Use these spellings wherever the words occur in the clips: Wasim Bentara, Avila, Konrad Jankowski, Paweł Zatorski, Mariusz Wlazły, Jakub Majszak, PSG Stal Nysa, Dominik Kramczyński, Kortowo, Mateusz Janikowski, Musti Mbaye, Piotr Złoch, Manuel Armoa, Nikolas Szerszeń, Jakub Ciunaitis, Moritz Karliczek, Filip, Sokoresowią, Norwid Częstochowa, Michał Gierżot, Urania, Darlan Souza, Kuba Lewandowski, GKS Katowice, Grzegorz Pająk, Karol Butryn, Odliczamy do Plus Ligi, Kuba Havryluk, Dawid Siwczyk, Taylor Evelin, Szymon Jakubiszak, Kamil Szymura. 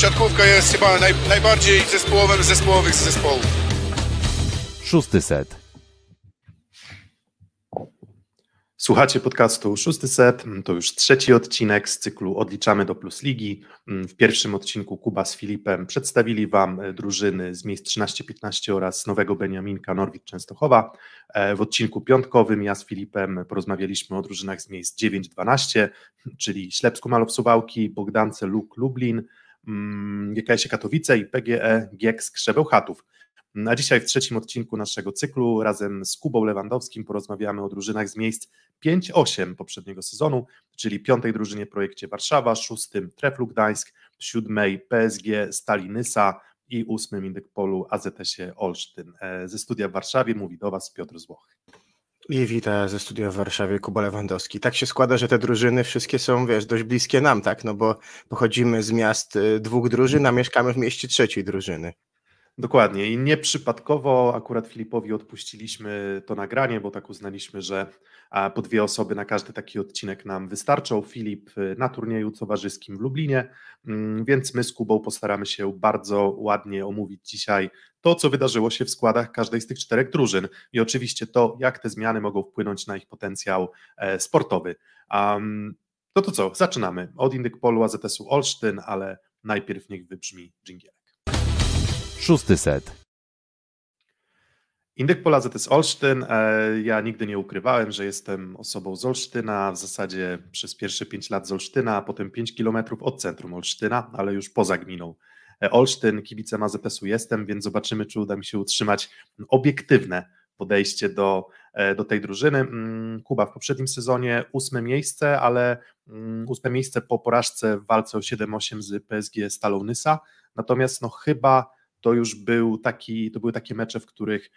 siatkówka jest chyba najbardziej zespołowym zespołowych z zespołów. Szósty set. Słuchacie podcastu Szósty Set, to już trzeci odcinek z cyklu Odliczamy do Plus Ligi. W pierwszym odcinku Kuba z Filipem przedstawili Wam drużyny z miejsc 13-15 oraz Nowego Beniaminka Norwid Częstochowa. W odcinku piątkowym ja z Filipem porozmawialiśmy o drużynach z miejsc 9-12, czyli Ślepsku Malów Suwałki, Bogdance Luk Lublin, GKS Katowice i PGE Skra Bełchatów. A dzisiaj w trzecim odcinku naszego cyklu razem z Kubą Lewandowskim porozmawiamy o drużynach z miejsc 5-8 poprzedniego sezonu, czyli piątej drużynie Projekcie Warszawa, szóstym Treflu Gdańsk, siódmej PSG Stal Nysa i ósmym Indykpolu AZS Olsztyn. Ze studia w Warszawie mówi do Was Piotr Złoch. I witam ze studia w Warszawie Kuba Lewandowski. Tak się składa, że te drużyny wszystkie są, dość bliskie nam, tak? No bo pochodzimy z miast dwóch drużyn, a mieszkamy w mieście trzeciej drużyny. Dokładnie i nieprzypadkowo akurat Filipowi odpuściliśmy to nagranie, bo tak uznaliśmy, że po dwie osoby na każdy taki odcinek nam wystarczą. Filip na turnieju towarzyskim w Lublinie, więc my z Kubą postaramy się bardzo ładnie omówić dzisiaj to, co wydarzyło się w składach każdej z tych czterech drużyn i oczywiście to, jak te zmiany mogą wpłynąć na ich potencjał sportowy. No to co, zaczynamy od Indykpolu AZS-u Olsztyn, ale najpierw niech wybrzmi dżingiel. Szósty set. Indykpol AZS Olsztyn. Ja nigdy nie ukrywałem, że jestem osobą z Olsztyna, w zasadzie przez pierwsze 5 lat z Olsztyna, a potem 5 kilometrów od centrum Olsztyna, ale już poza gminą Olsztyn. Kibicem AZS-u jestem, więc zobaczymy, czy uda mi się utrzymać obiektywne podejście do tej drużyny. Kuba w poprzednim sezonie 8 miejsce, ale 8 miejsce po porażce w walce o 7-8 z PSG Stalą Nysa, natomiast no chyba To były takie mecze, w których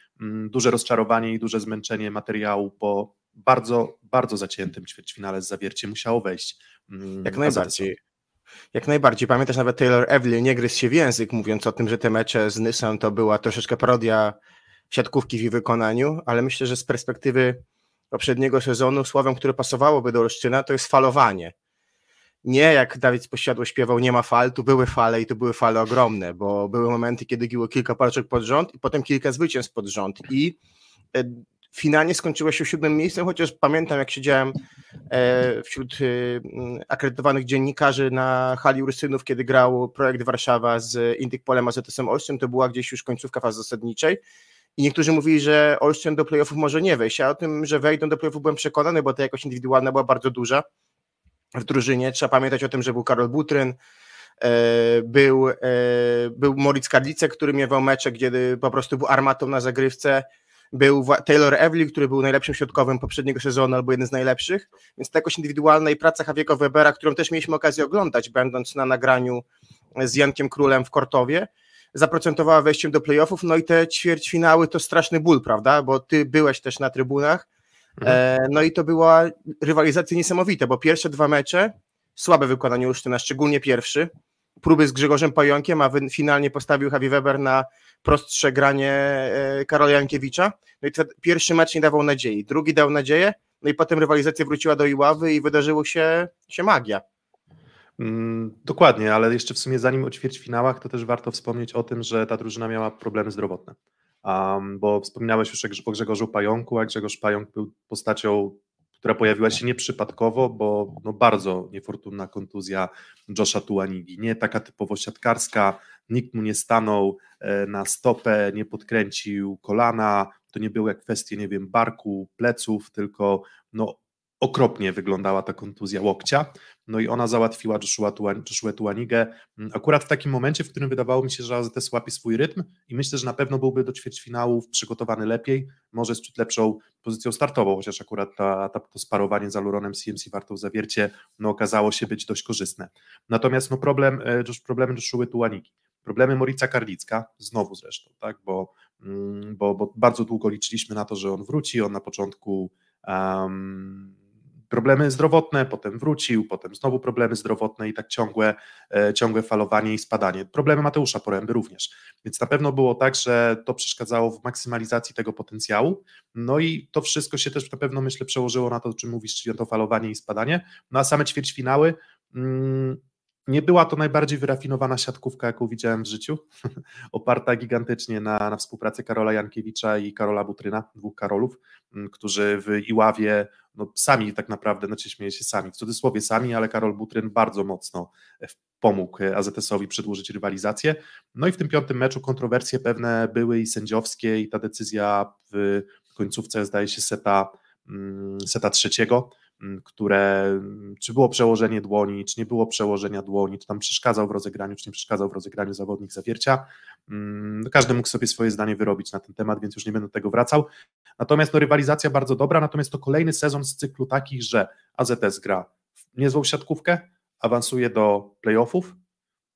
duże rozczarowanie i duże zmęczenie materiału po bardzo, bardzo zaciętym ćwierćfinale z Zawierciem musiało wejść. Jak najbardziej. Pamiętasz, nawet Taylor Evelin nie gryzł się w język, mówiąc o tym, że te mecze z Nysą to była troszeczkę parodia siatkówki w jej wykonaniu, ale myślę, że z perspektywy poprzedniego sezonu słowem, które pasowałoby do Olsztyna, to jest falowanie. Nie, jak Dawid Posiadło śpiewał, nie ma fal, tu były fale i to były fale ogromne, bo były momenty, kiedy było kilka porażek pod rząd i potem kilka zwycięstw pod rząd i finalnie skończyło się 7 miejscem, chociaż pamiętam, jak siedziałem wśród akredytowanych dziennikarzy na hali Ursynów, kiedy grał Projekt Warszawa z Indykpolem AZS-em Olsztyn, to była gdzieś już końcówka fazy zasadniczej i niektórzy mówili, że Olsztyn do playoffów może nie wejść, a o tym, że wejdą do playoffów byłem przekonany, bo ta jakość indywidualna była bardzo duża w drużynie. Trzeba pamiętać o tym, że był Karol Butryn, był Moritz Karliczek, który miewał mecze, kiedy po prostu był armatą na zagrywce, był Taylor Evelin, który był najlepszym środkowym poprzedniego sezonu albo jeden z najlepszych, więc ta jakość indywidualna i praca Haviego Webera, którą też mieliśmy okazję oglądać, będąc na nagraniu z Jankiem Królem w Kortowie, zaprocentowała wejściem do playoffów, no i te ćwierćfinały to straszny ból, prawda, bo ty byłeś też na trybunach. No i to była rywalizacja niesamowita, bo pierwsze dwa mecze, słabe wykonanie Olsztyna, szczególnie pierwszy, próby z Grzegorzem Pająkiem, a finalnie postawił Haviey Weber na prostsze granie Karola Jankiewicza. No i pierwszy mecz nie dawał nadziei, drugi dał nadzieję, no i potem rywalizacja wróciła do Iławy i wydarzyła się magia. Dokładnie, ale jeszcze w sumie zanim o ćwierćfinałach, to też warto wspomnieć o tym, że ta drużyna miała problemy zdrowotne. Bo wspominałeś już o Grzegorzu Pająku, a Grzegorz Pająk był postacią, która pojawiła się nieprzypadkowo, bo no bardzo niefortunna kontuzja Joshua Tuanigi. Nie taka typowo siatkarska, nikt mu nie stanął na stopę, nie podkręcił kolana, to nie były kwestie, nie wiem, barku, pleców, tylko no okropnie wyglądała ta kontuzja łokcia, no i ona załatwiła Joshua Tuanigę akurat w takim momencie, w którym wydawało mi się, że AZS łapie swój rytm i myślę, że na pewno byłby do ćwierćfinałów przygotowany lepiej, może z ciut lepszą pozycją startową, chociaż akurat to sparowanie z Aluronem CMC warte zawiercie no, okazało się być dość korzystne. Natomiast no, problemy Joshua Tuanigi, problemy Morica Karlicka, znowu zresztą, tak, bo bardzo długo liczyliśmy na to, że on wróci, on na początku... problemy zdrowotne, potem wrócił, potem znowu problemy zdrowotne i tak ciągłe falowanie i spadanie. Problemy Mateusza Poręby również. Więc na pewno było tak, że to przeszkadzało w maksymalizacji tego potencjału. No i to wszystko się też na pewno, myślę, przełożyło na to, o czym mówisz, czyli to falowanie i spadanie. No a same ćwierćfinały, Nie była to najbardziej wyrafinowana siatkówka, jaką widziałem w życiu, oparta gigantycznie na współpracy Karola Jankiewicza i Karola Butryna, dwóch Karolów, którzy w Iławie sami tak naprawdę, śmieję się sami, w cudzysłowie sami, ale Karol Butryn bardzo mocno pomógł AZS-owi przedłużyć rywalizację. No i w tym piątym meczu kontrowersje pewne były i sędziowskie, i ta decyzja w końcówce, zdaje się, seta trzeciego, czy było przełożenie dłoni, czy nie było przełożenia dłoni, czy tam przeszkadzał w rozegraniu, czy nie przeszkadzał w rozegraniu zawodnik zawiercia. Każdy mógł sobie swoje zdanie wyrobić na ten temat, więc już nie będę do tego wracał. Natomiast rywalizacja bardzo dobra, natomiast to kolejny sezon z cyklu takich, że AZS gra w niezłą siatkówkę, awansuje do playoffów,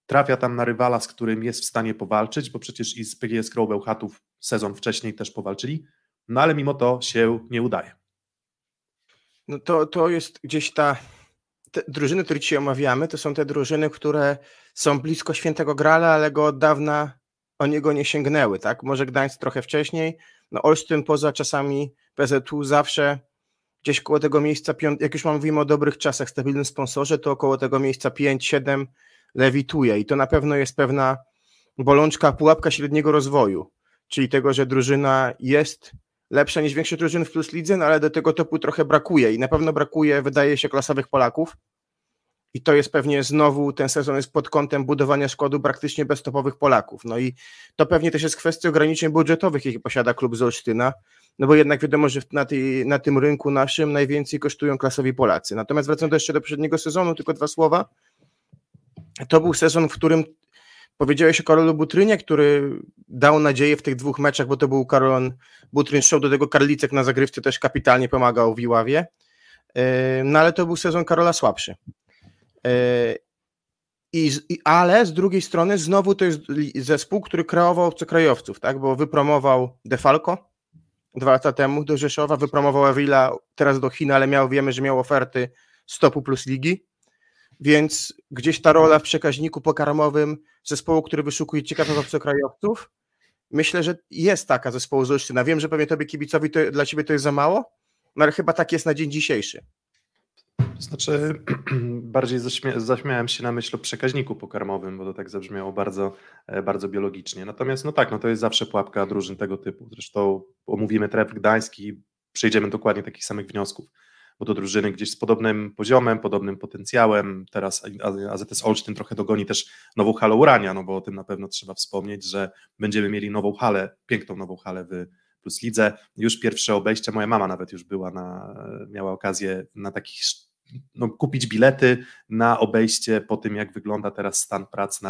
trafia tam na rywala, z którym jest w stanie powalczyć, bo przecież i z PGE Skrą Bełchatów sezon wcześniej też powalczyli, no ale mimo to się nie udaje. No to jest gdzieś te drużyny, które dzisiaj omawiamy, to są te drużyny, które są blisko Świętego Grala, ale go od dawna o niego nie sięgnęły, tak? Może Gdańsk trochę wcześniej, Olsztyn poza czasami PZU zawsze gdzieś koło tego miejsca, jak już mówimy o dobrych czasach, stabilnym sponsorze, to około tego miejsca 5-7 lewituje i to na pewno jest pewna bolączka, pułapka średniego rozwoju, czyli tego, że drużyna jest lepsza niż większość drużyn w Plus Lidze, no ale do tego topu trochę brakuje i na pewno brakuje, wydaje się, klasowych Polaków i to jest pewnie znowu, ten sezon jest pod kątem budowania składu praktycznie bez topowych Polaków, no i to pewnie też jest kwestia ograniczeń budżetowych, jakie posiada klub z Olsztyna, no bo jednak wiadomo, że na tym rynku naszym najwięcej kosztują klasowi Polacy. Natomiast wracając jeszcze do poprzedniego sezonu, tylko dwa słowa, to był sezon, w którym powiedziałeś o Karolu Butrynie, który dał nadzieję w tych dwóch meczach, bo to był Karol Butryn Show, do tego Karliczek na zagrywce też kapitalnie pomagał w Iławie, no ale to był sezon Karola słabszy. Ale z drugiej strony znowu to jest zespół, który kreował obcokrajowców, tak? Bo wypromował Defalco 2 lata temu do Rzeszowa, wypromował Avila teraz do Chin, ale wiemy, że miał oferty z topu Plus Ligi. Więc gdzieś ta rola w przekaźniku pokarmowym zespołu, który wyszukuje ciekawych obcokrajowców, myślę, że jest taka zespołu z Olsztyna. Wiem, że pewnie tobie kibicowi dla ciebie to jest za mało, no ale chyba tak jest na dzień dzisiejszy. Bardziej zaśmiałem się na myśl o przekaźniku pokarmowym, bo to tak zabrzmiało bardzo, bardzo biologicznie. Natomiast to jest zawsze pułapka drużyn tego typu. Zresztą omówimy Trefl Gdańsk i przejdziemy dokładnie takich samych wniosków. Bo to drużyny gdzieś z podobnym poziomem, podobnym potencjałem, teraz AZS Olsztyn trochę dogoni też nową halę Urania, bo o tym na pewno trzeba wspomnieć, że będziemy mieli nową halę, piękną nową halę w Plus Lidze, już pierwsze obejście, moja mama nawet już miała okazję na takich, kupić bilety na obejście po tym, jak wygląda teraz stan prac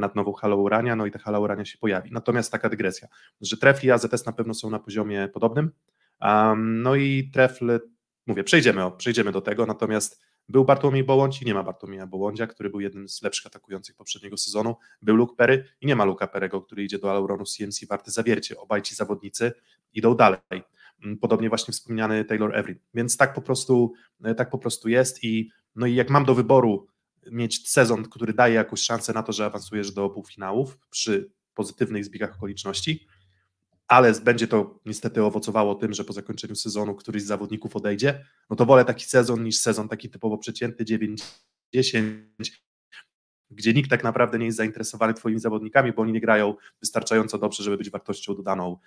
nad nową halą Urania, i ta hala Urania się pojawi. Natomiast taka dygresja, że Trefl i AZS na pewno są na poziomie podobnym, i Trefl, mówię, przejdziemy do tego, natomiast był Bartłomiej Bołądź i nie ma Bartłomieja Bołądzia, który był jednym z lepszych atakujących poprzedniego sezonu, był Luke Perry i nie ma Luka Perry'ego, który idzie do Aluronu CMC warte zawiercie, obaj ci zawodnicy idą dalej, podobnie właśnie wspomniany Taylor Evelin, więc tak po prostu jest i jak mam do wyboru mieć sezon, który daje jakąś szansę na to, że awansujesz do półfinałów przy pozytywnych zbiegach okoliczności, ale będzie to niestety owocowało tym, że po zakończeniu sezonu któryś z zawodników odejdzie, to wolę taki sezon niż sezon taki typowo przecięty 9-10, gdzie nikt tak naprawdę nie jest zainteresowany twoimi zawodnikami, bo oni nie grają wystarczająco dobrze, żeby być wartością dodaną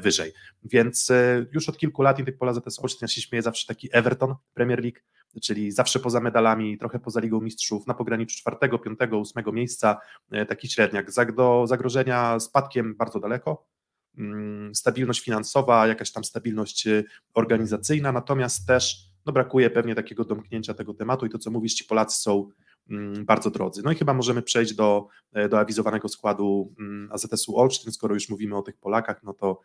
wyżej. Więc już od kilku lat Indykpol AZS Olsztyn się śmieje zawsze taki Everton Premier League, czyli zawsze poza medalami, trochę poza Ligą Mistrzów, na pograniczu 4., 5., 8. miejsca, taki średniak, do zagrożenia spadkiem bardzo daleko, stabilność finansowa, jakaś tam stabilność organizacyjna, natomiast też brakuje pewnie takiego domknięcia tego tematu i to, co mówisz, ci Polacy są bardzo drodzy. I chyba możemy przejść do awizowanego składu AZS-u Olsztyn, skoro już mówimy o tych Polakach, to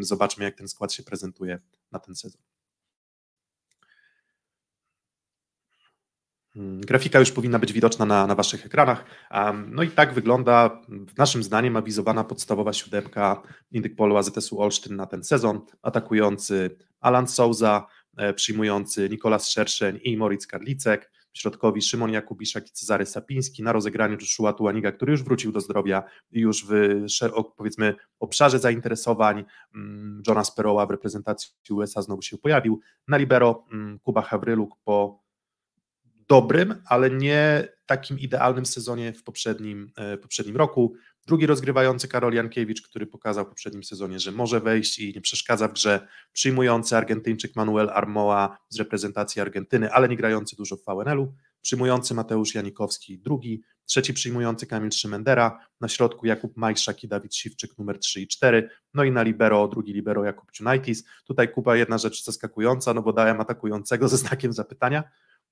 zobaczmy, jak ten skład się prezentuje na ten sezon. Grafika już powinna być widoczna na waszych ekranach. I tak wygląda, naszym zdaniem, awizowana podstawowa siódemka Indykpolu AZS-u Olsztyn na ten sezon. Atakujący Alan Souza, przyjmujący Nikolas Szerszeń i Moritz Karliczek, środkowi Szymon Jakubiszak i Cezary Sapiński, na rozegraniu Joshua Tuaniga, który już wrócił do zdrowia i już w obszarze zainteresowań Johna Sparrowa w reprezentacji USA znowu się pojawił. Na libero Kuba Havryluk po dobrym, ale nie takim idealnym sezonie w poprzednim roku. Drugi rozgrywający Karol Jankiewicz, który pokazał w poprzednim sezonie, że może wejść i nie przeszkadza w grze. Przyjmujący Argentyńczyk Manuel Armoa z reprezentacji Argentyny, ale nie grający dużo w VNL-u. Przyjmujący Mateusz Janikowski drugi, trzeci przyjmujący Kamil Trzymendera, na środku Jakub Majszak i Dawid Siwczyk numer 3 i 4, no i na libero, drugi libero Jakub Ciunaitis. Tutaj Kuba, jedna rzecz zaskakująca, no bo dałem atakującego ze znakiem zapytania,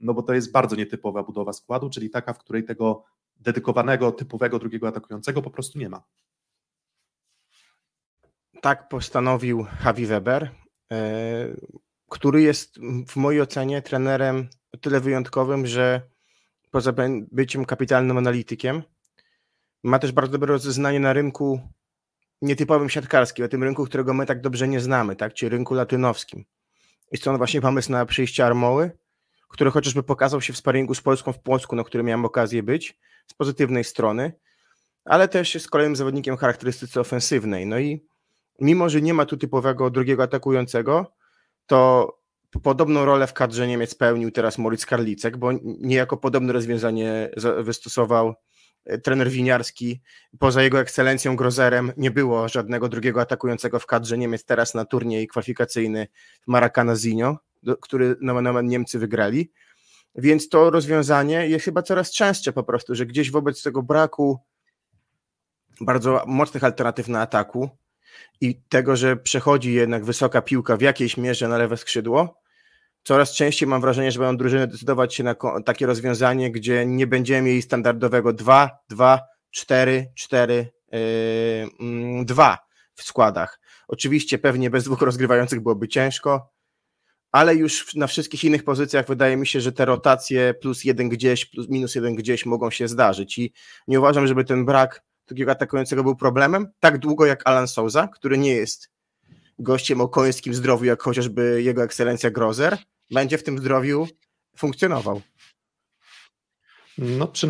no bo to jest bardzo nietypowa budowa składu, czyli taka, w której tego dedykowanego, typowego drugiego atakującego po prostu nie ma. Tak postanowił Haviey Weber, który jest w mojej ocenie trenerem o tyle wyjątkowym, że poza byciem kapitalnym analitykiem ma też bardzo dobre rozeznanie na rynku nietypowym siatkarskim, o tym rynku, którego my tak dobrze nie znamy, tak? Czyli rynku latynowskim. I stąd właśnie pomysł na przyjście Armoły, który chociażby pokazał się w sparingu z Polską w Płocku, na którym miałem okazję być, z pozytywnej strony, ale też jest kolejnym zawodnikiem charakterystyce ofensywnej. No i mimo, że nie ma tu typowego drugiego atakującego, to podobną rolę w kadrze Niemiec pełnił teraz Moritz Karliczek, bo niejako podobne rozwiązanie wystosował trener winiarski. Poza jego ekscelencją Grozerem nie było żadnego drugiego atakującego w kadrze Niemiec teraz na turniej kwalifikacyjny w Maracanazinho, który nomen Niemcy wygrali. Więc to rozwiązanie jest chyba coraz częstsze po prostu, że gdzieś wobec tego braku bardzo mocnych alternatyw na ataku i tego, że przechodzi jednak wysoka piłka w jakiejś mierze na lewe skrzydło, coraz częściej mam wrażenie, że będą drużyny decydować się na takie rozwiązanie, gdzie nie będziemy mieli standardowego 2-2-4-4-2 w składach. Oczywiście pewnie bez dwóch rozgrywających byłoby ciężko, ale już na wszystkich innych pozycjach wydaje mi się, że te rotacje plus jeden gdzieś, plus minus jeden gdzieś mogą się zdarzyć i nie uważam, żeby ten brak takiego atakującego był problemem, tak długo jak Alan Souza, który nie jest gościem o końskim zdrowiu, jak chociażby jego ekscelencja Grozer, będzie w tym zdrowiu funkcjonował. No, czy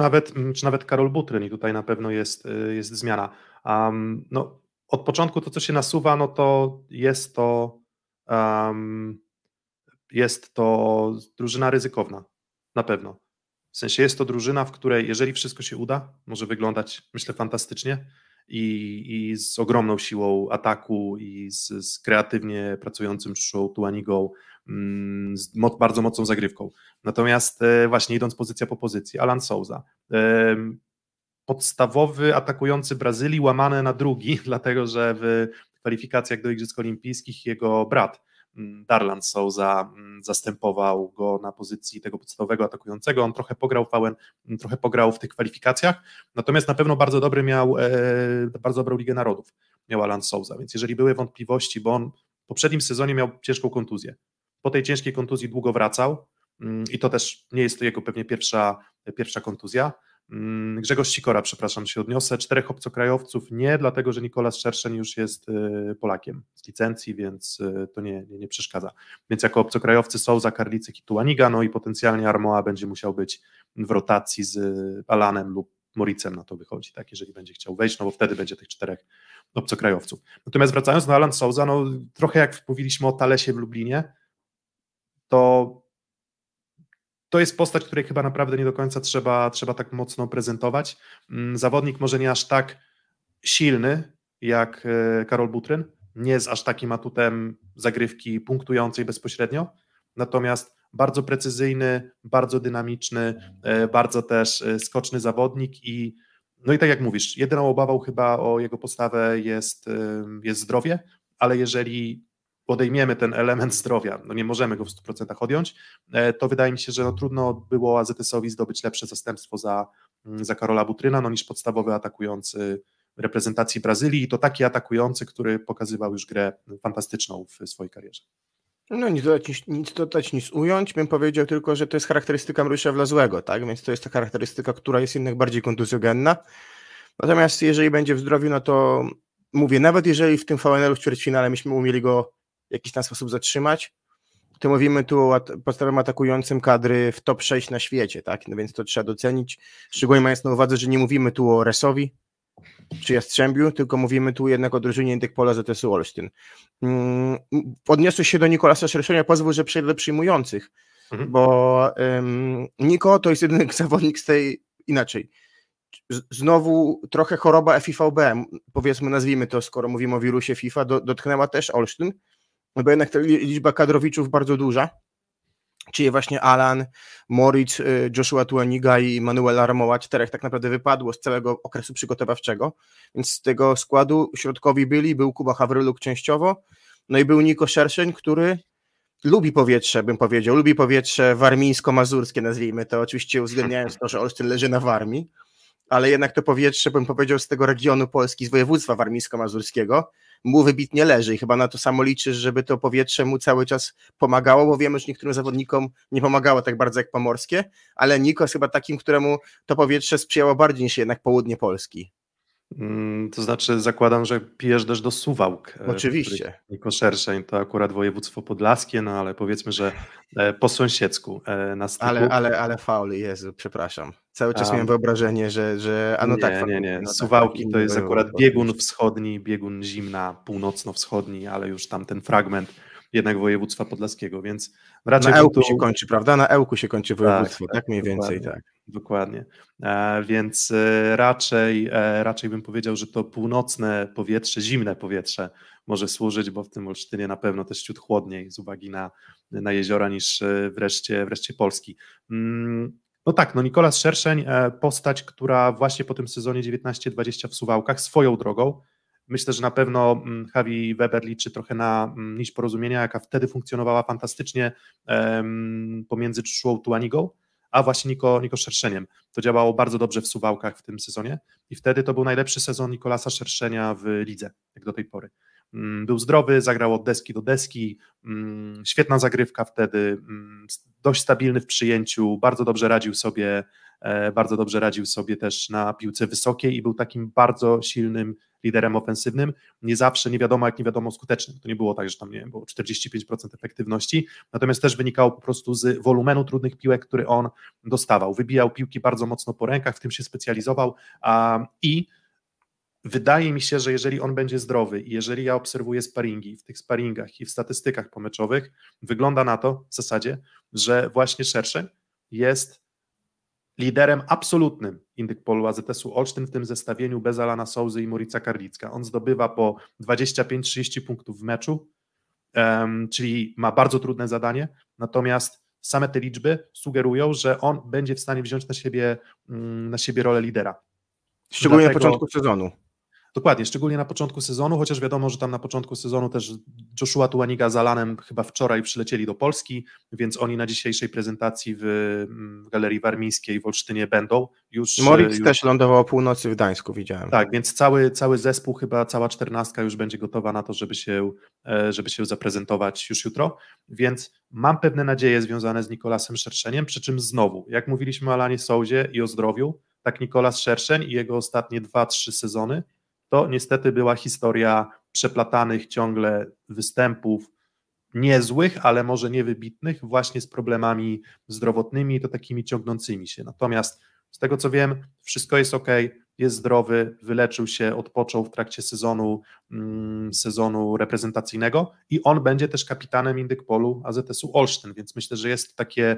nawet Karol Butryn i tutaj na pewno jest zmiana. No, od początku to, co się nasuwa, no to jest to drużyna ryzykowna, na pewno. W sensie jest to drużyna, w której jeżeli wszystko się uda, może wyglądać, myślę, fantastycznie i z ogromną siłą ataku i z kreatywnie pracującym Joshua Tuanigą, z bardzo mocną zagrywką. Natomiast właśnie idąc pozycja po pozycji, Alan Souza, podstawowy atakujący Brazylii łamane na drugi, dlatego że w kwalifikacjach do Igrzysk Olimpijskich jego brat Darlan Souza zastępował go na pozycji tego podstawowego atakującego. On trochę pograł w tych kwalifikacjach, natomiast na pewno bardzo dobrą Ligę Narodów miał Alan Souza, więc jeżeli były wątpliwości, bo on w poprzednim sezonie miał ciężką kontuzję, po tej ciężkiej kontuzji długo wracał i to też nie jest to jego pewnie pierwsza kontuzja. Grzegorz Sikora, przepraszam, się odniosę. 4 obcokrajowców nie, dlatego że Nikolas Szerszeń już jest Polakiem z licencji, więc to nie przeszkadza. Więc jako obcokrajowcy Souza, Karliczek i Tuaniga, no i potencjalnie Armoa będzie musiał być w rotacji z Alanem lub Moritzem, na to wychodzi, tak, jeżeli będzie chciał wejść, no bo wtedy będzie tych 4 obcokrajowców. Natomiast wracając do Alan Souza, no trochę jak mówiliśmy o Talesie w Lublinie, to jest postać, której chyba naprawdę nie do końca trzeba tak mocno prezentować. Zawodnik może nie aż tak silny jak Karol Butryn, nie jest aż takim atutem zagrywki punktującej bezpośrednio, natomiast bardzo precyzyjny, bardzo dynamiczny, bardzo też skoczny zawodnik i no i tak jak mówisz, jedyną obawą chyba o jego postawę jest zdrowie, ale jeżeli odejmiemy ten element zdrowia, no nie możemy go w 100% odjąć, to wydaje mi się, że no trudno było AZS-owi zdobyć lepsze zastępstwo za Karola Butryna, no niż podstawowy atakujący reprezentacji Brazylii i to taki atakujący, który pokazywał już grę fantastyczną w swojej karierze. No nic dodać, nic ująć, bym powiedział tylko, że to jest charakterystyka Mariusza Wlazłego, tak, więc to jest ta charakterystyka, która jest jednak bardziej kontuzjogenna, natomiast jeżeli będzie w zdrowiu, no to mówię, nawet jeżeli w tym VNL-u w ćwierćfinale myśmy umieli go w jakiś tam sposób zatrzymać, to mówimy tu o podstawowym atakującym kadry w top 6 na świecie, tak? No więc to trzeba docenić, szczególnie mając na uwadze, że nie mówimy tu o Resowi czy Jastrzębiu, tylko mówimy tu jednak o drużynie Indykpol AZS Olsztyn. Odniosłeś się do Nikolasa Szerszenia, pozwól, że przejdę do przyjmujących, bo Niko to jest jedyny zawodnik z tej inaczej. Znowu trochę choroba FIVB, powiedzmy, nazwijmy to, skoro mówimy o wirusie FIFA, dotknęła też Olsztyn, bo jednak ta liczba kadrowiczów bardzo duża, czyli właśnie Alan, Moritz, Joshua Tuaniga i Manuel Armoa, 4 tak naprawdę wypadło z całego okresu przygotowawczego, więc z tego składu środkowi był Kuba Havryluk częściowo, no i był Niko Szerszeń, który lubi powietrze, bym powiedział, lubi powietrze warmińsko-mazurskie, nazwijmy to, oczywiście uwzględniając to, że Olsztyn leży na Warmii, ale jednak to powietrze, bym powiedział, z tego regionu Polski, z województwa warmińsko-mazurskiego, mu wybitnie leży i chyba na to samo liczysz, żeby to powietrze mu cały czas pomagało, bo wiemy, że niektórym zawodnikom nie pomagało tak bardzo jak pomorskie, ale Niko jest chyba takim, któremu to powietrze sprzyjało bardziej niż jednak południe Polski. To znaczy zakładam, że pijesz też do Suwałk. Oczywiście. Niko Szerszeń to akurat województwo podlaskie, no ale powiedzmy, że po sąsiedzku na styku. Ale faul, Jezu, przepraszam. Cały czas miałem wyobrażenie, że Nie. Suwałki to jest akurat biegun wschodni, biegun zimna, północno-wschodni, ale już tam ten fragment jednak województwa podlaskiego, więc raczej... Na Ełku się kończy, prawda? Na Ełku się kończy województwo, tak mniej więcej, tak. Dokładnie, więc raczej bym powiedział, że to północne powietrze, zimne powietrze może służyć, bo w tym Olsztynie na pewno też ciut chłodniej z uwagi na jeziora niż wreszcie Polski. No tak, no Nikolas Szerszeń, postać, która właśnie po tym sezonie 19-20 w Suwałkach swoją drogą, myślę, że na pewno Haviey Weber liczy trochę na nić porozumienia, jaka wtedy funkcjonowała fantastycznie pomiędzy Joshua Tuanigą a właśnie Niko Szerszeniem. To działało bardzo dobrze w Suwałkach w tym sezonie i wtedy to był najlepszy sezon Nikolasa Szerszenia w lidze, jak do tej pory. Był zdrowy, zagrał od deski do deski, świetna zagrywka wtedy, dość stabilny w przyjęciu, bardzo dobrze radził sobie też na piłce wysokiej i był takim bardzo silnym liderem ofensywnym, nie zawsze, nie wiadomo skutecznym. To nie było tak, że tam było 45% efektywności, natomiast też wynikało po prostu z wolumenu trudnych piłek, który on dostawał. Wybijał piłki bardzo mocno po rękach, w tym się specjalizował i wydaje mi się, że jeżeli on będzie zdrowy i jeżeli ja obserwuję sparingi w tych sparingach i w statystykach pomeczowych, wygląda na to w zasadzie, że właśnie Szerszeń jest liderem absolutnym Indykpolu AZS-u Olsztyn w tym zestawieniu bez Alana Souzy i Morica Karlicka. On zdobywa po 25-30 punktów w meczu, czyli ma bardzo trudne zadanie, natomiast same te liczby sugerują, że on będzie w stanie wziąć na siebie rolę lidera. Szczególnie dlatego, na początku sezonu. Dokładnie, szczególnie na początku sezonu, chociaż wiadomo, że tam na początku sezonu też Joshua Tuaniga z Alanem chyba wczoraj przylecieli do Polski, więc oni na dzisiejszej prezentacji w Galerii Warmińskiej w Olsztynie będą. Moritz też lądował o północy w Gdańsku, widziałem. Tak, więc cały zespół, chyba cała 14 już będzie gotowa na to, żeby się zaprezentować już jutro, więc mam pewne nadzieje związane z Nikolasem Szerszeniem, przy czym znowu, jak mówiliśmy o Alanie Souzie i o zdrowiu, tak Nikolas Szerszeń i jego ostatnie 2-3 sezony to niestety była historia przeplatanych ciągle występów niezłych, ale może niewybitnych właśnie z problemami zdrowotnymi, to takimi ciągnącymi się. Natomiast z tego co wiem, wszystko jest ok, jest zdrowy, wyleczył się, odpoczął w trakcie sezonu reprezentacyjnego i on będzie też kapitanem Indykpolu AZS-u Olsztyn, więc myślę, że jest takie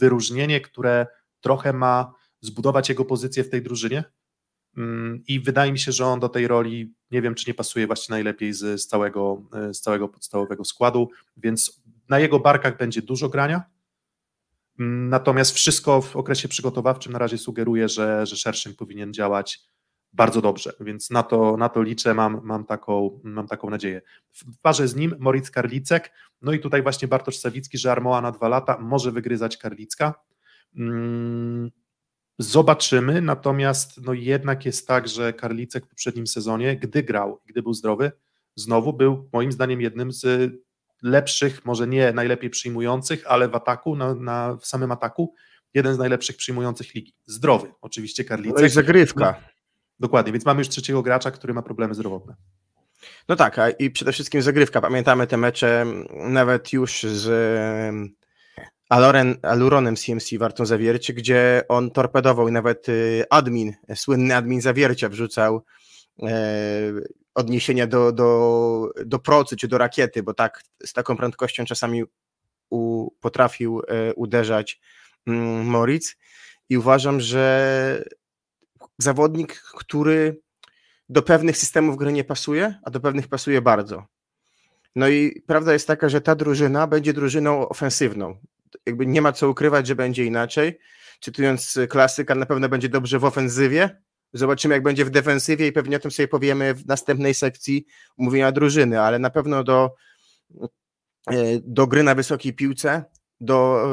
wyróżnienie, które trochę ma zbudować jego pozycję w tej drużynie i wydaje mi się, że on do tej roli, nie wiem, czy nie pasuje właśnie najlepiej z całego podstawowego składu, więc na jego barkach będzie dużo grania, natomiast wszystko w okresie przygotowawczym na razie sugeruje, że Szerszeń powinien działać bardzo dobrze, więc na to liczę, mam taką nadzieję. W parze z nim Moritz Karliczek, no i tutaj właśnie Bartosz Sawicki, że Armoa na 2 lata może wygryzać Karlicka, zobaczymy, natomiast no jednak jest tak, że Karliczek w poprzednim sezonie, gdy grał, gdy był zdrowy, znowu był moim zdaniem jednym z lepszych, może nie najlepiej przyjmujących, ale w ataku, w samym ataku, jeden z najlepszych przyjmujących ligi. Zdrowy, oczywiście Karliczek. To jest zagrywka. No, dokładnie, więc mamy już trzeciego gracza, który ma problemy zdrowotne. No tak, i przede wszystkim zagrywka. Pamiętamy te mecze nawet już z... Aluronem CMC warte zawiercie, gdzie on torpedował i nawet słynny admin zawiercia wrzucał odniesienia do procy czy do rakiety, bo tak z taką prędkością czasami potrafił uderzać Moritz. i uważam, że zawodnik, który do pewnych systemów gry nie pasuje, a do pewnych pasuje bardzo. No i prawda jest taka, że ta drużyna będzie drużyną ofensywną. Jakby nie ma co ukrywać, że będzie inaczej. Cytując klasyka, na pewno będzie dobrze w ofensywie. Zobaczymy, jak będzie w defensywie i pewnie o tym sobie powiemy w następnej sekcji omówienia drużyny, ale na pewno do gry na wysokiej piłce, do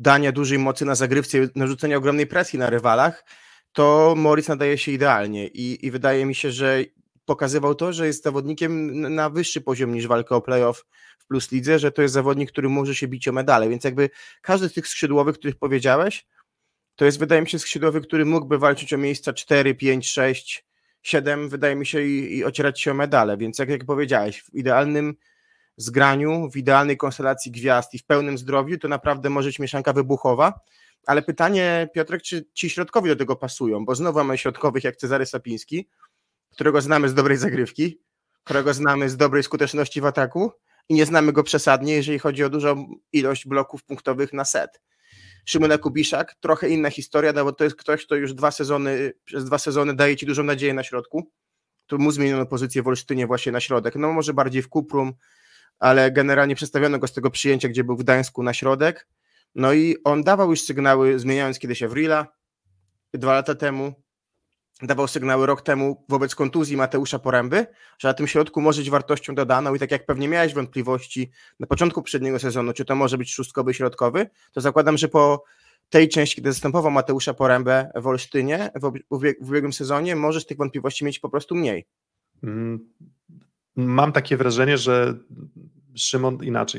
dania dużej mocy na zagrywce, narzucenia ogromnej presji na rywalach, to Moritz nadaje się idealnie i wydaje mi się, że pokazywał to, że jest zawodnikiem na wyższy poziom niż walka o play-off w Plus Lidze, że to jest zawodnik, który może się bić o medale, więc jakby każdy z tych skrzydłowych, których powiedziałeś, to jest, wydaje mi się, skrzydłowy, który mógłby walczyć o miejsca 4, 5, 6, 7, wydaje mi się, i ocierać się o medale, więc jak powiedziałeś, w idealnym zgraniu, w idealnej konstelacji gwiazd i w pełnym zdrowiu, to naprawdę może być mieszanka wybuchowa, ale pytanie, Piotrek, czy ci środkowi do tego pasują, bo znowu mamy środkowych jak Cezary Sapiński, którego znamy z dobrej zagrywki, którego znamy z dobrej skuteczności w ataku i nie znamy go przesadnie, jeżeli chodzi o dużą ilość bloków punktowych na set. Szymon Jakubiszak, trochę inna historia, no bo to jest ktoś, kto już przez dwa sezony daje ci dużą nadzieję na środku. Tu mu zmieniono pozycję w Olsztynie właśnie na środek. No może bardziej w Kuprum, ale generalnie przestawiono go z tego przyjęcia, gdzie był w Gdańsku, na środek. No i on dawał już sygnały, zmieniając kiedyś Avrila 2 lata temu, dawał sygnały rok temu wobec kontuzji Mateusza Poręby, że na tym środku może być wartością dodaną i tak jak pewnie miałeś wątpliwości na początku poprzedniego sezonu, czy to może być szóstkowy, środkowy, to zakładam, że po tej części, kiedy zastępował Mateusza Porębę w Olsztynie w ubiegłym sezonie, możesz tych wątpliwości mieć po prostu mniej. Mam takie wrażenie, że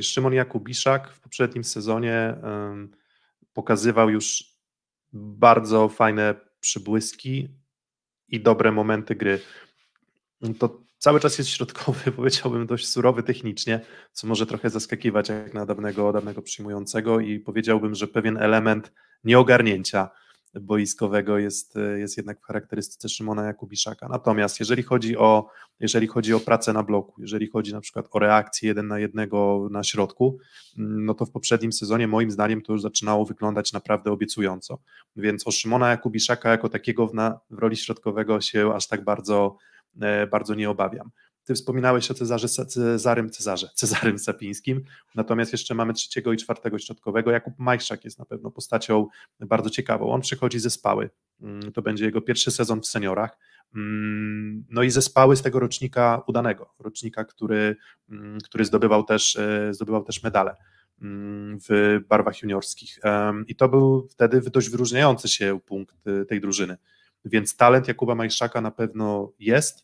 Szymon Jakubiszak w poprzednim sezonie pokazywał już bardzo fajne przybłyski i dobre momenty gry. To cały czas jest środkowy, powiedziałbym dość surowy technicznie, co może trochę zaskakiwać jak na dawnego przyjmującego i powiedziałbym, że pewien element nieogarnięcia boiskowego jest jednak w charakterystyce Szymona Jakubiszaka. Natomiast jeżeli chodzi o pracę na bloku, jeżeli chodzi na przykład o reakcję 1 na 1 na środku, no to w poprzednim sezonie moim zdaniem to już zaczynało wyglądać naprawdę obiecująco. Więc o Szymona Jakubiszaka jako takiego w roli środkowego się aż tak bardzo nie obawiam. Ty wspominałeś o Cezarym Sapińskim, natomiast jeszcze mamy 3. i 4. środkowego. Jakub Majszak jest na pewno postacią bardzo ciekawą. On przychodzi ze Spały. To będzie jego pierwszy sezon w seniorach. No i ze Spały, z tego rocznika udanego. Rocznika, który zdobywał też medale w barwach juniorskich. I to był wtedy dość wyróżniający się punkt tej drużyny. Więc talent Jakuba Majszaka na pewno jest.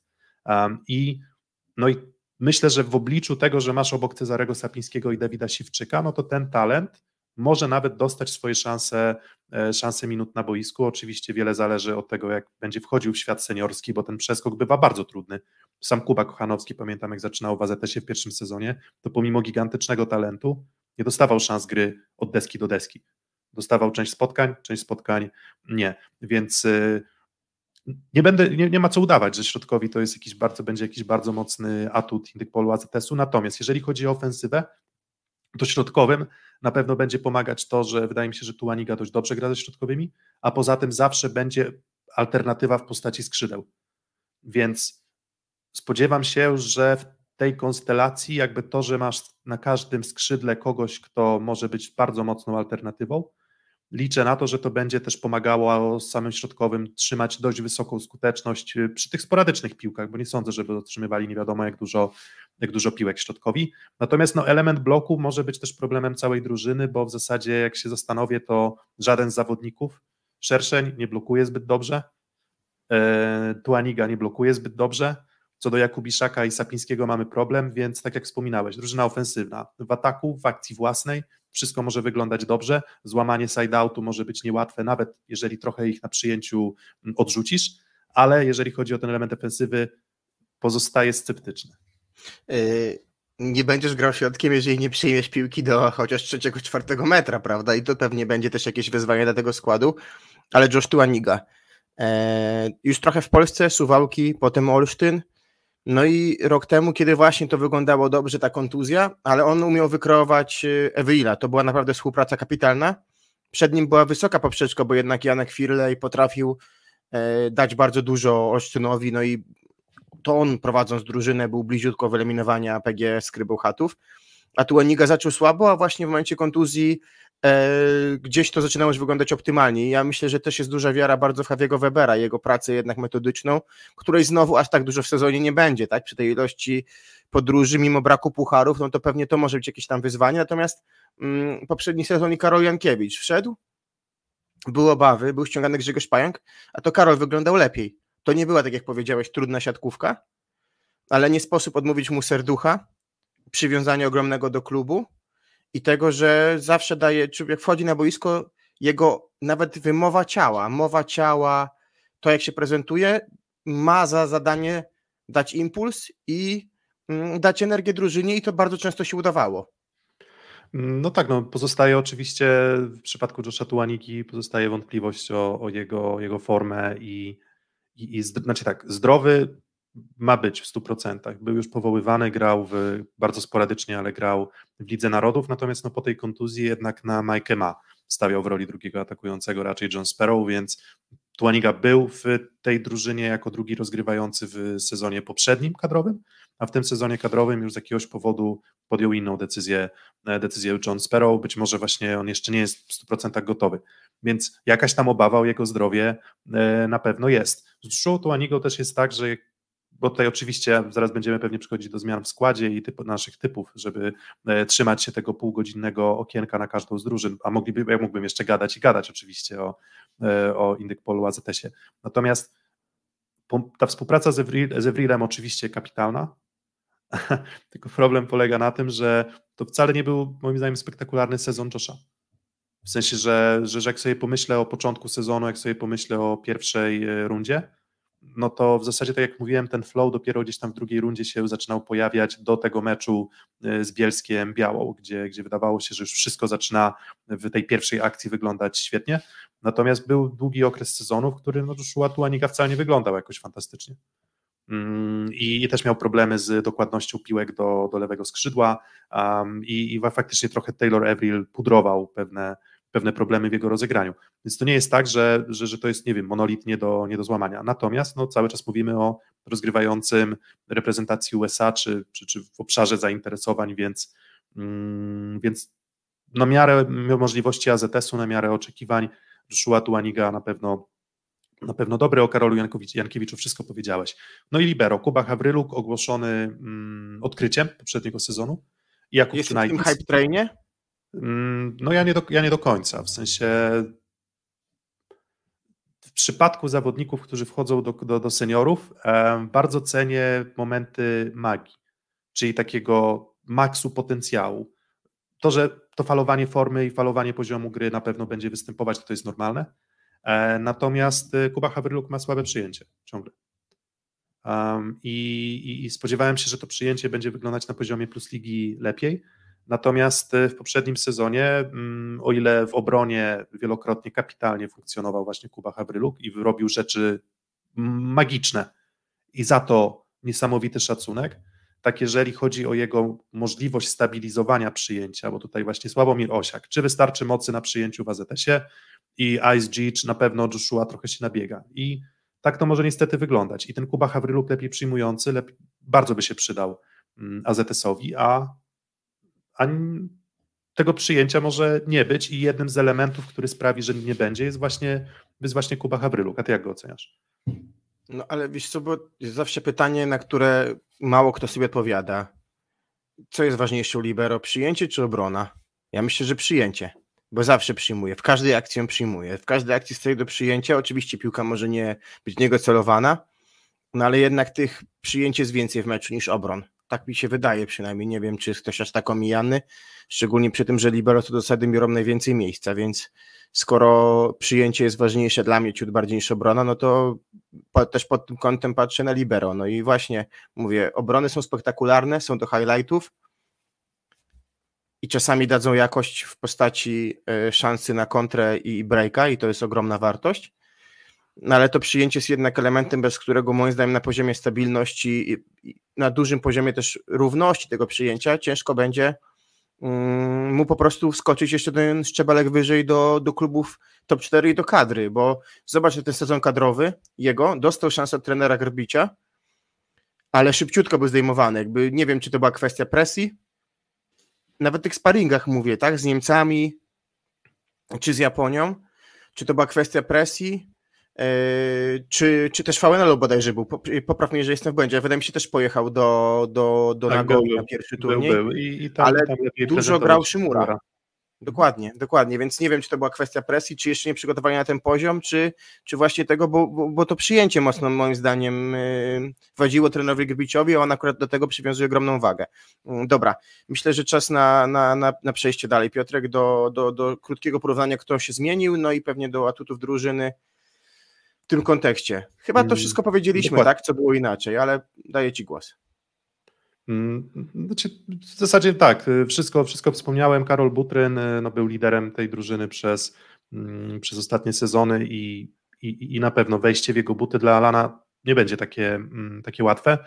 No i myślę, że w obliczu tego, że masz obok Cezarego Sapińskiego i Dawida Siwczyka, no to ten talent może nawet dostać swoje szanse minut na boisku. Oczywiście wiele zależy od tego, jak będzie wchodził w świat seniorski, bo ten przeskok bywa bardzo trudny. Sam Kuba Kochanowski, pamiętam, jak zaczynał w AZS-ie w pierwszym sezonie, to pomimo gigantycznego talentu nie dostawał szans gry od deski do deski. Dostawał część spotkań nie. Więc... Nie ma co udawać, że środkowi to jest będzie jakiś bardzo mocny atut Indykpolu AZS-u, natomiast jeżeli chodzi o ofensywę, to środkowym na pewno będzie pomagać to, że wydaje mi się, że Tuaniga dość dobrze gra ze środkowymi, a poza tym zawsze będzie alternatywa w postaci skrzydeł, więc spodziewam się, że w tej konstelacji jakby to, że masz na każdym skrzydle kogoś, kto może być bardzo mocną alternatywą, liczę na to, że to będzie też pomagało samym środkowym trzymać dość wysoką skuteczność przy tych sporadycznych piłkach, bo nie sądzę, żeby otrzymywali nie wiadomo jak dużo piłek środkowi. Natomiast element bloku może być też problemem całej drużyny, bo w zasadzie jak się zastanowię, to żaden z zawodników, Szerszeń nie blokuje zbyt dobrze, Tuaniga nie blokuje zbyt dobrze, co do Jakubiszaka i Sapińskiego mamy problem, więc tak jak wspominałeś, drużyna ofensywna w ataku, w akcji własnej, wszystko może wyglądać dobrze, złamanie side-outu może być niełatwe, nawet jeżeli trochę ich na przyjęciu odrzucisz, ale jeżeli chodzi o ten element defensywy, pozostaje sceptyczny. Nie będziesz grał środkiem, jeżeli nie przyjmiesz piłki do chociaż 3., 4 metra, prawda? I to pewnie będzie też jakieś wyzwanie dla tego składu, ale Josh Tuaniga. Już trochę w Polsce, Suwałki, potem Olsztyn. No i rok temu, kiedy właśnie to wyglądało dobrze, ta kontuzja, ale on umiał wykreować Evelina. To była naprawdę współpraca kapitalna. Przed nim była wysoka poprzeczka, bo jednak Janek Firlej potrafił dać bardzo dużo Olsztynowi, no i to on prowadząc drużynę był bliziutko wyeliminowania PGE Skry Bełchatów, a Tuaniga zaczął słabo, a właśnie w momencie kontuzji gdzieś to zaczynało już wyglądać optymalnie. Ja myślę, że też jest duża wiara bardzo w Haviego Webera, jego pracę jednak metodyczną, której znowu aż tak dużo w sezonie nie będzie, tak? Przy tej ilości podróży, mimo braku pucharów, no to pewnie to może być jakieś tam wyzwanie, natomiast poprzedni sezon i Karol Jankiewicz wszedł, były obawy, był ściągany Grzegorz Pająk, a to Karol wyglądał lepiej. To nie była, tak jak powiedziałeś, trudna siatkówka, ale nie sposób odmówić mu serducha, przywiązania ogromnego do klubu i tego, że zawsze daje, czy jak wchodzi na boisko, jego nawet wymowa ciała, to jak się prezentuje, ma za zadanie dać impuls i dać energię drużynie i to bardzo często się udawało. No tak, no pozostaje oczywiście w przypadku Joshua Tuanigi pozostaje wątpliwość o jego formę i znaczy tak, zdrowy ma być w 100%. Był już powoływany, grał bardzo sporadycznie, ale grał w Lidze Narodów, natomiast no, po tej kontuzji jednak na Mike Ma stawiał w roli drugiego atakującego raczej John Sparrow, więc Tuaniga był w tej drużynie jako drugi rozgrywający w sezonie poprzednim kadrowym, a w tym sezonie kadrowym już z jakiegoś powodu podjął inną decyzję John Sparrow, być może właśnie on jeszcze nie jest w 100% gotowy, więc jakaś tam obawa o jego zdrowie na pewno jest. Z Tuanigą też jest tak, że bo tutaj oczywiście zaraz będziemy pewnie przychodzić do zmian w składzie i naszych typów, żeby trzymać się tego półgodzinnego okienka na każdą z drużyn, a ja mógłbym jeszcze gadać i gadać oczywiście o Indykpolu AZS-ie. Natomiast ta współpraca z Evrilem oczywiście kapitalna, tylko problem polega na tym, że to wcale nie był moim zdaniem spektakularny sezon Josha. W sensie, że jak sobie pomyślę o początku sezonu, jak sobie pomyślę o pierwszej rundzie, no to w zasadzie, tak jak mówiłem, ten flow dopiero gdzieś tam w drugiej rundzie się zaczynał pojawiać do tego meczu z Bielskiem Białą, gdzie wydawało się, że już wszystko zaczyna w tej pierwszej akcji wyglądać świetnie, natomiast był długi okres sezonu, w którym no, Joshua Tuaniga wcale nie wyglądał jakoś fantastycznie i też miał problemy z dokładnością piłek do lewego skrzydła i faktycznie trochę Taylor Evelin pudrował pewne problemy w jego rozegraniu. Więc to nie jest tak, że to jest, nie wiem, monolit nie do złamania. Natomiast no, cały czas mówimy o rozgrywającym reprezentacji USA czy w obszarze zainteresowań, więc na miarę możliwości AZS-u, na miarę oczekiwań Joshua Tuaniga na pewno dobry. O Karolu Jankiewiczu wszystko powiedziałeś. No i libero. Kuba Havryluk ogłoszony odkryciem poprzedniego sezonu. Jest w tym hype trainie? No ja nie do końca, w sensie w przypadku zawodników, którzy wchodzą do seniorów, bardzo cenię momenty magii, czyli takiego maksu potencjału. To, że to falowanie formy i falowanie poziomu gry na pewno będzie występować, to jest normalne, natomiast Kuba Havryluk ma słabe przyjęcie ciągle. I spodziewałem się, że to przyjęcie będzie wyglądać na poziomie Plus Ligi lepiej. Natomiast w poprzednim sezonie, o ile w obronie wielokrotnie kapitalnie funkcjonował właśnie Kuba Havryluk i robił rzeczy magiczne i za to niesamowity szacunek, tak jeżeli chodzi o jego możliwość stabilizowania przyjęcia, bo tutaj właśnie Sławomir Osiak, czy wystarczy mocy na przyjęciu w AZS-ie i ISG, czy na pewno Joshua trochę się nabiega i tak to może niestety wyglądać i ten Kuba Havryluk lepiej przyjmujący, bardzo by się przydał AZS-owi, a tego przyjęcia może nie być i jednym z elementów, który sprawi, że nie będzie, jest właśnie Kuba Havryluk. A ty jak go oceniasz? No ale wiesz co, bo jest zawsze pytanie, na które mało kto sobie odpowiada. Co jest ważniejsze u libero, przyjęcie czy obrona? Ja myślę, że przyjęcie, bo zawsze przyjmuje, w każdej akcji on przyjmuje, w każdej akcji stoi do przyjęcia, oczywiście piłka może nie być w niego celowana, no ale jednak tych przyjęć jest więcej w meczu niż obron. Tak mi się wydaje przynajmniej, nie wiem, czy jest ktoś aż tak omijany, szczególnie przy tym, że libero to do zasady biorą najwięcej miejsca, więc skoro przyjęcie jest ważniejsze dla mnie ciut bardziej niż obrona, no to też pod tym kątem patrzę na libero. No i właśnie mówię, obrony są spektakularne, są do highlightów i czasami dadzą jakość w postaci szansy na kontrę i breaka i to jest ogromna wartość. No ale to przyjęcie jest jednak elementem, bez którego moim zdaniem na poziomie stabilności i na dużym poziomie też równości tego przyjęcia ciężko będzie mu po prostu wskoczyć jeszcze ten szczebelek wyżej do klubów top 4 i do kadry, bo zobacz, że ten sezon kadrowy jego dostał szansę od trenera Grbicia, ale szybciutko był zdejmowany, jakby nie wiem, czy to była kwestia presji, nawet w tych sparingach mówię, tak, z Niemcami czy z Japonią, czy to była kwestia presji, czy też VNL-u bodajże był, popraw mnie, że jestem w błędzie, wydaje mi się też pojechał do tak, Nagoi na pierwszy turniej, ale tam dużo grał Szymura. Dokładnie, więc nie wiem, czy to była kwestia presji, czy jeszcze nie przygotowania na ten poziom, czy właśnie tego, bo to przyjęcie mocno moim zdaniem wadziło trenerowi Grbiciowi, a on akurat do tego przywiązuje ogromną wagę. Dobra, myślę, że czas na przejście dalej, Piotrek, do krótkiego porównania, kto się zmienił, no i pewnie do atutów drużyny w tym kontekście. Chyba to wszystko powiedzieliśmy, tak, co było inaczej, ale daję ci głos. W zasadzie tak, wszystko wspomniałem. Karol Butryn był liderem tej drużyny przez ostatnie sezony i na pewno wejście w jego buty dla Alana nie będzie takie łatwe.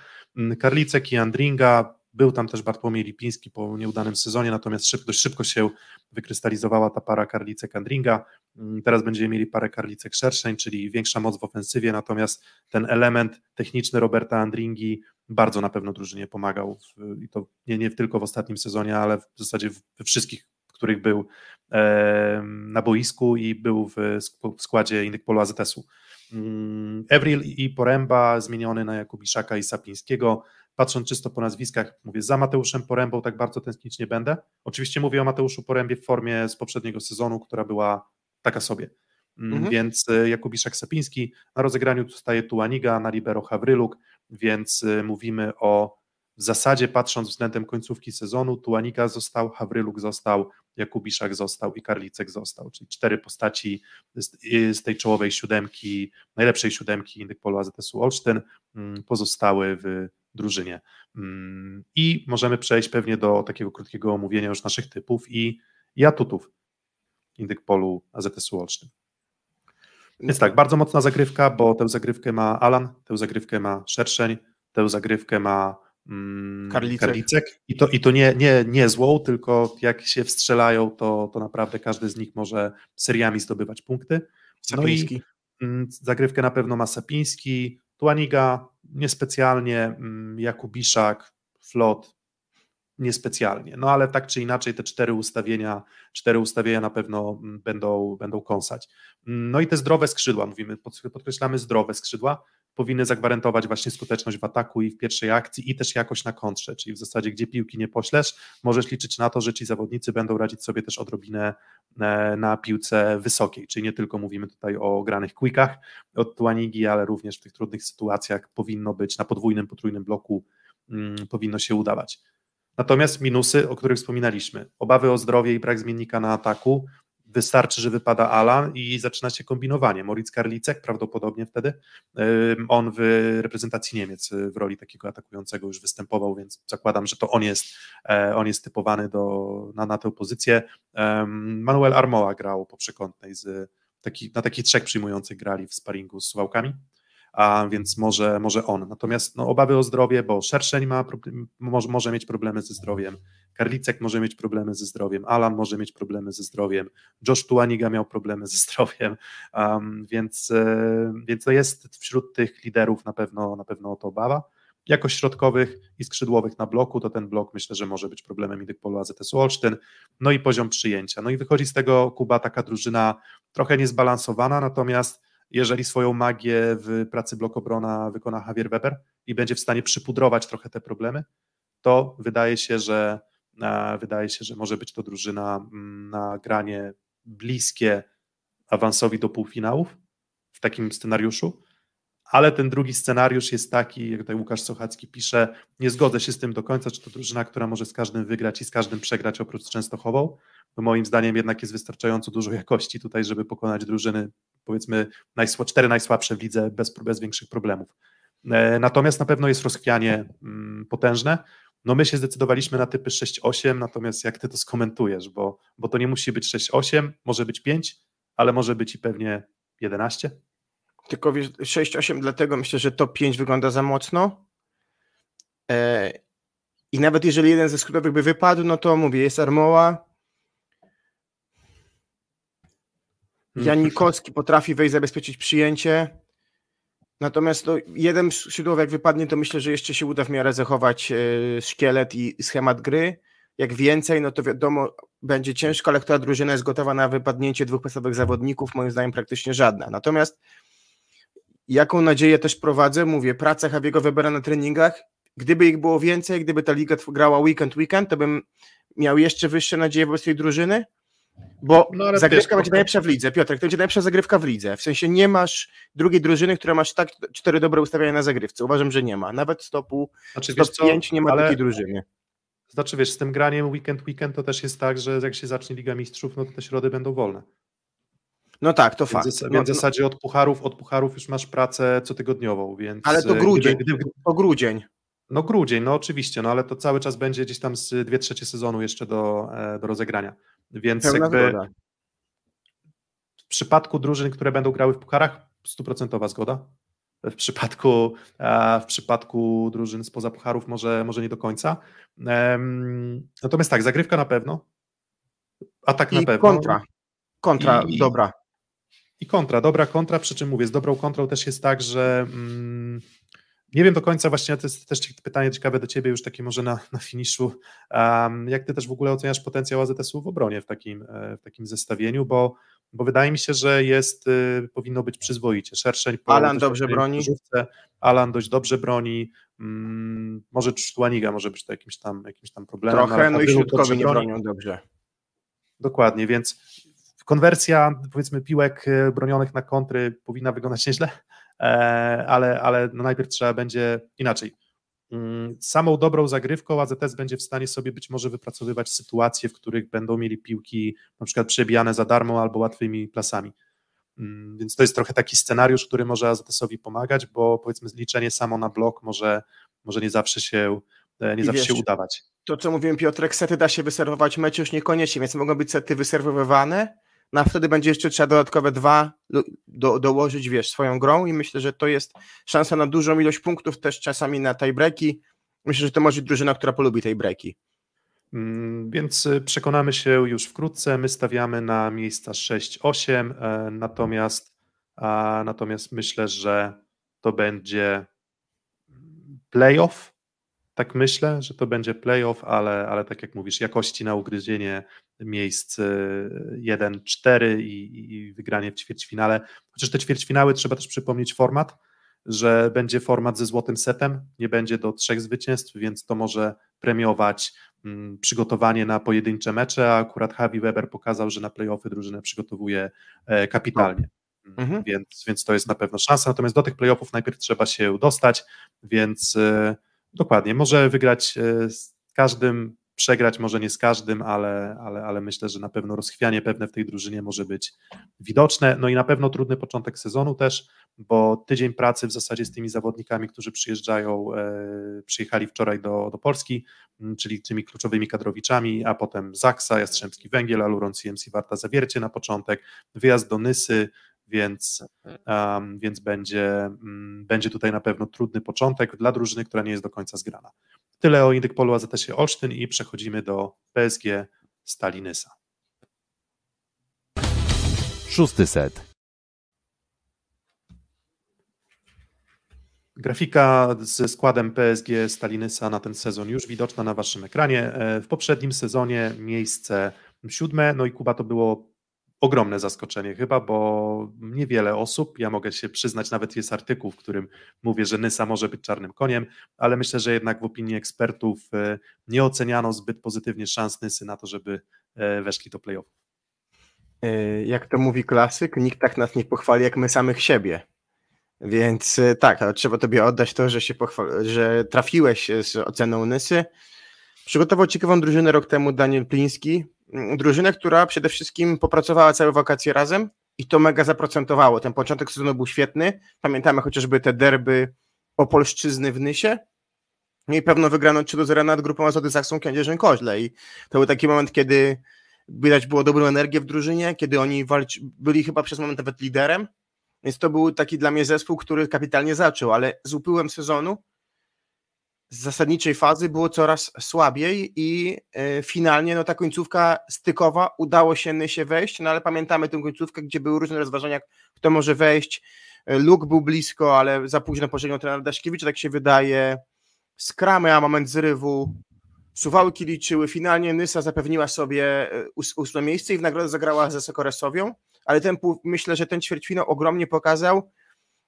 Karlicek i Andringa, był tam też Bartłomiej Lipiński po nieudanym sezonie, natomiast dość szybko się wykrystalizowała ta para Karlicek-Andringa. Teraz będziemy mieli parę Karlicek-Szerszeń, czyli większa moc w ofensywie, natomiast ten element techniczny Roberta Andringi bardzo na pewno drużynie pomagał i to nie tylko w ostatnim sezonie, ale w zasadzie we wszystkich, w których był na boisku i był w składzie Indykpolu AZS-u. Evelin i Poręba zmieniony na Jakubiszaka i Sapińskiego. Patrząc czysto po nazwiskach, mówię, za Mateuszem Porębą tak bardzo tęsknić nie będę. Oczywiście mówię o Mateuszu Porębie w formie z poprzedniego sezonu, która była taka sobie. Więc Jakubiszak, Sapiński, na rozegraniu staje Tuaniga, na libero Havryluk, więc mówimy o, w zasadzie patrząc względem końcówki sezonu, Tuaniga został, Havryluk został, Jakubiszak został i Karlicek został, czyli 4 postaci z tej czołowej siódemki, najlepszej siódemki Indykpolu AZS-u Olsztyn pozostały w drużynie. I możemy przejść pewnie do takiego krótkiego omówienia już naszych typów i atutów Indykpolu AZS-u Olsztyn. Więc tak, bardzo mocna zagrywka, bo tę zagrywkę ma Alan, tę zagrywkę ma Szerszeń, tę zagrywkę ma Karlicek. I to nie złą, tylko jak się wstrzelają, to naprawdę każdy z nich może seriami zdobywać punkty. Sapiński. No i zagrywkę na pewno ma Sapiński, Tuaniga niespecjalnie, Jakubiszak, Flot niespecjalnie. No ale tak czy inaczej te cztery ustawienia na pewno będą kąsać. No i te zdrowe skrzydła, mówimy, podkreślamy zdrowe skrzydła, powinny zagwarantować właśnie skuteczność w ataku i w pierwszej akcji i też jakość na kontrze, czyli w zasadzie gdzie piłki nie poślesz, możesz liczyć na to, że ci zawodnicy będą radzić sobie też odrobinę na piłce wysokiej, czyli nie tylko mówimy tutaj o granych quickach od Tuanigi, ale również w tych trudnych sytuacjach powinno być na podwójnym, potrójnym bloku powinno się udawać. Natomiast minusy, o których wspominaliśmy, obawy o zdrowie i brak zmiennika na ataku, wystarczy, że wypada Alan i zaczyna się kombinowanie. Moritz Karliczek prawdopodobnie wtedy, on w reprezentacji Niemiec w roli takiego atakującego już występował, więc zakładam, że to on jest typowany na tę pozycję. Manuel Armoa grał po przekątnej, na takich 3 przyjmujących grali w sparingu z Suwałkami, a więc może on. Natomiast obawy o zdrowie, bo Szerszeń może mieć problemy ze zdrowiem, Karlicek może mieć problemy ze zdrowiem, Alan może mieć problemy ze zdrowiem, Josh Tuaniga miał problemy ze zdrowiem, więc to jest wśród tych liderów na pewno to obawa. Jakość środkowych i skrzydłowych na bloku, to ten blok myślę, że może być problemem Indykpolu AZS-u Olsztyn, no i poziom przyjęcia. No i wychodzi z tego, Kuba, taka drużyna trochę niezbalansowana, natomiast jeżeli swoją magię w pracy blok obrona wykona Haviey Weber i będzie w stanie przypudrować trochę te problemy, to wydaje się, że może być to drużyna na granie bliskie awansowi do półfinałów w takim scenariuszu, ale ten drugi scenariusz jest taki, jak tutaj Łukasz Sochacki pisze, nie zgodzę się z tym do końca, czy to drużyna, która może z każdym wygrać i z każdym przegrać oprócz Częstochową, bo moim zdaniem jednak jest wystarczająco dużo jakości tutaj, żeby pokonać drużyny, powiedzmy 4 najsłabsze w lidze bez większych problemów. Natomiast na pewno jest rozchwianie potężne. No my się zdecydowaliśmy na typy 6-8, natomiast jak ty to skomentujesz, bo to nie musi być 6-8, może być 5, ale może być i pewnie 11. Tylko wiesz, 6-8, dlatego myślę, że top 5 wygląda za mocno I nawet jeżeli jeden ze skrótowych by wypadł, no to mówię, jest Armoa. Janikowski potrafi wejść, zabezpieczyć przyjęcie. Natomiast no, jeden skrzydłowy jak wypadnie, to myślę, że jeszcze się uda w miarę zachować szkielet i schemat gry. Jak więcej, no to wiadomo, będzie ciężko, ale która drużyna jest gotowa na wypadnięcie dwóch podstawowych zawodników? Moim zdaniem praktycznie żadna. Natomiast jaką nadzieję też prowadzę, mówię, praca Haviego Webera na treningach. Gdyby ich było więcej, gdyby ta liga grała weekend, to bym miał jeszcze wyższe nadzieje wobec tej drużyny, bo no, zagrywka będzie najlepsza w lidze. Piotrek, to będzie najlepsza zagrywka w lidze. W sensie nie masz drugiej drużyny, która masz tak cztery dobre ustawienia na zagrywce. Uważam, że nie ma. Nawet stopu, znaczy, stop 5 nie ma takiej drużyny. Znaczy wiesz, z tym graniem weekend to też jest tak, że jak się zacznie Liga Mistrzów, no to te środy będą wolne. No tak, to fakt. W zasadzie od pucharów już masz pracę cotygodniową, więc... Ale to grudzień, grudzień. No grudzień, no oczywiście, no ale to cały czas będzie gdzieś tam z 2/3 sezonu jeszcze do rozegrania. Więc pełna jakby zgoda. W przypadku drużyn, które będą grały w pucharach, 100% zgoda. W przypadku drużyn spoza pucharów może nie do końca. Natomiast tak, zagrywka na pewno, atak na pewno. Kontra, dobra kontra, przy czym mówię, z dobrą kontrą też jest tak, że nie wiem do końca, właśnie to jest też pytanie ciekawe do ciebie, już takie może na finiszu, jak ty też w ogóle oceniasz potencjał AZS-u w obronie w takim zestawieniu, bo wydaje mi się, że jest, powinno być przyzwoicie. Szerszeń, Alan dobrze broni. Alan dość dobrze broni. Może Tuaniga może być to jakimś tam problemem. Trochę, no i środkowy nie bronią dobrze. Dokładnie, więc konwersja, powiedzmy, piłek bronionych na kontry powinna wyglądać nieźle, ale no najpierw trzeba będzie inaczej. Samą dobrą zagrywką AZS będzie w stanie sobie być może wypracowywać sytuacje, w których będą mieli piłki na przykład przebijane za darmo albo łatwymi plasami. Więc to jest trochę taki scenariusz, który może AZS-owi pomagać, bo powiedzmy liczenie samo na blok może nie zawsze się udawać. To co mówiłem, Piotrek, sety da się wyserwować, mecz już niekoniecznie, więc mogą być sety wyserwowywane, no a wtedy będzie jeszcze trzeba dodatkowe dwa dołożyć, wiesz, swoją grą i myślę, że to jest szansa na dużą ilość punktów, też czasami na tiebreaki. Myślę, że to może być drużyna, która polubi tiebreaki. Więc przekonamy się już wkrótce. My stawiamy na miejsca 6-8, natomiast myślę, że to będzie playoff. Tak myślę, że to będzie playoff, ale tak jak mówisz, jakości na ugryzienie miejsc 1-4 i wygranie w ćwierćfinale. Chociaż te ćwierćfinały, trzeba też przypomnieć format, że będzie format ze złotym setem, nie będzie do 3 zwycięstw, więc to może premiować przygotowanie na pojedyncze mecze, a akurat Haviey Weber pokazał, że na playoffy drużynę przygotowuje kapitalnie. Mhm. Więc to jest na pewno szansa, natomiast do tych playoffów najpierw trzeba się dostać, więc... Dokładnie, może wygrać z każdym, przegrać może nie z każdym, ale myślę, że na pewno rozchwianie pewne w tej drużynie może być widoczne, no i na pewno trudny początek sezonu też, bo tydzień pracy w zasadzie z tymi zawodnikami, którzy przyjechali wczoraj do Polski, czyli tymi kluczowymi kadrowiczami, a potem Zaksa, Jastrzębski Węgiel, Aluron CMC Warte Zawiercie na początek, wyjazd do Nysy, więc będzie tutaj na pewno trudny początek dla drużyny, która nie jest do końca zgrana. Tyle o Indykpolu AZS-ie Olsztyn i przechodzimy do PSG Stali Nysa. Szósty set. Grafika ze składem PSG Stali Nysa na ten sezon już widoczna na waszym ekranie. W poprzednim sezonie miejsce 7, no i Kuba, to było ogromne zaskoczenie chyba, bo niewiele osób, ja mogę się przyznać, nawet jest artykuł, w którym mówię, że Nysa może być czarnym koniem, ale myślę, że jednak w opinii ekspertów nie oceniano zbyt pozytywnie szans Nysy na to, żeby weszli do play-offów. Jak to mówi klasyk, nikt tak nas nie pochwali jak my samych siebie. Więc tak, ale trzeba tobie oddać to, że trafiłeś z oceną Nysy. Przygotował ciekawą drużynę rok temu Daniel Pliński, drużynę, która przede wszystkim popracowała całe wakacje razem i to mega zaprocentowało. Ten początek sezonu był świetny. Pamiętamy chociażby te derby Opolszczyzny w Nysie. I pewno wygrano 3-0 nad Grupą Azoty ZAKSą Kędzierzyn-Koźle. I to był taki moment, kiedy widać było dobrą energię w drużynie, kiedy oni byli chyba przez moment nawet liderem. Więc to był taki dla mnie zespół, który kapitalnie zaczął, ale z upływem sezonu z zasadniczej fazy było coraz słabiej i finalnie no, ta końcówka stykowa, udało się Nysie wejść, no ale pamiętamy tę końcówkę, gdzie były różne rozważania, kto może wejść. Luke był blisko, ale za późno pożegnał trener Daszkiewicz, tak się wydaje. Skramy, a moment zrywu. Suwałki liczyły, finalnie Nysa zapewniła sobie 8. miejsce i w nagrodę zagrała ze Sokoresowią, ale ten, myślę, że ten ćwierćfinał ogromnie pokazał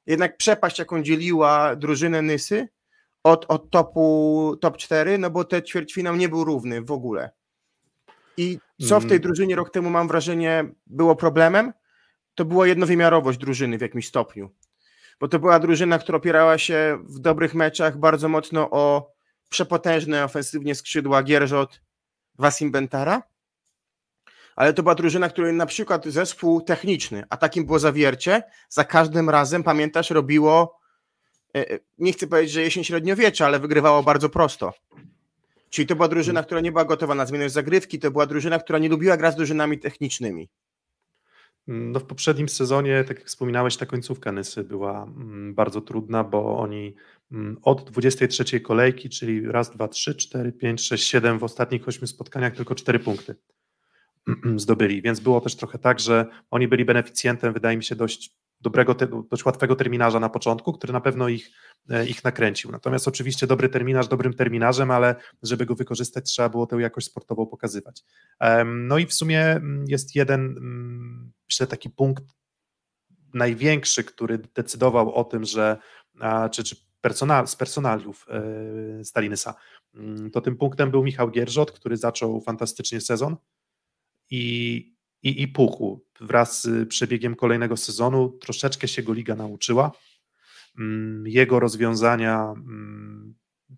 jednak przepaść, jaką dzieliła drużynę Nysy od top 4, no bo ten ćwierćfinał nie był równy w ogóle. I co w tej drużynie rok temu, mam wrażenie, było problemem? To była jednowymiarowość drużyny w jakimś stopniu, bo to była drużyna, która opierała się w dobrych meczach bardzo mocno o przepotężne ofensywnie skrzydła Gierżot, Wasim Bentara, ale to była drużyna, której na przykład zespół techniczny, a takim było Zawiercie, za każdym razem, pamiętasz, robiło, nie chcę powiedzieć, że jesień średniowiecza, ale wygrywało bardzo prosto. Czyli to była drużyna, która nie była gotowa na zmianę zagrywki, to była drużyna, która nie lubiła grać z drużynami technicznymi. No w poprzednim sezonie, tak jak wspominałeś, ta końcówka Nysy była bardzo trudna, bo oni od 23 kolejki, czyli raz, dwa, trzy, cztery, pięć, sześć, siedem, w ostatnich 8 spotkaniach tylko 4 punkty zdobyli, więc było też trochę tak, że oni byli beneficjentem, wydaje mi się, dość łatwego terminarza na początku, który na pewno ich nakręcił. Natomiast oczywiście dobry terminarz dobrym terminarzem, ale żeby go wykorzystać, trzeba było tę jakość sportową pokazywać. No i w sumie jest jeden, myślę, taki punkt największy, który decydował o tym, że z personaliów Stali Nysa. To tym punktem był Michał Gierżot, który zaczął fantastycznie sezon i puchł. Wraz z przebiegiem kolejnego sezonu troszeczkę się go liga nauczyła. Jego rozwiązania,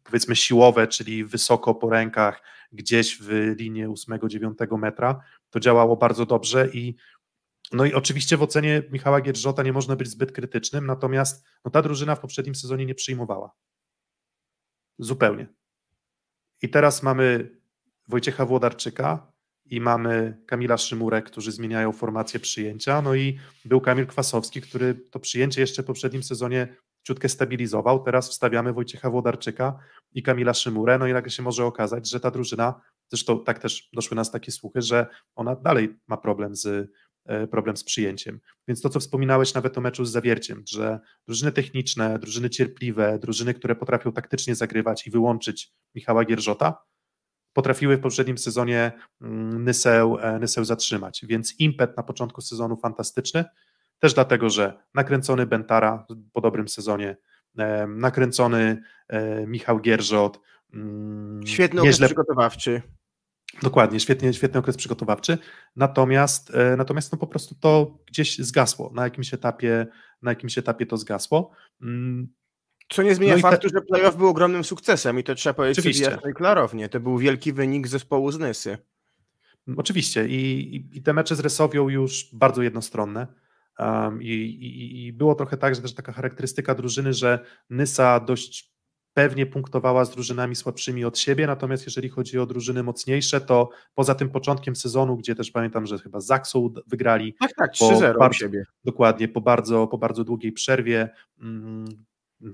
powiedzmy, siłowe, czyli wysoko po rękach, gdzieś w linie 8-9 metra, to działało bardzo dobrze i no i oczywiście w ocenie Michała Gierżota nie można być zbyt krytycznym, natomiast no, ta drużyna w poprzednim sezonie nie przyjmowała. Zupełnie. I teraz mamy Wojciecha Włodarczyka i mamy Kamila Szymurę, którzy zmieniają formację przyjęcia, no i był Kamil Kwasowski, który to przyjęcie jeszcze w poprzednim sezonie ciutkę stabilizował, teraz wstawiamy Wojciecha Włodarczyka i Kamila Szymurę, no i nagle się może okazać, że ta drużyna, zresztą tak też doszły nas takie słuchy, że ona dalej ma problem z przyjęciem. Więc to, co wspominałeś nawet o meczu z Zawierciem, że drużyny techniczne, drużyny cierpliwe, drużyny, które potrafią taktycznie zagrywać i wyłączyć Michała Gierżota, potrafiły w poprzednim sezonie Nysę zatrzymać. Więc impet na początku sezonu fantastyczny, też dlatego, że nakręcony Bentara po dobrym sezonie, nakręcony Michał Gierżot. Świetny okres przygotowawczy. Dokładnie, świetny okres przygotowawczy, natomiast no po prostu to gdzieś zgasło, na jakimś etapie to zgasło. Co nie zmienia faktu, że play-off był ogromnym sukcesem i to trzeba powiedzieć sobie jasno i klarownie, to był wielki wynik zespołu z Nysy. Oczywiście i te mecze z Resowią już bardzo jednostronne. I było trochę tak, że też taka charakterystyka drużyny, że Nysa dość pewnie punktowała z drużynami słabszymi od siebie, natomiast jeżeli chodzi o drużyny mocniejsze, to poza tym początkiem sezonu, gdzie też pamiętam, że chyba z Zaksą wygrali. Tak, 3-0 u siebie. Dokładnie, po bardzo długiej przerwie,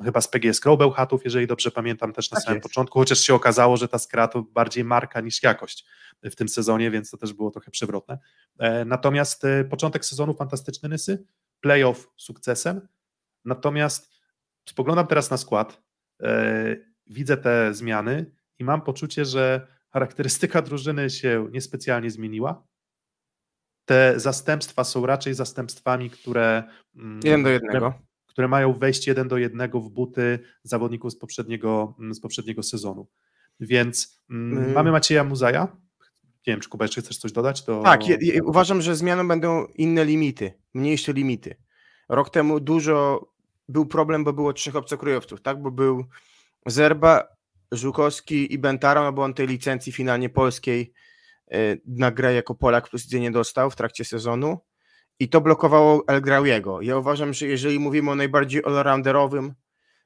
chyba z PGE Skrą Bełchatów, jeżeli dobrze pamiętam, też na samym początku, chociaż się okazało, że ta Skra to bardziej marka niż jakość w tym sezonie, więc to też było trochę przewrotne. Natomiast początek sezonu fantastyczny Nysy, play-off sukcesem, natomiast spoglądam teraz na skład, widzę te zmiany i mam poczucie, że charakterystyka drużyny się niespecjalnie zmieniła. Te zastępstwa są raczej zastępstwami, które 1 do 1. Które mają wejść 1 do 1 w buty zawodników z poprzedniego sezonu. Więc mamy Macieja Muzaja. Nie wiem, czy Kuba, jeszcze chcesz coś dodać? Tak, uważam, że zmianą będą inne limity, mniejsze limity. Rok temu był problem, bo było 3 obcokrajowców, tak? Bo był Zerba, Żukowski i Bentara, no bo on tej licencji finalnie polskiej na grę jako Polak plus gdzie nie dostał w trakcie sezonu i to blokowało El Grawiego. Ja uważam, że jeżeli mówimy o najbardziej all-rounderowym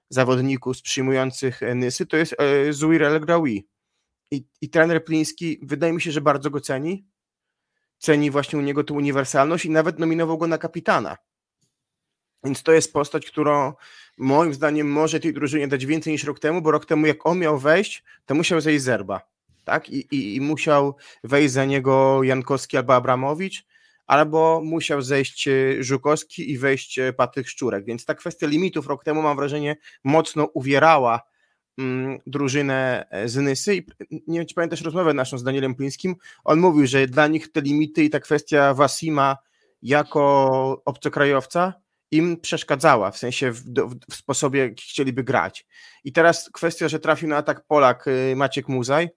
zawodniku z przyjmujących Nysy, to jest Zouir El Grawi. I trener Pliński, wydaje mi się, że bardzo go ceni. Ceni właśnie u niego tę uniwersalność i nawet nominował go na kapitana. Więc to jest postać, która moim zdaniem może tej drużynie dać więcej niż rok temu, bo rok temu jak on miał wejść, to musiał zejść Zerba, tak? I musiał wejść za niego Jankowski albo Abramowicz, albo musiał zejść Żukowski i wejść Patryk Czurek, więc ta kwestia limitów rok temu, mam wrażenie, mocno uwierała drużynę z Nysy i nie wiem, czy pamiętasz rozmowę naszą z Danielem Plińskim, on mówił, że dla nich te limity i ta kwestia Wasima jako obcokrajowca im przeszkadzała, w sensie w sposobie, jaki chcieliby grać. I teraz kwestia, że trafił na atak Polak Maciej Muzaj,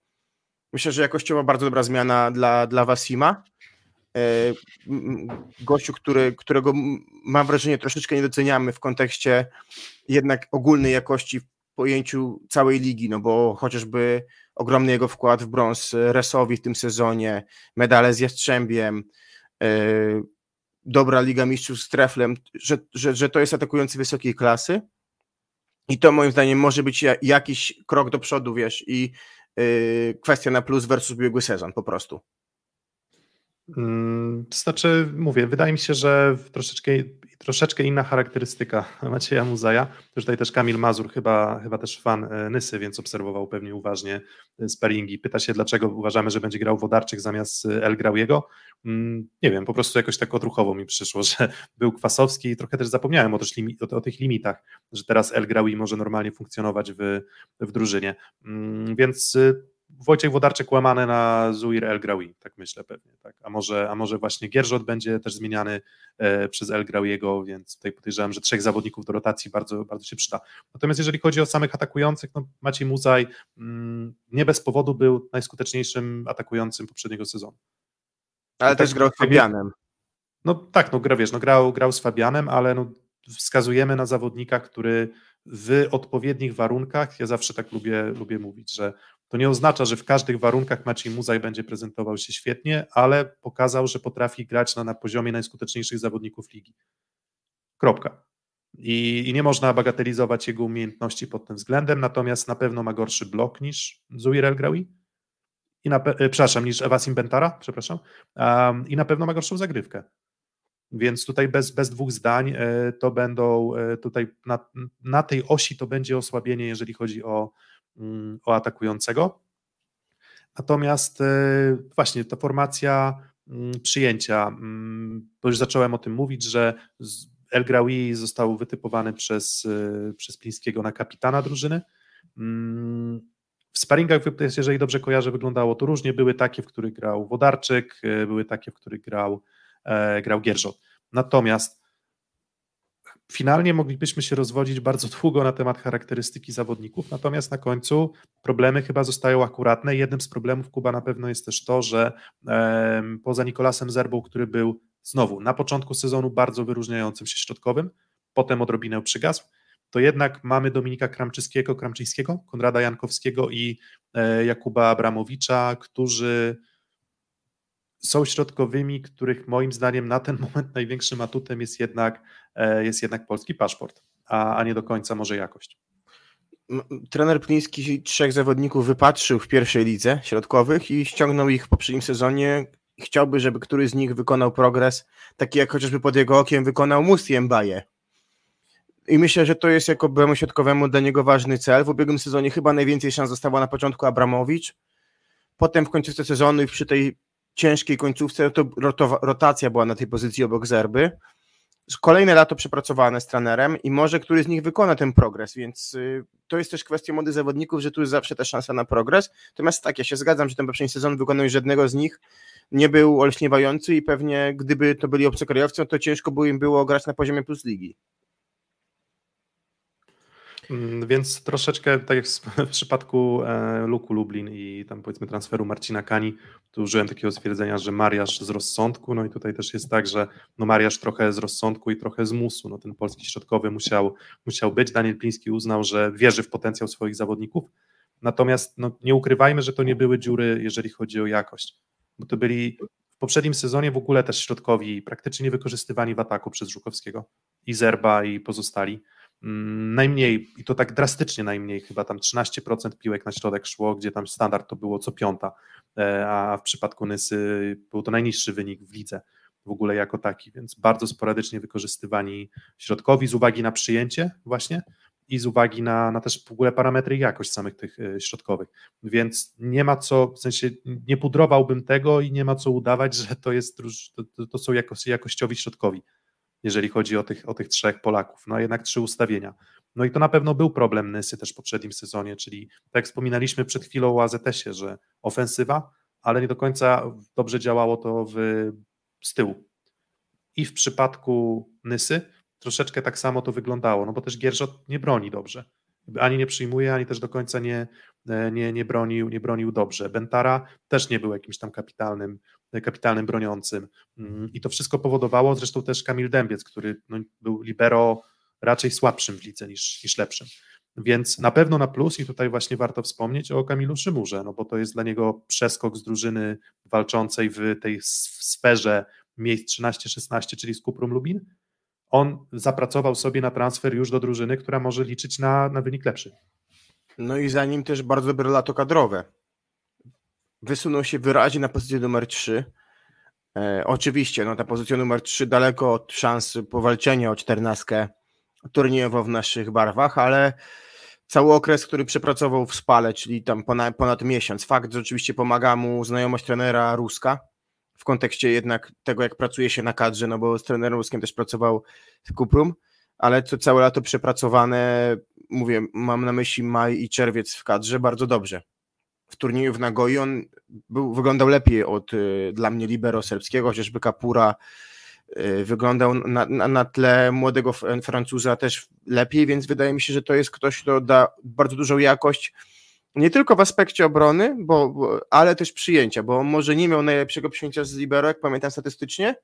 myślę, że jakościowo bardzo dobra zmiana dla Wasima, gościu, którego mam wrażenie troszeczkę nie doceniamy w kontekście jednak ogólnej jakości w pojęciu całej ligi, no bo chociażby ogromny jego wkład w brąz Resowi w tym sezonie, medale z Jastrzębiem, dobra Liga Mistrzów z Treflem, że to jest atakujący wysokiej klasy i to moim zdaniem może być jakiś krok do przodu, wiesz, i kwestia na plus versus ubiegły sezon po prostu. Znaczy, mówię, wydaje mi się, że troszeczkę inna charakterystyka Macieja Muzaja. Tutaj też Kamil Mazur, chyba też fan Nysy, więc obserwował pewnie uważnie sparingi. Pyta się, dlaczego uważamy, że będzie grał Wodarczyk zamiast El Grauiego. Nie wiem, po prostu jakoś tak odruchowo mi przyszło, że był Kwasowski i trochę też zapomniałem o tych limitach, że teraz El Graui może normalnie funkcjonować w drużynie. Więc Wojciech Wodarczyk łamany na Zuir El Graui, tak myślę pewnie. Tak? A może właśnie Gierżot będzie też zmieniany przez El Grauiego, więc tutaj podejrzewam, że 3 zawodników do rotacji bardzo, bardzo się przyda. Natomiast jeżeli chodzi o samych atakujących, no Maciej Muzaj nie bez powodu był najskuteczniejszym atakującym poprzedniego sezonu. Ale też grał z Fabianem. No tak, no grał z Fabianem, ale no wskazujemy na zawodnika, który w odpowiednich warunkach, ja zawsze tak lubię mówić, że to nie oznacza, że w każdych warunkach Maciej Muzaj będzie prezentował się świetnie, ale pokazał, że potrafi grać na poziomie najskuteczniejszych zawodników ligi. Kropka. I nie można bagatelizować jego umiejętności pod tym względem, natomiast na pewno ma gorszy blok niż Zuir El Graui, niż Wasim Bentara, i na pewno ma gorszą zagrywkę. Więc tutaj bez dwóch zdań to będą tutaj na tej osi to będzie osłabienie, jeżeli chodzi o atakującego. Natomiast właśnie ta formacja przyjęcia, bo już zacząłem o tym mówić, że El Graui został wytypowany przez Plińskiego na kapitana drużyny. W sparingach, jeżeli dobrze kojarzę, wyglądało to różnie. Były takie, w których grał Wodarczyk, były takie, w których grał Gierżot. Natomiast finalnie moglibyśmy się rozwodzić bardzo długo na temat charakterystyki zawodników, natomiast na końcu problemy chyba zostają akuratne. Jednym z problemów, Kuba, na pewno jest też to, że poza Nikolasem Zerbą, który był znowu na początku sezonu bardzo wyróżniającym się środkowym, potem odrobinę przygasł, to jednak mamy Dominika Kramczyńskiego, Konrada Jankowskiego i Jakuba Abramowicza, którzy są środkowymi, których moim zdaniem na ten moment największym atutem jest jednak polski paszport, a nie do końca może jakość. Trener Pliński 3 zawodników wypatrzył w pierwszej lidze środkowych i ściągnął ich w poprzednim sezonie. Chciałby, żeby któryś z nich wykonał progres, taki jak chociażby pod jego okiem wykonał Musti Mbaye. I myślę, że to jest jako byłemu środkowemu dla niego ważny cel. W ubiegłym sezonie chyba najwięcej szans została na początku Abramowicz, potem w końcówce sezonu i przy tej ciężkiej końcówce, to rotacja była na tej pozycji obok Zerby. Kolejne lato przepracowane z trenerem i może któryś z nich wykona ten progres, więc to jest też kwestia młodych zawodników, że tu jest zawsze ta szansa na progres. Natomiast tak, ja się zgadzam, że ten poprzedni sezon wykonał żadnego z nich, nie był olśniewający i pewnie gdyby to byli obcokrajowcy, to ciężko by im było grać na poziomie plus ligi. Więc troszeczkę, tak jak w przypadku Luku Lublin i tam powiedzmy transferu Marcina Kani, tu użyłem takiego stwierdzenia, że Mariasz z rozsądku, no i tutaj też jest tak, że no Mariasz trochę z rozsądku i trochę z musu, no ten polski środkowy musiał być. Daniel Pliński uznał, że wierzy w potencjał swoich zawodników, natomiast no, nie ukrywajmy, że to nie były dziury, jeżeli chodzi o jakość, bo to byli w poprzednim sezonie w ogóle też środkowi praktycznie niewykorzystywani w ataku przez Żukowskiego i Zerba i pozostali. Najmniej, i to tak drastycznie najmniej, chyba tam 13% piłek na środek szło, gdzie tam standard to było co 5., a w przypadku Nysy był to najniższy wynik w lidze. w ogóle jako taki, więc bardzo sporadycznie wykorzystywani środkowi z uwagi na przyjęcie właśnie i z uwagi na też w ogóle parametry i jakość samych tych środkowych, więc nie ma co, w sensie nie pudrowałbym tego i nie ma co udawać, że to jest to są jakościowi środkowi, jeżeli chodzi o tych trzech Polaków, no jednak trzy ustawienia. No i to na pewno był problem Nysy też w poprzednim sezonie, czyli tak jak wspominaliśmy przed chwilą o AZS-ie, że ofensywa, ale nie do końca dobrze działało to z tyłu. I w przypadku Nysy troszeczkę tak samo to wyglądało, no bo też Gierżot nie broni dobrze, ani nie przyjmuje, ani też do końca nie bronił dobrze. Bentara też nie był jakimś tam kapitalnym broniącym i to wszystko powodowało, zresztą też Kamil Dębiec, który no, był libero raczej słabszym w lidze niż lepszym, więc na pewno na plus i tutaj właśnie warto wspomnieć o Kamilu Szymurze, no bo to jest dla niego przeskok z drużyny walczącej w tej sferze miejsc 13-16, czyli z Cuprum Lubin. On zapracował sobie na transfer już do drużyny, która może liczyć na wynik lepszy. No i za nim też bardzo dobre lato kadrowe. Wysunął się wyraźnie na pozycję numer 3. Oczywiście, no ta pozycja numer 3 daleko od szans powalczenia o 14 turniejowo w naszych barwach, ale cały okres, który przepracował w Spale, czyli tam ponad miesiąc, fakt, że oczywiście pomaga mu znajomość trenera Ruska, w kontekście jednak tego, jak pracuje się na kadrze, no bo z trenerem Ruskiem też pracował w Cuprum, ale to całe lato przepracowane, mówię, mam na myśli maj i czerwiec w kadrze, bardzo dobrze. W turnieju w Nagoi on wyglądał lepiej od dla mnie libero serbskiego, chociażby Kapura wyglądał na tle młodego Francuza też lepiej, więc wydaje mi się, że to jest ktoś, kto da bardzo dużą jakość, nie tylko w aspekcie obrony, ale też przyjęcia, bo może nie miał najlepszego przyjęcia z libero, jak pamiętam statystycznie,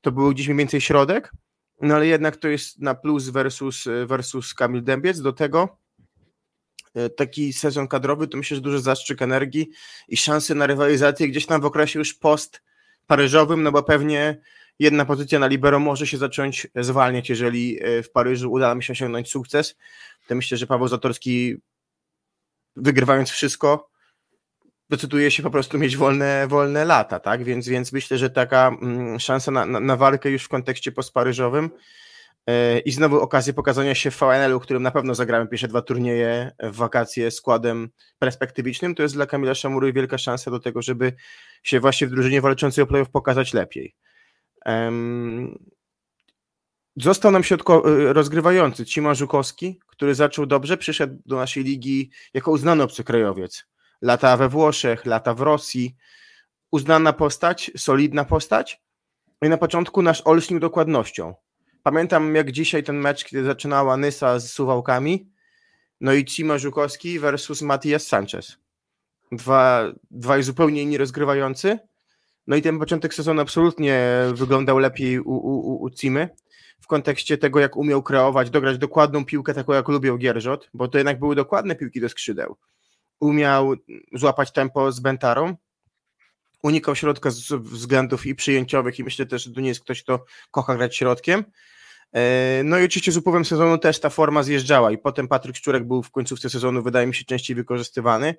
to był gdzieś mniej więcej środek, no ale jednak to jest na plus versus Kamil Dębiec. Do tego taki sezon kadrowy to myślę, że duży zastrzyk energii i szansy na rywalizację gdzieś tam w okresie już post-paryżowym, no bo pewnie jedna pozycja na libero może się zacząć zwalniać, jeżeli w Paryżu uda nam się osiągnąć sukces, to myślę, że Paweł Zatorski, wygrywając wszystko, decyduje się po prostu mieć wolne lata, tak? Więc myślę, że taka szansa na walkę już w kontekście postparyżowym i znowu okazję pokazania się w VNL-u, którym na pewno zagramy pierwsze dwa turnieje w wakacje składem perspektywicznym, to jest dla Kamila Szamury wielka szansa do tego, żeby się właśnie w drużynie walczącej o play-off pokazać lepiej. Został nam środko rozgrywający Cima Żukowski, który zaczął dobrze, przyszedł do naszej ligi jako uznany obcokrajowiec. Lata we Włoszech, lata w Rosji. Uznana postać, solidna postać. I na początku nasz olśnił dokładnością. Pamiętam jak dzisiaj ten mecz, kiedy zaczynała Nysa z Suwałkami. No i Cima Żukowski versus Matias Sanchez. Dwaj zupełnie inni rozgrywający. No i ten początek sezonu absolutnie wyglądał lepiej u Cimy. W kontekście tego, jak umiał kreować, dograć dokładną piłkę, taką jak lubił Gierżot, bo to jednak były dokładne piłki do skrzydeł. Umiał złapać tempo z Bentarą, unikał środka z względów i przyjęciowych i myślę też, że to nie jest ktoś, kto kocha grać środkiem. No i oczywiście z upływem sezonu też ta forma zjeżdżała i potem Patryk Czurek był w końcówce sezonu, wydaje mi się, częściej wykorzystywany.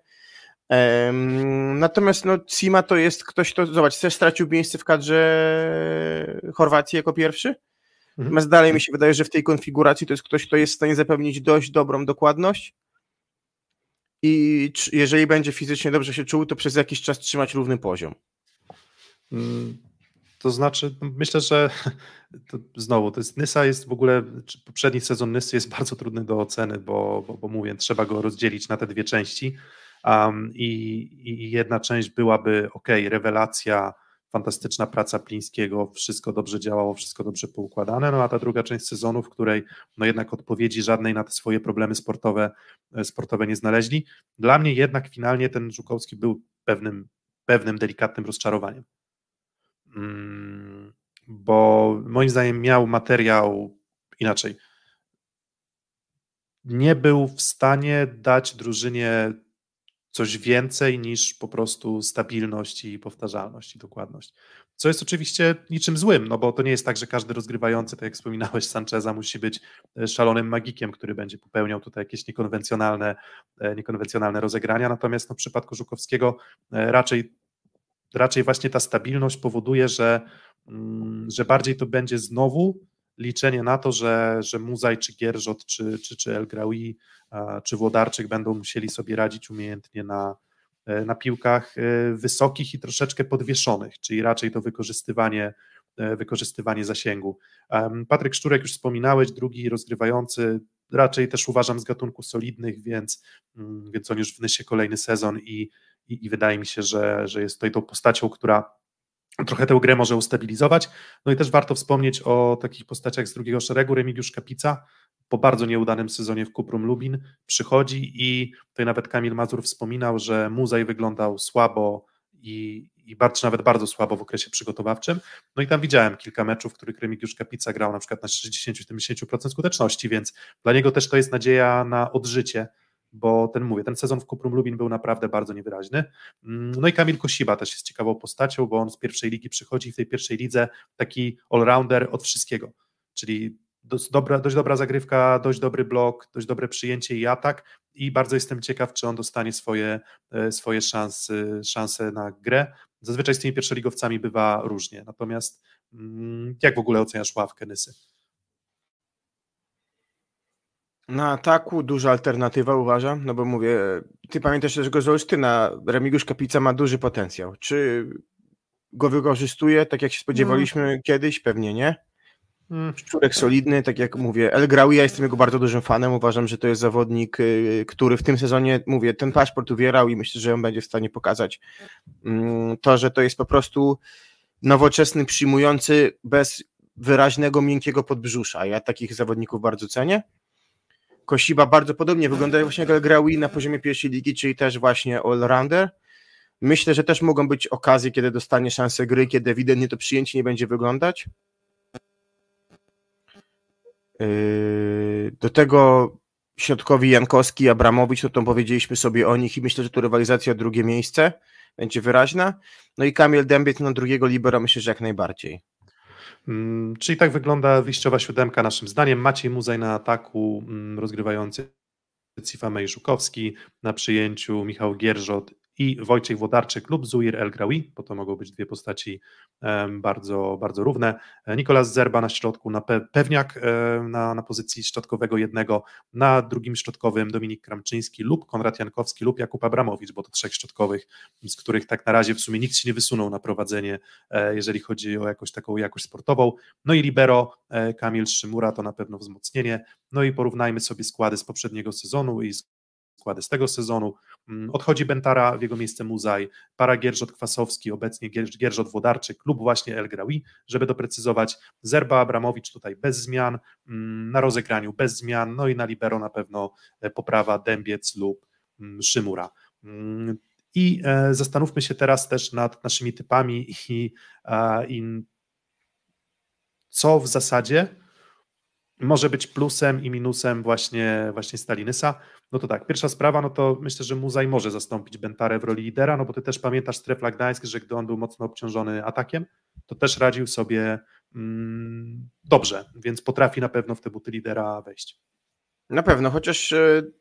Natomiast no, Cima to jest ktoś, kto, zobacz, też stracił miejsce w kadrze Chorwacji jako pierwszy. Natomiast dalej mi się wydaje, że w tej konfiguracji to jest ktoś, kto jest w stanie zapewnić dość dobrą dokładność i jeżeli będzie fizycznie dobrze się czuł, to przez jakiś czas trzymać równy poziom. To znaczy, myślę, że to znowu, to jest, Nysa jest w ogóle, poprzedni sezon Nysy jest bardzo trudny do oceny, bo mówię, trzeba go rozdzielić na te dwie części i jedna część byłaby rewelacja, fantastyczna praca Plińskiego, wszystko dobrze działało, wszystko dobrze poukładane, no a ta druga część sezonu, w której no jednak odpowiedzi żadnej na te swoje problemy sportowe nie znaleźli. Dla mnie jednak finalnie ten Żukowski był pewnym delikatnym rozczarowaniem, bo moim zdaniem miał materiał inaczej. Nie był w stanie dać drużynie coś więcej niż po prostu stabilność i powtarzalność i dokładność. Co jest oczywiście niczym złym, no bo to nie jest tak, że każdy rozgrywający, tak jak wspominałeś, Sancheza musi być szalonym magikiem, który będzie popełniał tutaj jakieś niekonwencjonalne rozegrania, natomiast no, w przypadku Żukowskiego raczej raczej właśnie ta stabilność powoduje, że bardziej to będzie znowu liczenie na to, że Muzaj, czy Gierżot, czy El Graoui, czy Włodarczyk będą musieli sobie radzić umiejętnie na piłkach wysokich i troszeczkę podwieszonych, czyli raczej to wykorzystywanie zasięgu. Patryk Czurek już wspominałeś, drugi rozgrywający, raczej też uważam z gatunku solidnych, więc on już wniesie kolejny sezon i wydaje mi się, że jest tutaj tą postacią, która trochę tę grę może ustabilizować. No i też warto wspomnieć o takich postaciach z drugiego szeregu. Remigiusz Kapica po bardzo nieudanym sezonie w Cuprum Lubin przychodzi i tutaj nawet Kamil Mazur wspominał, że Muzaj wyglądał słabo i nawet bardzo słabo w okresie przygotowawczym. No i tam widziałem kilka meczów, w których Remigiusz Kapica grał na przykład na 60-70% skuteczności, więc dla niego też to jest nadzieja na odżycie, bo ten sezon w Cuprum Lubin był naprawdę bardzo niewyraźny. No i Kamil Kosiba też jest ciekawą postacią, bo on z pierwszej ligi przychodzi, w tej pierwszej lidze taki all-rounder od wszystkiego, czyli dość dobra zagrywka, dość dobry blok, dość dobre przyjęcie i atak, i bardzo jestem ciekaw, czy on dostanie swoje szanse na grę. Zazwyczaj z tymi pierwszoligowcami bywa różnie, natomiast jak w ogóle oceniasz ławkę Nysy? Na ataku duża alternatywa, uważam, no bo mówię, ty pamiętasz też go z Olsztyna, Remigiusz Kapica ma duży potencjał. Czy go wykorzystuje, tak jak się spodziewaliśmy kiedyś? Pewnie nie. Szczurek solidny, tak jak mówię, El Graoui, ja jestem jego bardzo dużym fanem, uważam, że to jest zawodnik, który w tym sezonie, mówię, ten paszport uwierał i myślę, że on będzie w stanie pokazać to, że to jest po prostu nowoczesny przyjmujący bez wyraźnego, miękkiego podbrzusza. Ja takich zawodników bardzo cenię. Kosiba bardzo podobnie wygląda właśnie jak El Graoui na poziomie pierwszej ligi, czyli też właśnie all-rounder. Myślę, że też mogą być okazje, kiedy dostanie szansę gry, kiedy ewidentnie to przyjęcie nie będzie wyglądać. Do tego środkowi Jankowski i Abramowicz, to powiedzieliśmy sobie o nich i myślę, że tu rywalizacja o drugie miejsce będzie wyraźna. No i Kamil Dębiec na drugiego libera, myślę, że jak najbardziej. Czyli tak wygląda wyjściowa siódemka naszym zdaniem. Maciej Muzaj na ataku, rozgrywający Cifamej i Żukowski, na przyjęciu Michał Gierżot i Wojciech Włodarczyk lub Zuir El Graoui, bo to mogą być dwie postaci bardzo, bardzo równe. Nikolas Zerba na środku, na pewniak na pozycji środkowego jednego, na drugim środkowym Dominik Kramczyński lub Konrad Jankowski lub Jakub Abramowicz, bo to trzech środkowych, z których tak na razie w sumie nikt się nie wysunął na prowadzenie, jeżeli chodzi o jakąś taką jakość sportową. No i libero Kamil Szymura, to na pewno wzmocnienie. No i porównajmy sobie składy z poprzedniego sezonu i składy z tego sezonu. Odchodzi Bentara, w jego miejsce Muzaj, para Gierżot-Kwasowski, obecnie Gierżot-Włodarczyk lub właśnie El Graoui, żeby doprecyzować. Zerba, Abramowicz tutaj bez zmian, na rozegraniu bez zmian, no i na libero na pewno poprawa Dębiec lub Szymura. I zastanówmy się teraz też nad naszymi typami i co w zasadzie może być plusem i minusem właśnie Stali Nysa. No to tak, pierwsza sprawa, no to myślę, że Muzaj może zastąpić Bentarę w roli lidera, no bo ty też pamiętasz Trefla Gdańsk, że gdy on był mocno obciążony atakiem, to też radził sobie dobrze, więc potrafi na pewno w te buty lidera wejść. Na pewno, chociaż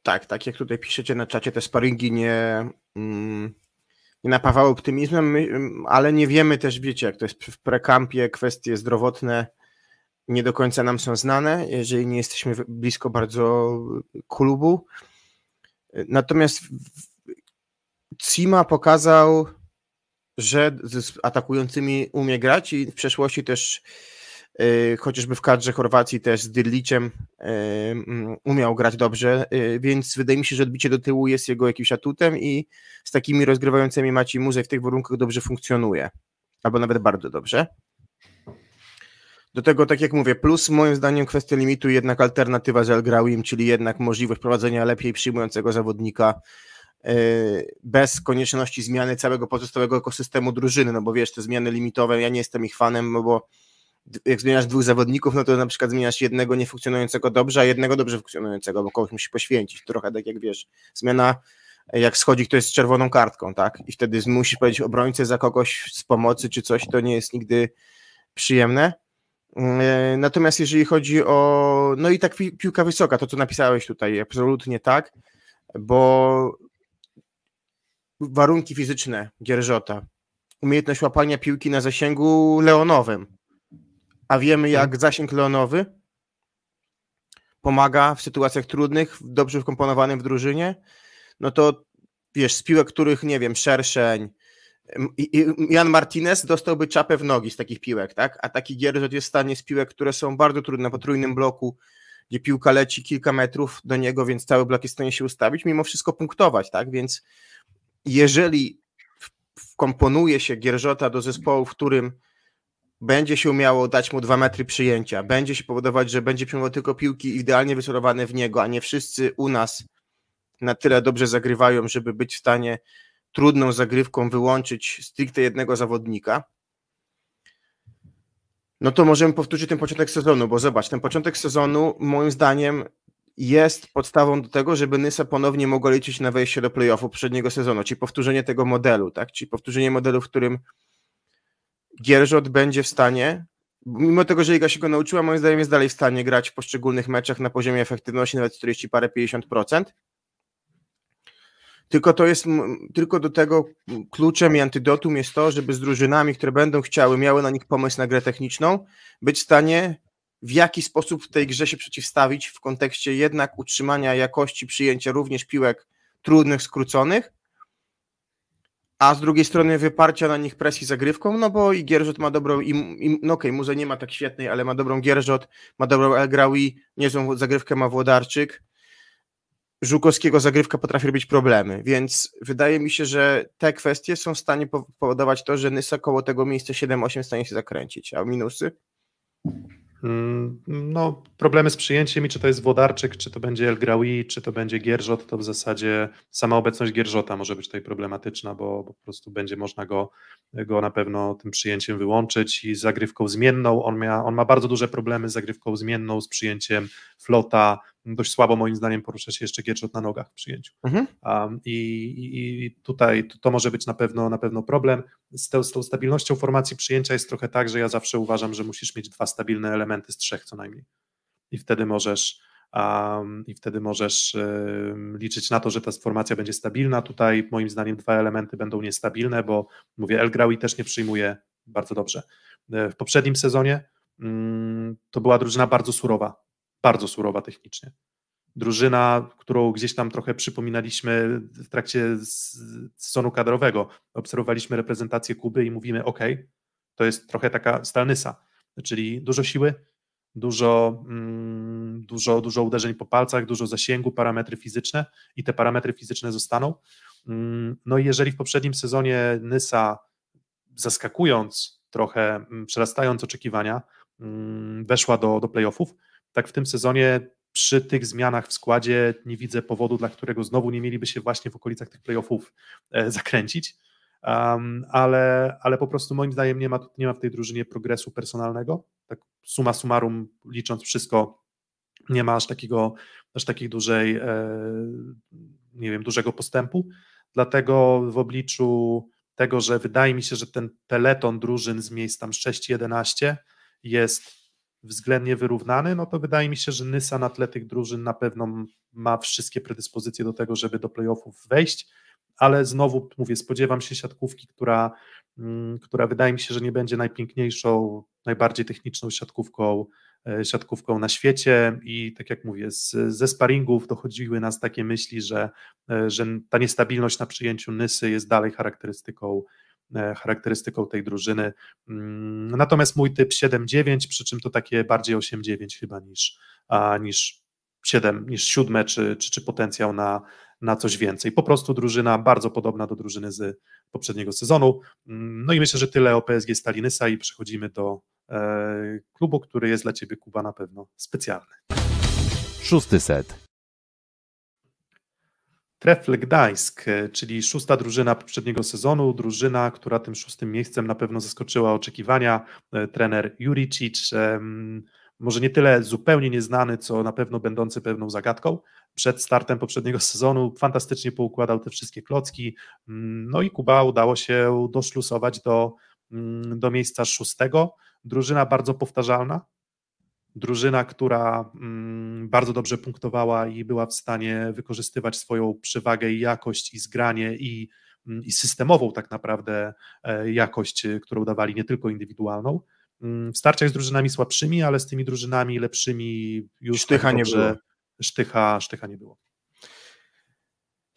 tak jak tutaj piszecie na czacie, te sparingi nie napawały optymizmem, ale nie wiemy też, wiecie, jak to jest w prekampie, kwestie zdrowotne nie do końca nam są znane, jeżeli nie jesteśmy blisko bardzo klubu. Natomiast Cima pokazał, że z atakującymi umie grać i w przeszłości też chociażby w kadrze Chorwacji też z Dyrliciem umiał grać dobrze, więc wydaje mi się, że odbicie do tyłu jest jego jakimś atutem i z takimi rozgrywającymi Maciej Muzaj w tych warunkach dobrze funkcjonuje, albo nawet bardzo dobrze. Do tego, tak jak mówię, plus moim zdaniem kwestia limitu, jednak alternatywa z El Graouim, czyli jednak możliwość prowadzenia lepiej przyjmującego zawodnika bez konieczności zmiany całego pozostałego ekosystemu drużyny, no bo wiesz, te zmiany limitowe, ja nie jestem ich fanem, no bo jak zmieniasz dwóch zawodników, no to na przykład zmieniasz jednego niefunkcjonującego dobrze, a jednego dobrze funkcjonującego, bo kogoś musi poświęcić, trochę tak jak wiesz, zmiana jak schodzi ktoś z czerwoną kartką, tak, i wtedy musisz powiedzieć obrońcę za kogoś z pomocy czy coś, to nie jest nigdy przyjemne. Natomiast jeżeli chodzi o, no i tak piłka wysoka, to co napisałeś tutaj, absolutnie tak, bo warunki fizyczne Gierżota, umiejętność łapania piłki na zasięgu leonowym. A wiemy, jak zasięg leonowy pomaga w sytuacjach trudnych, dobrze wkomponowanym w drużynie. No to wiesz, z piłek, których, nie wiem, Szerszeń, Jan Martinez dostałby czapę w nogi z takich piłek, tak? A taki Gierżot jest w stanie z piłek, które są bardzo trudne, po trójnym bloku, gdzie piłka leci kilka metrów do niego, więc cały blok jest w stanie się ustawić, mimo wszystko punktować, tak? Więc jeżeli wkomponuje się Gierżota do zespołu, w którym będzie się umiało dać mu 2 metry przyjęcia, będzie się powodować, że będzie przyjmował tylko piłki idealnie wycelowane w niego, a nie wszyscy u nas na tyle dobrze zagrywają, żeby być w stanie trudną zagrywką wyłączyć stricte jednego zawodnika, no to możemy powtórzyć ten początek sezonu, bo zobacz, ten początek sezonu moim zdaniem jest podstawą do tego, żeby Nysa ponownie mogła liczyć na wejście do play-offu poprzedniego sezonu, czyli powtórzenie tego modelu, tak? Czyli powtórzenie modelu, w którym Gierżot będzie w stanie, mimo tego, że liga się go nauczyła, moim zdaniem jest dalej w stanie grać w poszczególnych meczach na poziomie efektywności nawet 40 parę 50%. Tylko do tego kluczem i antydotum jest to, żeby z drużynami, które będą chciały, miały na nich pomysł na grę techniczną, być w stanie w jaki sposób w tej grze się przeciwstawić w kontekście jednak utrzymania jakości przyjęcia również piłek trudnych, skróconych, a z drugiej strony wyparcia na nich presji zagrywką, no bo i Gierżot ma dobrą, no okej, Muzaj nie ma tak świetnej, ale ma dobrą Gierżot, ma dobrą El Graoui, niezłą zagrywkę ma Włodarczyk, Żukowskiego zagrywka potrafi robić problemy, więc wydaje mi się, że te kwestie są w stanie powodować to, że Nysa koło tego miejsca 7-8 stanie się zakręcić, a minusy? No, problemy z przyjęciem i czy to jest Włodarczyk, czy to będzie El Graoui, czy to będzie Gierżot, to w zasadzie sama obecność Gierżota może być tutaj problematyczna, bo po prostu będzie można go na pewno tym przyjęciem wyłączyć i zagrywką zmienną. On ma bardzo duże problemy z zagrywką zmienną, z przyjęciem flota. Dość słabo moim zdaniem porusza się jeszcze Gierżot na nogach w przyjęciu. I tutaj to może być na pewno problem. Z tą stabilnością formacji przyjęcia jest trochę tak, że ja zawsze uważam, że musisz mieć 2 stabilne elementy z 3 co najmniej. I wtedy możesz liczyć na to, że ta formacja będzie stabilna. Tutaj moim zdaniem 2 elementy będą niestabilne, bo mówię, El Graoui też nie przyjmuje bardzo dobrze. W poprzednim sezonie to była drużyna bardzo surowa technicznie. Drużyna, którą gdzieś tam trochę przypominaliśmy w trakcie sezonu kadrowego. Obserwowaliśmy reprezentację Kuby i mówimy, okej, to jest trochę taka Stal Nysa, czyli dużo siły, dużo uderzeń po palcach, dużo zasięgu, parametry fizyczne i te parametry fizyczne zostaną. No i jeżeli w poprzednim sezonie Nysa, zaskakując trochę, przerastając oczekiwania, weszła do playoffów, tak w tym sezonie przy tych zmianach w składzie nie widzę powodu, dla którego znowu nie mieliby się właśnie w okolicach tych playoffów zakręcić, ale po prostu moim zdaniem nie ma w tej drużynie progresu personalnego, tak summa summarum licząc wszystko nie ma aż takiej dużej, dużego postępu, dlatego w obliczu tego, że wydaje mi się, że ten peleton drużyn z miejsc tam 6-11 jest względnie wyrównany, no to wydaje mi się, że Nysa na tle tych drużyn na pewno ma wszystkie predyspozycje do tego, żeby do playoffów wejść, ale znowu mówię, spodziewam się siatkówki, która wydaje mi się, że nie będzie najpiękniejszą, najbardziej techniczną siatkówką na świecie i tak jak mówię, ze sparingów dochodziły nas takie myśli, że ta niestabilność na przyjęciu Nysy jest dalej charakterystyką tej drużyny. Natomiast mój typ 7-9, przy czym to takie bardziej 8-9 chyba niż 7 czy potencjał na coś więcej. Po prostu drużyna bardzo podobna do drużyny z poprzedniego sezonu. No i myślę, że tyle o PSG Stali Nysa i przechodzimy do klubu, który jest dla Ciebie, Kuba, na pewno specjalny. Szósty set. Trefl Gdańsk, czyli 6. drużyna poprzedniego sezonu, drużyna, która tym 6. miejscem na pewno zaskoczyła oczekiwania. Trener Juricic, może nie tyle zupełnie nieznany, co na pewno będący pewną zagadką. Przed startem poprzedniego sezonu fantastycznie poukładał te wszystkie klocki, no i Kuba udało się doszlusować do miejsca 6. Drużyna bardzo powtarzalna. Drużyna, która bardzo dobrze punktowała i była w stanie wykorzystywać swoją przewagę i jakość i zgranie i i systemową tak naprawdę jakość, którą dawali, nie tylko indywidualną. W starciach z drużynami słabszymi, ale z tymi drużynami lepszymi już sztycha tak dobrze, nie było. Sztycha nie było.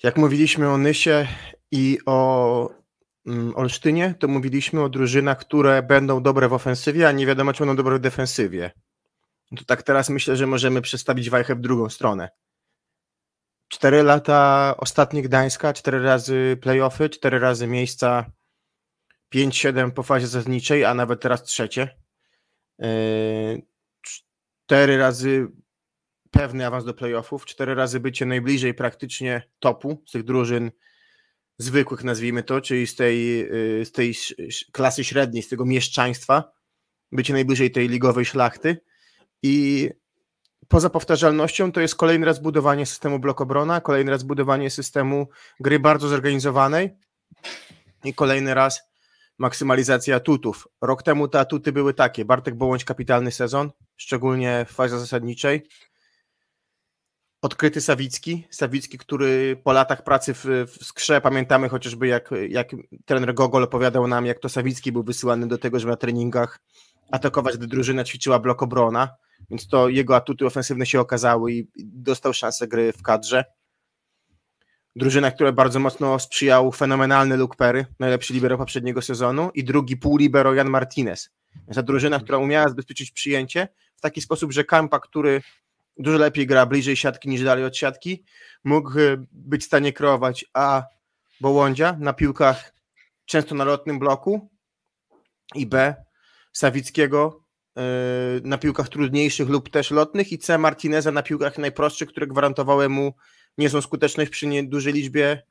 Jak mówiliśmy o Nysie i o Olsztynie, to mówiliśmy o drużynach, które będą dobre w ofensywie, a nie wiadomo, czy będą dobre w defensywie. To tak teraz myślę, że możemy przestawić wajchę w drugą stronę. 4 lata ostatnich Gdańska, 4 razy play-offy, 4 razy miejsca 5-7 po fazie zasadniczej, a nawet teraz 3. 4 razy pewny awans do play-offów, 4 razy bycie najbliżej praktycznie topu z tych drużyn zwykłych, nazwijmy to, czyli z tej klasy średniej, z tego mieszczaństwa, bycie najbliżej tej ligowej szlachty. I poza powtarzalnością to jest kolejny raz budowanie systemu blokobrona, kolejny raz budowanie systemu gry bardzo zorganizowanej i kolejny raz maksymalizacja atutów. Rok temu te atuty były takie: Bartek Bołądź kapitalny sezon, szczególnie w fazie zasadniczej, odkryty Sawicki, który po latach pracy w Skrze, pamiętamy chociażby jak trener Gogol opowiadał nam, jak to Sawicki był wysyłany do tego, żeby na treningach atakować, gdy drużyna ćwiczyła blok obrona, więc to jego atuty ofensywne się okazały i dostał szansę gry w kadrze. Drużyna, która bardzo mocno sprzyjał fenomenalny Luke Perry, najlepszy libero poprzedniego sezonu, i drugi pół-libero Jan Martinez. Ta drużyna, która umiała zabezpieczyć przyjęcie w taki sposób, że Kampa, który dużo lepiej gra bliżej siatki niż dalej od siatki, mógł być w stanie kreować, a Bołądzia na piłkach często na lotnym bloku i b Sawickiego na piłkach trudniejszych lub też lotnych i c Martineza na piłkach najprostszych, które gwarantowały mu niezłą skuteczność przy niedużej liczbie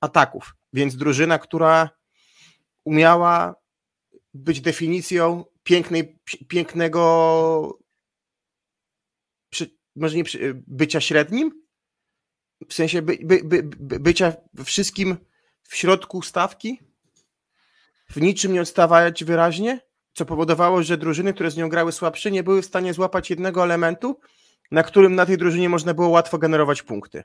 ataków. Więc drużyna, która umiała być definicją pięknego bycia średnim, w sensie bycia wszystkim w środku stawki, w niczym nie odstawać wyraźnie, co powodowało, że drużyny, które z nią grały słabsze, nie były w stanie złapać jednego elementu, na którym na tej drużynie można było łatwo generować punkty.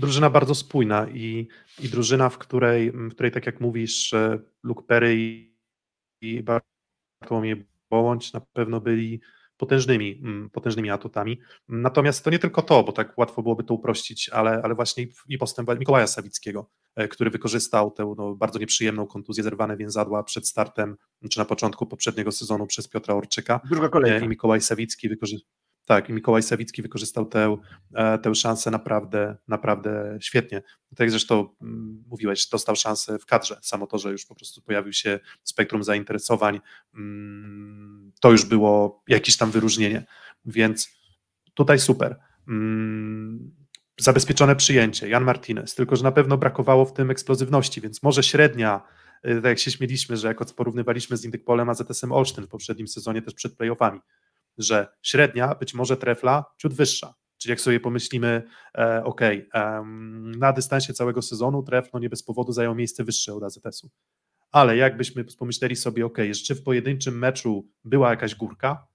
Drużyna bardzo spójna i drużyna, w której tak jak mówisz, Luke Perry i Bartłomiej Bołądź na pewno byli potężnymi atutami. Natomiast to nie tylko to, bo tak łatwo byłoby to uprościć, ale właśnie i postęp Mikołaja Sawickiego, który wykorzystał tę bardzo nieprzyjemną kontuzję, zerwane więzadła przed startem, czy na początku poprzedniego sezonu przez Piotra Orczyka. Druga kolejka. I Mikołaj Sawicki wykorzystał tę szansę naprawdę świetnie. Tak jak zresztą mówiłeś, dostał szansę w kadrze. Samo to, że już po prostu pojawił się spektrum zainteresowań, to już było jakieś tam wyróżnienie. Więc tutaj super. Zabezpieczone przyjęcie, Jan Martinez, tylko że na pewno brakowało w tym eksplozywności, więc może średnia, tak jak się śmieliśmy, że jak porównywaliśmy z Indykpolem AZS-em Olsztyn w poprzednim sezonie, też przed play-offami, że średnia być może Trefla ciut wyższa, czyli jak sobie pomyślimy, na dystansie całego sezonu Trefl nie bez powodu zajął miejsce wyższe od AZS-u, ale jakbyśmy pomyśleli sobie, czy w pojedynczym meczu była jakaś górka,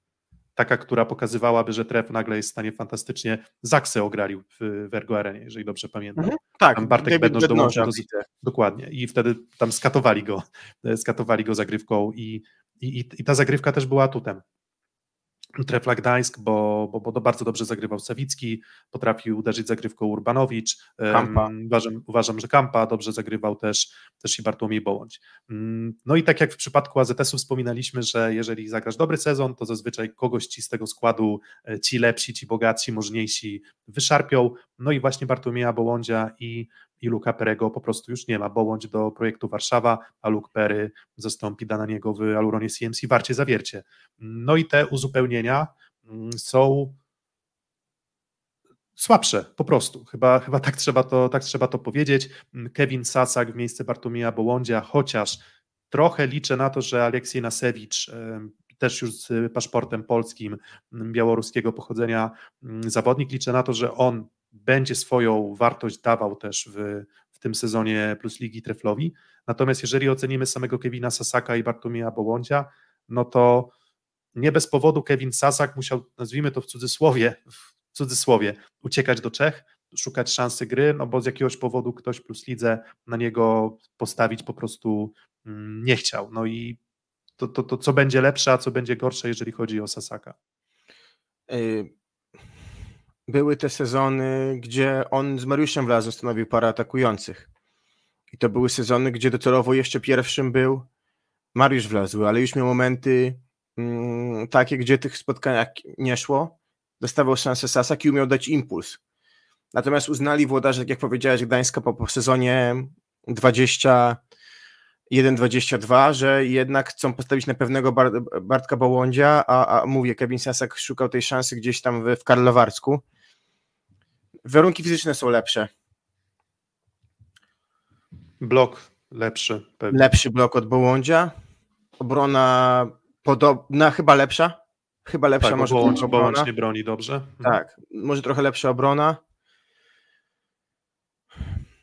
taka, która pokazywałaby, że Trefl nagle jest w stanie fantastycznie Zaksę ogralił w Ergo Arenie, jeżeli dobrze pamiętam. Tak, tam Bartek Bednosz dołączył dokładnie i wtedy tam skatowali go zagrywką i ta zagrywka też była atutem Trefla Gdańsk, bo bardzo dobrze zagrywał Sawicki, potrafił uderzyć zagrywką Urbanowicz, Kampa. Uważam, że Kampa dobrze zagrywał też i Bartłomiej Bołądź. No i tak jak w przypadku AZS-u wspominaliśmy, że jeżeli zagrasz dobry sezon, to zazwyczaj kogoś ci z tego składu, ci lepsi, ci bogatsi, możniejsi wyszarpią, no i właśnie Bartłomieja Bołądzia i Luka Perego po prostu już nie ma. Bołądź do projektu Warszawa, a Luke Perry zastąpi Dananiego w Aluronie CMC warte zawiercie. No i te uzupełnienia są słabsze po prostu. Chyba tak trzeba to powiedzieć. Kevin Sasak w miejsce Bartłomieja Bołądzia, chociaż trochę liczę na to, że Aleksiej Nasewicz, też już z paszportem polskim, białoruskiego pochodzenia zawodnik, liczę na to, że on będzie swoją wartość dawał też w tym sezonie Plus Ligi Treflowi. Natomiast jeżeli ocenimy samego Kevina Sasaka i Bartłomieja Bołądzia, no to nie bez powodu Kevin Sasak musiał, nazwijmy to w cudzysłowie, uciekać do Czech, szukać szansy gry, no bo z jakiegoś powodu ktoś Plus Lidze na niego postawić po prostu nie chciał. No i to co będzie lepsze, a co będzie gorsze, jeżeli chodzi o Sasaka? Były te sezony, gdzie on z Mariuszem Wlazem stanowił parę atakujących. I to były sezony, gdzie docelowo jeszcze pierwszym był Mariusz Wlazły, ale już miał momenty takie, gdzie tych spotkaniach nie szło. Dostawał szansę Sasak i umiał dać impuls. Natomiast uznali włodarze, tak jak powiedziałeś, Gdańska po sezonie 21-22, że jednak chcą postawić na pewnego Bartka Bołądzia, a mówię, Kevin Sasak szukał tej szansy gdzieś tam w Karlowarsku. Warunki fizyczne są lepsze. Blok lepszy. Pewnie. Lepszy blok od Bołądzia. Obrona podobna, chyba lepsza. Chyba lepsza, tak, może trochę obrona. Bołądź nie broni dobrze. Tak, może trochę lepsza obrona.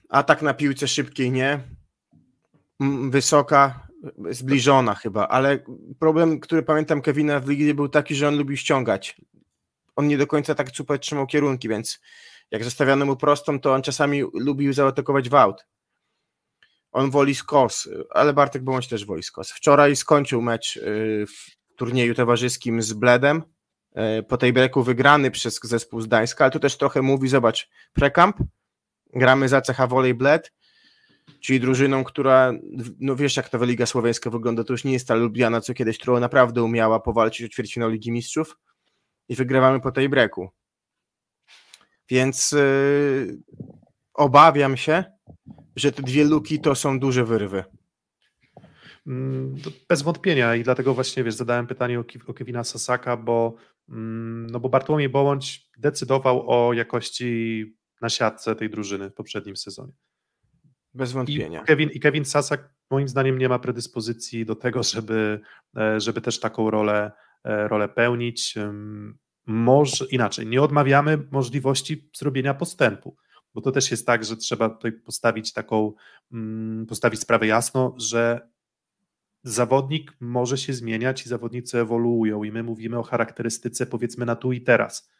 Atak na piłce szybkiej nie. Wysoka, zbliżona chyba, ale problem, który pamiętam Kevina w Lidze był taki, że on lubił ściągać. On nie do końca tak super trzymał kierunki, więc jak zostawiano mu prostą, to on czasami lubił zaatakować w aut. On woli skos, ale Bartek Bołądź też woli skos. Wczoraj skończył mecz w turnieju towarzyskim z Bledem. Po tej breaku wygrany przez zespół z Gdańska, ale tu też trochę mówi, zobacz, prekamp, gramy za CH Volley Bled, czyli drużyną, która, no wiesz jak ta Liga Słowiańska wygląda, to już nie jest ta Lubliana, co kiedyś, którą naprawdę umiała powalczyć o ćwierćfinał Ligi Mistrzów i wygrywamy po tej breaku. Więc obawiam się, że te dwie luki to są duże wyrwy. Bez wątpienia i dlatego właśnie wiesz, zadałem pytanie o Kevina Sasaka, bo Bartłomiej Bołądź decydował o jakości na siatce tej drużyny w poprzednim sezonie. Bez wątpienia. I Kevin Sasak moim zdaniem nie ma predyspozycji do tego, żeby też taką rolę pełnić. Może inaczej, nie odmawiamy możliwości zrobienia postępu, bo to też jest tak, że trzeba tutaj postawić sprawę jasno, że zawodnik może się zmieniać i zawodnicy ewoluują i my mówimy o charakterystyce powiedzmy na tu i teraz,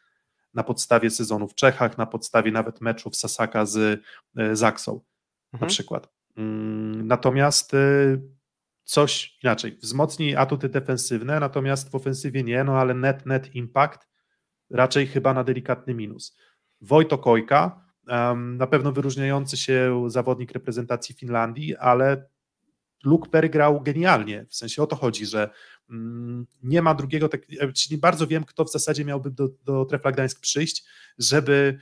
na podstawie sezonu w Czechach, na podstawie nawet meczów Sasaka z Zaksą na przykład. Natomiast coś inaczej, wzmocni atuty defensywne, natomiast w ofensywie nie, no ale net impact raczej chyba na delikatny minus. Wojto Kojka, na pewno wyróżniający się zawodnik reprezentacji Finlandii, ale Luke Perry grał genialnie, w sensie o to chodzi, że nie ma drugiego, nie bardzo wiem, kto w zasadzie miałby do Trefla Gdańsk przyjść, żeby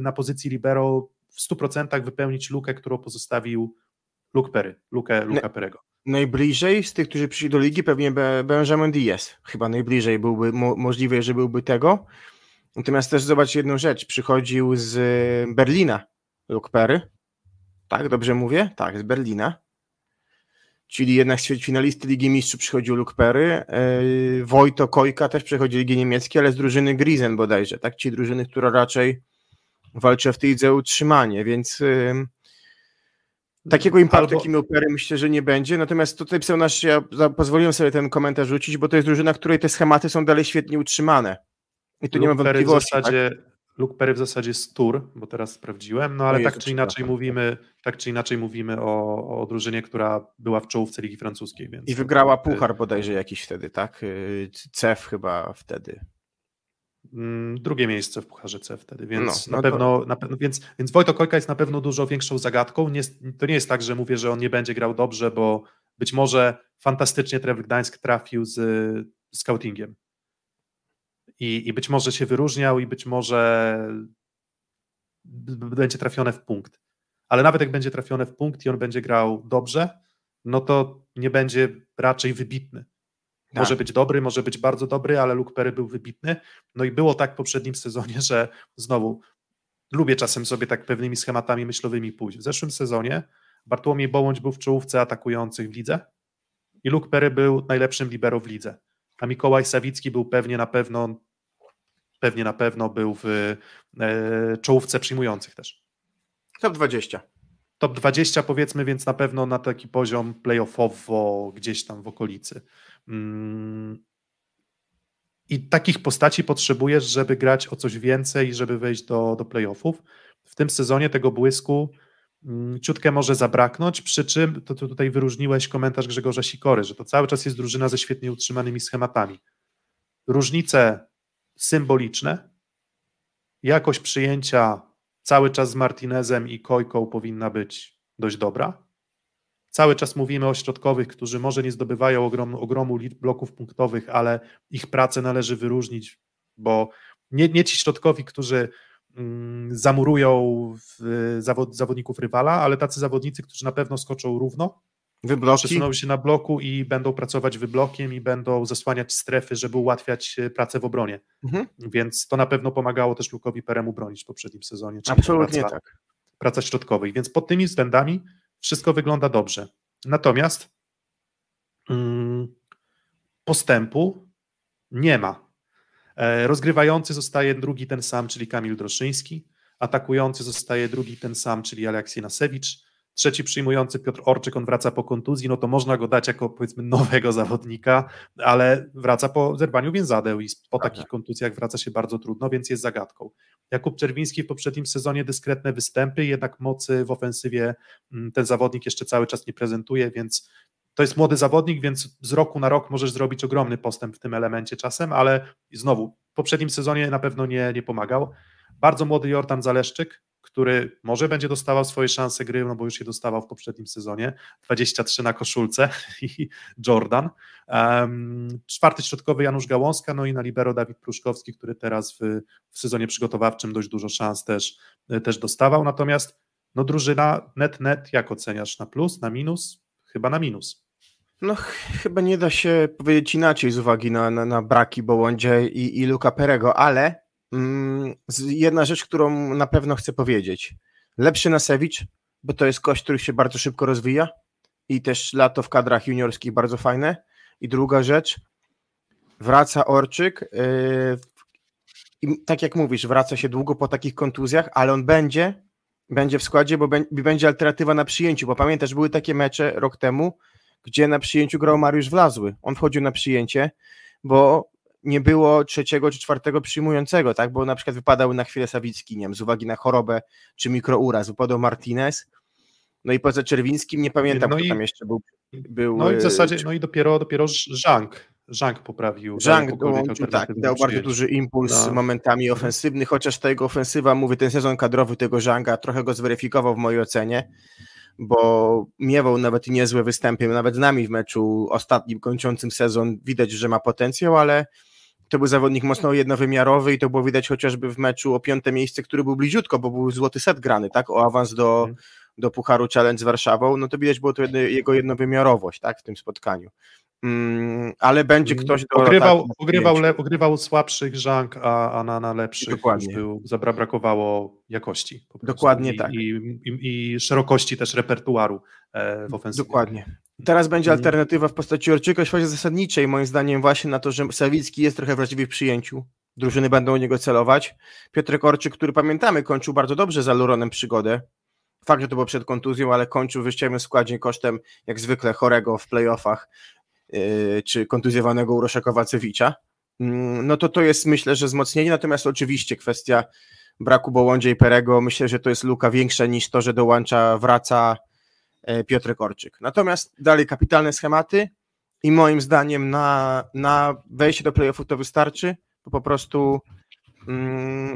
na pozycji libero w 100% wypełnić lukę, którą pozostawił Luke Perry, Luka Perego. Najbliżej z tych, którzy przyszli do ligi, pewnie Benjamin Diaz, chyba najbliżej byłby możliwe, że byłby tego. Natomiast też zobacz jedną rzecz, przychodził z Berlina Luke Perry, tak, dobrze mówię? Tak, z Berlina. Czyli jednak z finalisty Ligi Mistrzów przychodził Luke Perry, Wojto Kojka też przychodzi Ligi Niemieckiej, ale z drużyny Griesen bodajże, tak? Czyli drużyny, która raczej walczy w tej lidze o utrzymanie, więc takiego impaktu, jaki miał Perry, myślę, że nie będzie. Natomiast tutaj pisał nasz, ja pozwoliłem sobie ten komentarz rzucić, bo to jest drużyna, której te schematy są dalej świetnie utrzymane. I tu Luke nie ma wątpliwości. Luke Perry w zasadzie z Tur, bo teraz sprawdziłem, no ale tak czy inaczej mówimy o drużynie, która była w czołówce Ligi Francuskiej. Więc i wygrała puchar bodajże jakiś wtedy, tak? CEF chyba wtedy. Drugie miejsce w pucharze CEF wtedy, więc na pewno Wojto Kojka jest na pewno dużo większą zagadką. To nie jest tak, że mówię, że on nie będzie grał dobrze, bo być może fantastycznie Trefl Gdańsk trafił z scoutingiem. I być może się wyróżniał i być może będzie trafione w punkt. Ale nawet jak będzie trafione w punkt i on będzie grał dobrze, no to nie będzie raczej wybitny. Tak. Może być dobry, może być bardzo dobry, ale Luke Perry był wybitny. No i było tak w poprzednim sezonie, że znowu lubię czasem sobie tak pewnymi schematami myślowymi pójść. W zeszłym sezonie Bartłomiej Bołądź był w czołówce atakujących w lidze i Luke Perry był najlepszym libero w lidze. A Mikołaj Sawicki był pewnie na pewno był w czołówce przyjmujących też. Top 20. Top 20 powiedzmy, więc na pewno na taki poziom playoffowo gdzieś tam w okolicy. I takich postaci potrzebujesz, żeby grać o coś więcej, żeby wejść do playoffów. W tym sezonie tego błysku ciutkę może zabraknąć, przy czym, to tutaj wyróżniłeś komentarz Grzegorza Sikory, że to cały czas jest drużyna ze świetnie utrzymanymi schematami. Różnice symboliczne, jakość przyjęcia cały czas z Martinezem i Kojką powinna być dość dobra. Cały czas mówimy o środkowych, którzy może nie zdobywają ogromu liczb bloków punktowych, ale ich pracę należy wyróżnić, bo nie ci środkowi, którzy zamurują zawodników rywala, ale tacy zawodnicy, którzy na pewno skoczą równo, przesuną się na bloku i będą pracować wyblokiem i będą zasłaniać strefy, żeby ułatwiać pracę w obronie. Mhm. Więc to na pewno pomagało też Luke'owi Peremu bronić w poprzednim sezonie. Absolutnie tak. Praca środkowych. Więc pod tymi względami wszystko wygląda dobrze. Natomiast postępu nie ma. Rozgrywający zostaje drugi ten sam, czyli Kamil Droszyński. Atakujący zostaje drugi ten sam, czyli Aleksiej Nasewicz. Trzeci przyjmujący Piotr Orczyk, on wraca po kontuzji, no to można go dać jako, powiedzmy, nowego zawodnika, ale wraca po zerwaniu więzadeł i po takich kontuzjach wraca się bardzo trudno, więc jest zagadką. Jakub Czerwiński w poprzednim sezonie dyskretne występy, jednak mocy w ofensywie ten zawodnik jeszcze cały czas nie prezentuje, więc to jest młody zawodnik, więc z roku na rok możesz zrobić ogromny postęp w tym elemencie czasem, ale znowu w poprzednim sezonie na pewno nie pomagał. Bardzo młody Jordan Zaleszczyk, który może będzie dostawał swoje szanse gry, no bo już je dostawał w poprzednim sezonie, 23 na koszulce i Jordan. Czwarty środkowy Janusz Gałązka, no i na libero Dawid Pruszkowski, który teraz w sezonie przygotowawczym dość dużo szans też dostawał, natomiast no drużyna net, jak oceniasz? Na plus, na minus? Chyba na minus. No chyba nie da się powiedzieć inaczej z uwagi na braki Bołądzia i Luka Perego, ale jedna rzecz, którą na pewno chcę powiedzieć. Lepszy Nasewicz, bo to jest gość, który się bardzo szybko rozwija i też lato w kadrach juniorskich bardzo fajne. I druga rzecz, wraca Orczyk i tak jak mówisz, wraca się długo po takich kontuzjach, ale on będzie w składzie, bo będzie alternatywa na przyjęciu, bo pamiętasz, były takie mecze rok temu, gdzie na przyjęciu grał Mariusz Wlazły. On wchodził na przyjęcie, bo nie było trzeciego czy czwartego przyjmującego, tak? Bo na przykład wypadał na chwilę Sawicki, nie wiem, z uwagi na chorobę czy mikrouraz, wypadał Martinez, no i poza Czerwińskim nie pamiętam, kto tam jeszcze był. No i w zasadzie, no i dopiero Żank poprawił. Żank dołączył, tak, dał bardzo duży impuls momentami ofensywny, chociaż ta jego ofensywa, mówię, ten sezon kadrowy tego Żanga trochę go zweryfikował w mojej ocenie, bo miewał nawet niezłe występy, nawet z nami w meczu ostatnim kończącym sezon, widać, że ma potencjał, ale to był zawodnik mocno jednowymiarowy i to było widać chociażby w meczu o 5. miejsce, który był bliziutko, bo był złoty set grany, tak, o awans do Pucharu Challenge z Warszawą, no to widać było to jego jednowymiarowość, tak, w tym spotkaniu. Ale będzie ktoś... Ogrywał słabszych Żang, a na lepszych już był, brakowało jakości. Dokładnie tak. I szerokości też repertuaru w ofensywie. Dokładnie. Teraz będzie alternatywa w postaci Orczyka w fazie zasadniczej, moim zdaniem właśnie na to, że Sawicki jest trochę wrażliwy w przyjęciu. Drużyny będą u niego celować. Piotrek Orczyk, który pamiętamy, kończył bardzo dobrze z Aluronem przygodę. Fakt, że to było przed kontuzją, ale kończył wyjściem w składzie kosztem, jak zwykle, chorego w playoffach czy kontuzjowanego Urosza Kowacewicza, no to jest, myślę, że wzmocnienie, natomiast oczywiście kwestia braku Bołądzia i Perego, myślę, że to jest luka większa niż to, że wraca Piotrek Orczyk. Natomiast dalej kapitalne schematy i moim zdaniem na wejście do playoffu to wystarczy, bo po prostu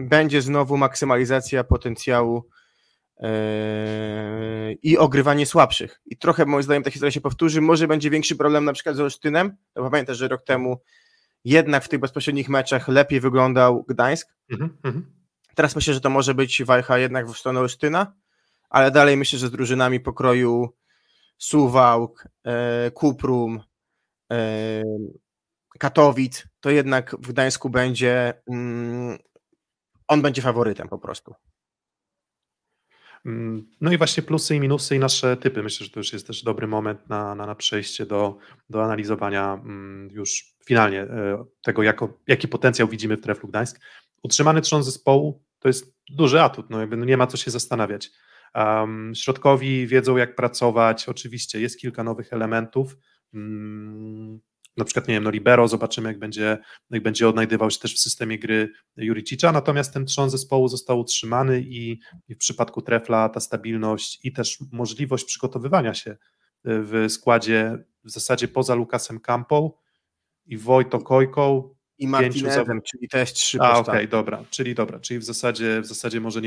będzie znowu maksymalizacja potencjału i ogrywanie słabszych. I trochę moim zdaniem ta historia się powtórzy. Może będzie większy problem na przykład z Olsztynem, bo pamiętasz, że rok temu jednak w tych bezpośrednich meczach lepiej wyglądał Gdańsk. Teraz myślę, że to może być walka jednak w stronę Olsztyna, ale dalej myślę, że z drużynami pokroju Suwałk, Kuprum, Katowic, to jednak w Gdańsku będzie faworytem po prostu. No i właśnie plusy i minusy i nasze typy. Myślę, że to już jest też dobry moment na przejście do analizowania już finalnie tego, jaki potencjał widzimy w Treflu Gdańsk. Utrzymany trzon zespołu to jest duży atut, no jakby nie ma co się zastanawiać. Środkowi wiedzą, jak pracować, oczywiście jest kilka nowych elementów. na przykład, nie wiem, no libero, zobaczymy jak będzie odnajdywał się też w systemie gry Juricicza, natomiast ten trzon zespołu został utrzymany i w przypadku Trefla ta stabilność i też możliwość przygotowywania się w składzie w zasadzie poza Lukasem Kampą i Wojto Kojką i Martinezem, czyli też 3 postawy. Czyli w zasadzie, może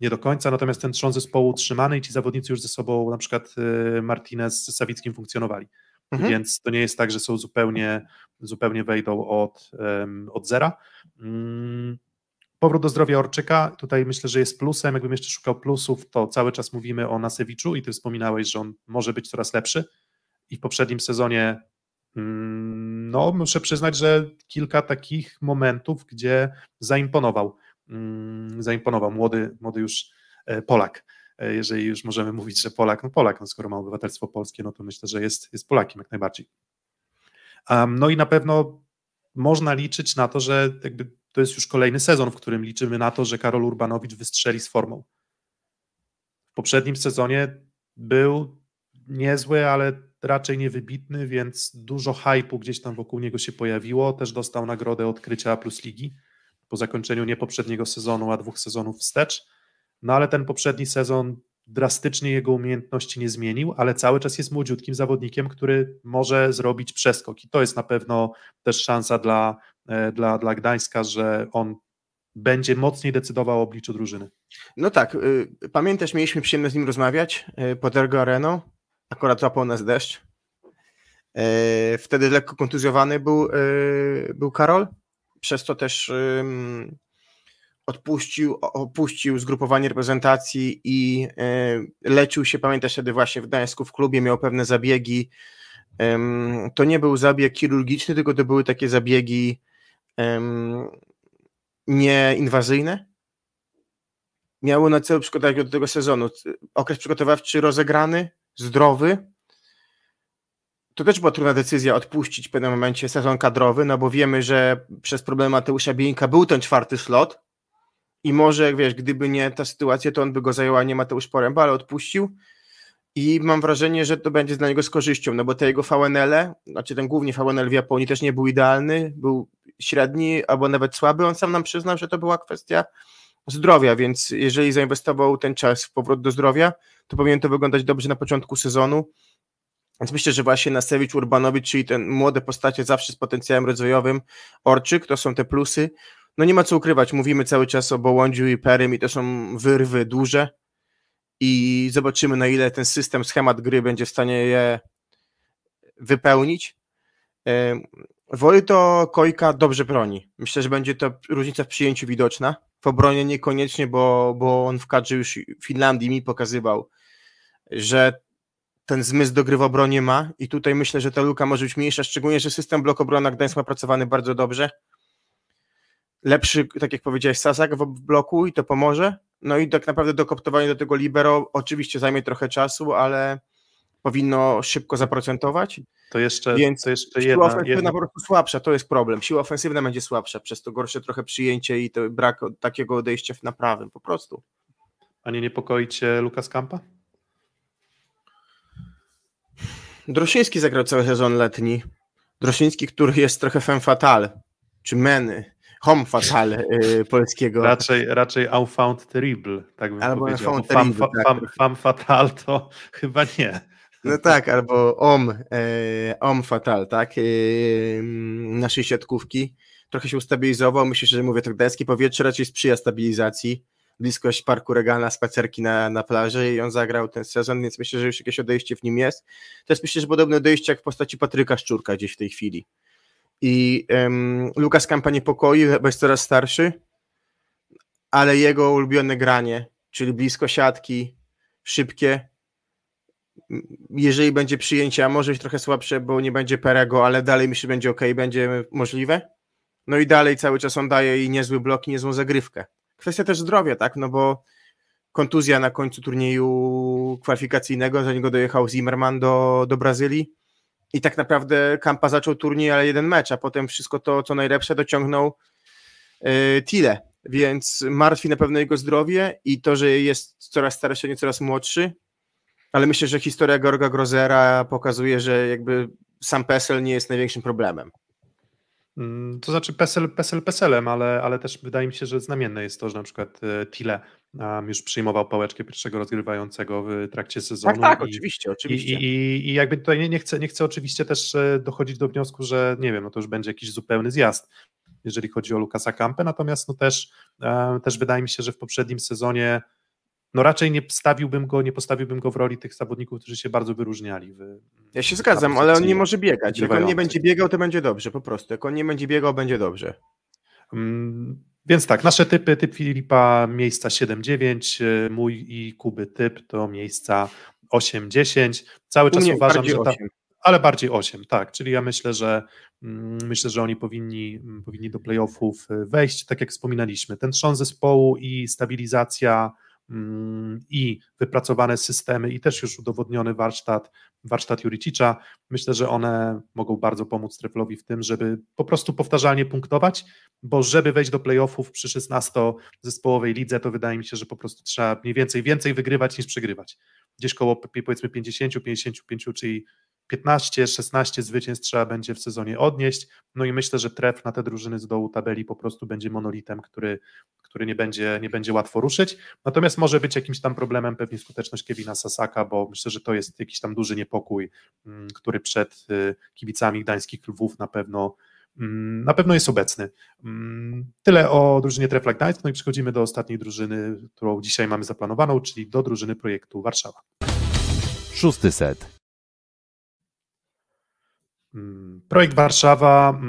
nie do końca, natomiast ten trzon zespołu utrzymany i ci zawodnicy już ze sobą, na przykład Martinez z Sawickim, funkcjonowali. Mhm. Więc to nie jest tak, że są zupełnie wejdą od zera. Powrót do zdrowia Orczyka, tutaj myślę, że jest plusem. Jakbym jeszcze szukał plusów, to cały czas mówimy o Nasewiczu i ty wspominałeś, że on może być coraz lepszy i w poprzednim sezonie no muszę przyznać, że kilka takich momentów, gdzie zaimponował młody już Polak. Jeżeli już możemy mówić, że Polak, no skoro ma obywatelstwo polskie, no to myślę, że jest Polakiem jak najbardziej. No i na pewno można liczyć na to, że jakby to jest już kolejny sezon, w którym liczymy na to, że Karol Urbanowicz wystrzeli z formą. W poprzednim sezonie był niezły, ale raczej niewybitny, więc dużo hype'u gdzieś tam wokół niego się pojawiło. Też dostał nagrodę Odkrycia Plus Ligi po zakończeniu nie poprzedniego sezonu, a 2 sezonów wstecz. No ale ten poprzedni sezon drastycznie jego umiejętności nie zmienił, ale cały czas jest młodziutkim zawodnikiem, który może zrobić przeskok i to jest na pewno też szansa dla Gdańska, że on będzie mocniej decydował o obliczu drużyny. No tak, pamiętasz, mieliśmy przyjemność z nim rozmawiać pod Ergo Areną, akurat złapał nas deszcz, wtedy lekko kontuzjowany był Karol, przez to też opuścił zgrupowanie reprezentacji i leczył się, pamiętasz, wtedy właśnie w Gdańsku w klubie, miał pewne zabiegi. To nie był zabieg chirurgiczny, tylko to były takie zabiegi nieinwazyjne. Miało na celu przygotować go do tego sezonu. Okres przygotowawczy rozegrany, zdrowy. To też była trudna decyzja odpuścić w pewnym momencie sezon kadrowy, no bo wiemy, że przez problem Mateusza Bieńka był ten 4. slot i może, wiesz, gdyby nie ta sytuacja, to on by go zajęła nie Mateusz Poręba, ale odpuścił i mam wrażenie, że to będzie dla niego z korzyścią, no bo te jego VNL-e, znaczy ten głównie VNL w Japonii też nie był idealny, był średni albo nawet słaby, on sam nam przyznał, że to była kwestia zdrowia, więc jeżeli zainwestował ten czas w powrót do zdrowia, to powinien to wyglądać dobrze na początku sezonu. Więc myślę, że właśnie Nasewicz, Urbanowicz, czyli te młode postacie zawsze z potencjałem rozwojowym, Orczyk, to są te plusy. No nie ma co ukrywać, mówimy cały czas o Bołądziu i Perrym i to są wyrwy duże i zobaczymy, na ile ten system, schemat gry będzie w stanie je wypełnić. Wojto Kojka dobrze broni. Myślę, że będzie to różnica w przyjęciu widoczna. W obronie niekoniecznie, bo on w kadrze już w Finlandii mi pokazywał, że ten zmysł do gry w obronie ma i tutaj myślę, że ta luka może być mniejsza, szczególnie, że system blok obrona Gdańsk ma pracowany bardzo dobrze. Lepszy, tak jak powiedziałeś, Sasak w bloku i to pomoże. No i tak naprawdę dokoptowanie do tego libero oczywiście zajmie trochę czasu, ale powinno szybko zaprocentować. To jeszcze siła ofensywna po prostu słabsza, to jest problem. Siła ofensywna będzie słabsza, przez to gorsze trochę przyjęcie i to brak takiego odejścia na prawym po prostu. A nie niepokoi cię Lukas Kampa? Droszyński zagrał cały sezon letni. Droszyński, który jest trochę femme fatale, czy meny, homme fatale polskiego. Raczej enfant terrible, tak bym powiedział. Albo femme fatale to chyba nie. No tak, albo homme fatale, tak? Naszej siatkówki. Trochę się ustabilizował, myślę, że mówię, to gdańskie powietrze raczej sprzyja stabilizacji. Bliskość parku Regana, spacerki na plaży i on zagrał ten sezon, więc myślę, że już jakieś odejście w nim jest. Też myślę, że podobne odejście jak w postaci Patryka Czurka gdzieś w tej chwili. I Lukas Kampa niepokoi, bo jest coraz starszy, ale jego ulubione granie, czyli blisko siatki, szybkie, jeżeli będzie przyjęcie, a może być trochę słabsze, bo nie będzie Perego, ale dalej myślę, że będzie ok, będzie możliwe. No i dalej cały czas on daje i niezły blok, i niezłą zagrywkę. Kwestia też zdrowia, tak, no bo kontuzja na końcu turnieju kwalifikacyjnego, za niego dojechał Zimmerman do Brazylii i tak naprawdę Kampa zaczął turniej, ale jeden mecz, a potem wszystko to, co najlepsze, dociągnął Tile, więc martwi na pewno jego zdrowie i to, że jest coraz starszy, nie coraz młodszy, ale myślę, że historia Georga Grozera pokazuje, że jakby sam PESEL nie jest największym problemem. To znaczy PESEL-PESELem, ale też wydaje mi się, że znamienne jest to, że na przykład Tile już przyjmował pałeczkę pierwszego rozgrywającego w trakcie sezonu. Tak, oczywiście. I jakby tutaj nie chcę oczywiście też dochodzić do wniosku, że nie wiem, no to już będzie jakiś zupełny zjazd, jeżeli chodzi o Lukasa Kampę, natomiast no też wydaje mi się, że w poprzednim sezonie no raczej nie postawiłbym go w roli tych zawodników, którzy się bardzo wyróżniali. Ja się zgadzam, ale on nie może biegać. Jak on nie będzie biegał, to będzie dobrze, po prostu. Jak on nie będzie biegał, będzie dobrze. Więc tak, nasze typy, typ Filipa miejsca 7-9, mój i Kuby typ to miejsca 8-10. Cały czas uważam, że tak. Ale bardziej 8, tak, czyli ja myślę, że oni powinni do playoffów wejść, tak jak wspominaliśmy. Ten trzon zespołu i stabilizacja i wypracowane systemy i też już udowodniony warsztat Juricicza, myślę, że one mogą bardzo pomóc Treflowi w tym, żeby po prostu powtarzalnie punktować, bo żeby wejść do playoffów przy 16-zespołowej lidze, to wydaje mi się, że po prostu trzeba mniej więcej wygrywać niż przegrywać. Gdzieś koło powiedzmy 50, 55, czyli 15-16 zwycięstw trzeba będzie w sezonie odnieść, no i myślę, że Trefl na te drużyny z dołu tabeli po prostu będzie monolitem, który nie będzie łatwo ruszyć, natomiast może być jakimś tam problemem pewnie skuteczność Kevina Sasaka, bo myślę, że to jest jakiś tam duży niepokój, który przed kibicami gdańskich Lwów na pewno jest obecny. Tyle o drużynie Trefla Gdańsk, no i przechodzimy do ostatniej drużyny, którą dzisiaj mamy zaplanowaną, czyli do drużyny projektu Warszawa. Szósty set. Projekt Warszawa,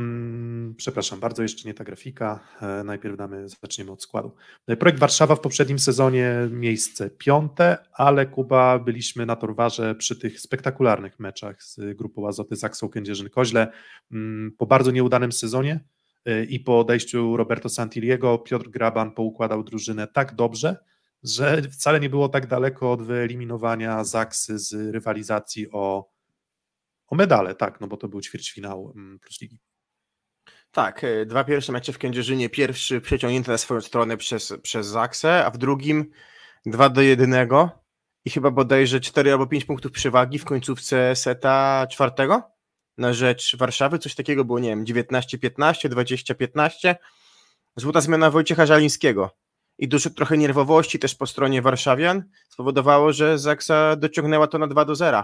przepraszam bardzo, jeszcze nie ta grafika, najpierw zaczniemy od składu. Projekt Warszawa w poprzednim sezonie miejsce 5, ale Kuba, byliśmy na Torwarze przy tych spektakularnych meczach z Grupą Azoty ZAKSą Kędzierzyn-Koźle. Po bardzo nieudanym sezonie i po odejściu Roberto Santilliego Piotr Graban poukładał drużynę tak dobrze, że wcale nie było tak daleko od wyeliminowania ZAKSy z rywalizacji o medale, tak, no bo to był ćwierćfinał Plus Ligi. Tak, dwa pierwsze mecze w Kędzierzynie, pierwszy przeciągnięty na swoją stronę przez Zaksę, a w drugim 2-1 i chyba bodajże 4 albo 5 punktów przewagi w końcówce seta 4 na rzecz Warszawy, coś takiego było, nie wiem, 19-15, 20-15, złota zmiana Wojciecha Żalińskiego i dużo trochę nerwowości też po stronie warszawian spowodowało, że Zaksa dociągnęła to na 2-0.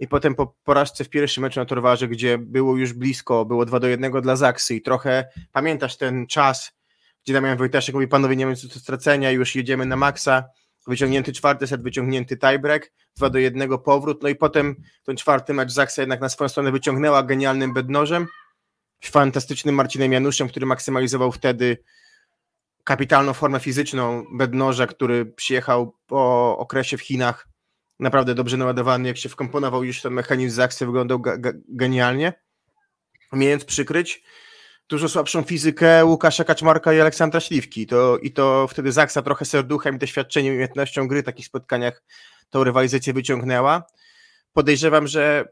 I potem po porażce w pierwszym meczu na Torwarze, gdzie było już blisko, było 2-1 dla Zaksy i trochę, pamiętasz ten czas, gdzie Damian Wojtaszek mówi, panowie, nie mamy co do stracenia, już jedziemy na maksa, wyciągnięty 4. set, wyciągnięty tiebreak, 2-1 powrót, no i potem ten 4. mecz Zaksa jednak na swoją stronę wyciągnęła genialnym bednożem, fantastycznym Marcinem Januszem, który maksymalizował wtedy kapitalną formę fizyczną bednoża, który przyjechał po okresie w Chinach, naprawdę dobrze naładowany, jak się wkomponował już ten mechanizm Zaksy, wyglądał genialnie, umiejąc przykryć dużo słabszą fizykę Łukasza Kaczmarka i Aleksandra Śliwki. To wtedy Zaksa trochę serduchem i doświadczeniem, umiejętnością gry w takich spotkaniach tą rywalizację wyciągnęła. Podejrzewam, że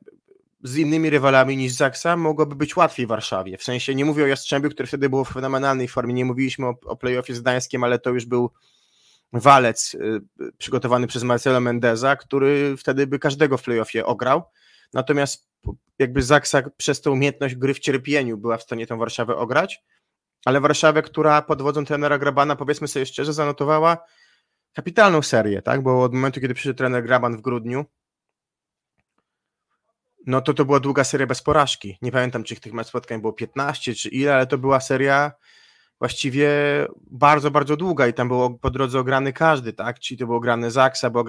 z innymi rywalami niż Zaksa mogłoby być łatwiej w Warszawie. W sensie nie mówię o Jastrzębiu, który wtedy było w fenomenalnej formie, nie mówiliśmy o play-offie z Gdańskiem, ale to już był walec przygotowany przez Marcelo Mendeza, który wtedy by każdego w playoffie ograł, natomiast jakby Zaksa przez tę umiejętność gry w cierpieniu była w stanie tą Warszawę ograć, ale Warszawę, która pod wodzą trenera Grabana, powiedzmy sobie szczerze, zanotowała kapitalną serię, tak? Bo od momentu, kiedy przyszedł trener Graban w grudniu, no to była długa seria bez porażki, nie pamiętam, czy tych spotkań było 15 czy ile, ale to była seria właściwie bardzo, bardzo długa i tam było po drodze ograny każdy, tak? Czyli to było grane Zaksa, było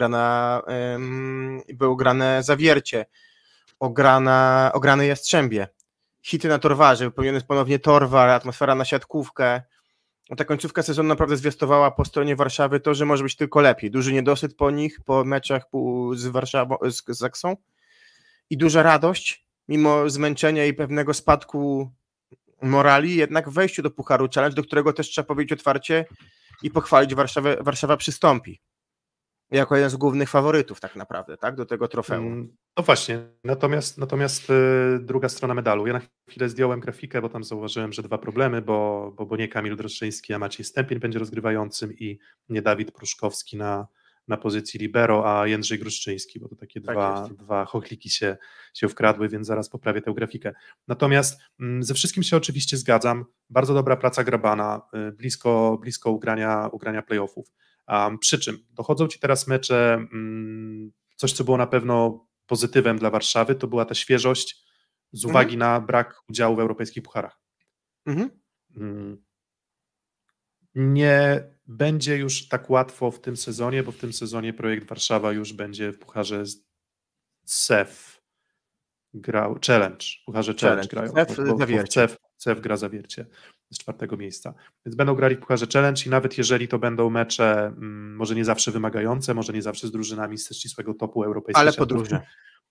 grane Zawiercie, ograne Jastrzębie, hity na Torwarze, wypełniony ponownie Torwar, atmosfera na siatkówkę. Ta końcówka sezonu naprawdę zwiastowała po stronie Warszawy to, że może być tylko lepiej. Duży niedosyt po nich, po meczach z Warszawą, z Zaksą i duża radość, mimo zmęczenia i pewnego spadku morali, jednak w wejściu do Pucharu Challenge, do którego też trzeba powiedzieć otwarcie i pochwalić Warszawę, Warszawa przystąpi jako jeden z głównych faworytów tak naprawdę, tak, do tego trofeum. No właśnie, natomiast druga strona medalu. Ja na chwilę zdjąłem grafikę, bo tam zauważyłem, że dwa problemy, bo nie Kamil Droszczyński, a Maciej Stępień będzie rozgrywającym i nie Dawid Pruszkowski na na pozycji libero, a Jędrzej Gruszczyński, bo to takie tak dwa chochliki się wkradły, więc zaraz poprawię tę grafikę. Natomiast ze wszystkim się oczywiście zgadzam. Bardzo dobra praca Grabana, blisko ugrania playoffów. Przy czym dochodzą ci teraz mecze, coś co było na pewno pozytywem dla Warszawy, to była ta świeżość z uwagi na brak udziału w europejskich pucharach. Nie będzie już tak łatwo w tym sezonie, bo w tym sezonie projekt Warszawa już będzie w pucharze CEF grał, Challenge, pucharze Challenge grają. CEF gra zawiercie z 4. miejsca. Więc będą grali w pucharze Challenge i nawet jeżeli to będą mecze może nie zawsze wymagające, może nie zawsze z drużynami ze ścisłego topu europejskiego. Ale podróże.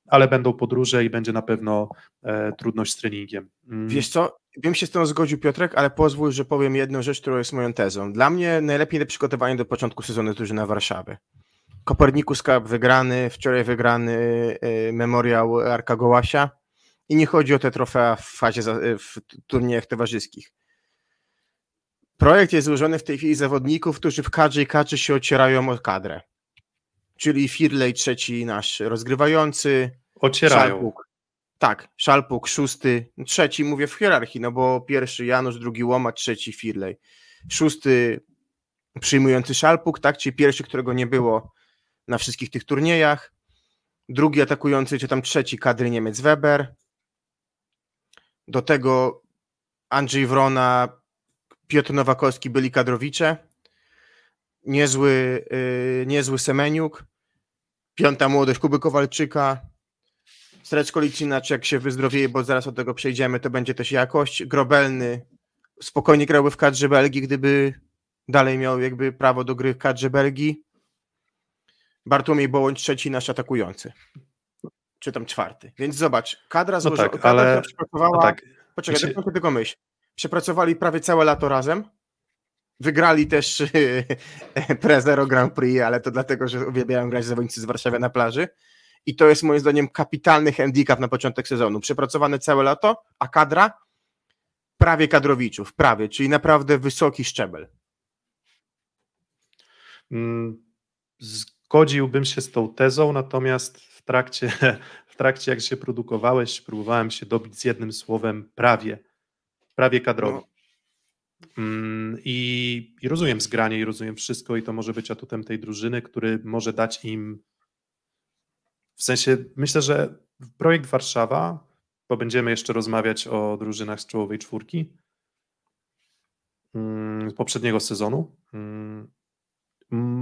Ale będą podróże i będzie na pewno trudność z treningiem. Wiesz co, bym się z tym zgodził, Piotrek, ale pozwól, że powiem jedną rzecz, która jest moją tezą. Dla mnie najlepiej przygotowanie do początku sezonu drużyna Warszawy. Kopernikus Cup wygrany, wczoraj wygrany Memoriał Arka Gołasia i nie chodzi o te trofea w turniejach towarzyskich. Projekt jest złożony w tej chwili zawodników, którzy w kadrze i kadrze się ocierają o kadrę. Czyli Firlej trzeci nasz rozgrywający. Ocierają. Szalpuk szósty, trzeci mówię w hierarchii, no bo pierwszy Janusz, drugi Łomacz, trzeci Firlej. Szósty przyjmujący Szalpuk, czyli pierwszy, którego nie było na wszystkich tych turniejach. Drugi atakujący, czy tam trzeci kadry Niemiec Weber. Do tego Andrzej Wrona, Piotr Nowakowski byli kadrowicze. Niezły Semeniuk, piąta młodość Kuby Kowalczyka, Streczko Licinacz, jak się wyzdrowieje, bo zaraz od tego przejdziemy, to będzie też jakość. Grobelny spokojnie grałby w kadrze Belgii, gdyby dalej miał jakby prawo do gry w kadrze Belgii. Bartłomiej Bołądź trzeci nasz atakujący, czy tam czwarty. Więc zobacz, kadra złożyła, która przepracowała, poczekaj, dokończę tylko myśl. Przepracowali prawie całe lato razem. Wygrali też Pre-Zero Grand Prix, ale to dlatego, że uwielbiają grać zawodnicy z Warszawy na plaży i to jest moim zdaniem kapitalny handicap na początek sezonu. Przepracowane całe lato, a kadra prawie kadrowiczów, czyli naprawdę wysoki szczebel. Zgodziłbym się z tą tezą, natomiast w trakcie jak się produkowałeś, próbowałem się dobić z jednym słowem prawie kadrowy. No. I rozumiem zgranie i rozumiem wszystko i to może być atutem tej drużyny, który może dać im w sensie, myślę, że projekt Warszawa, bo będziemy jeszcze rozmawiać o drużynach z czołowej czwórki z poprzedniego sezonu,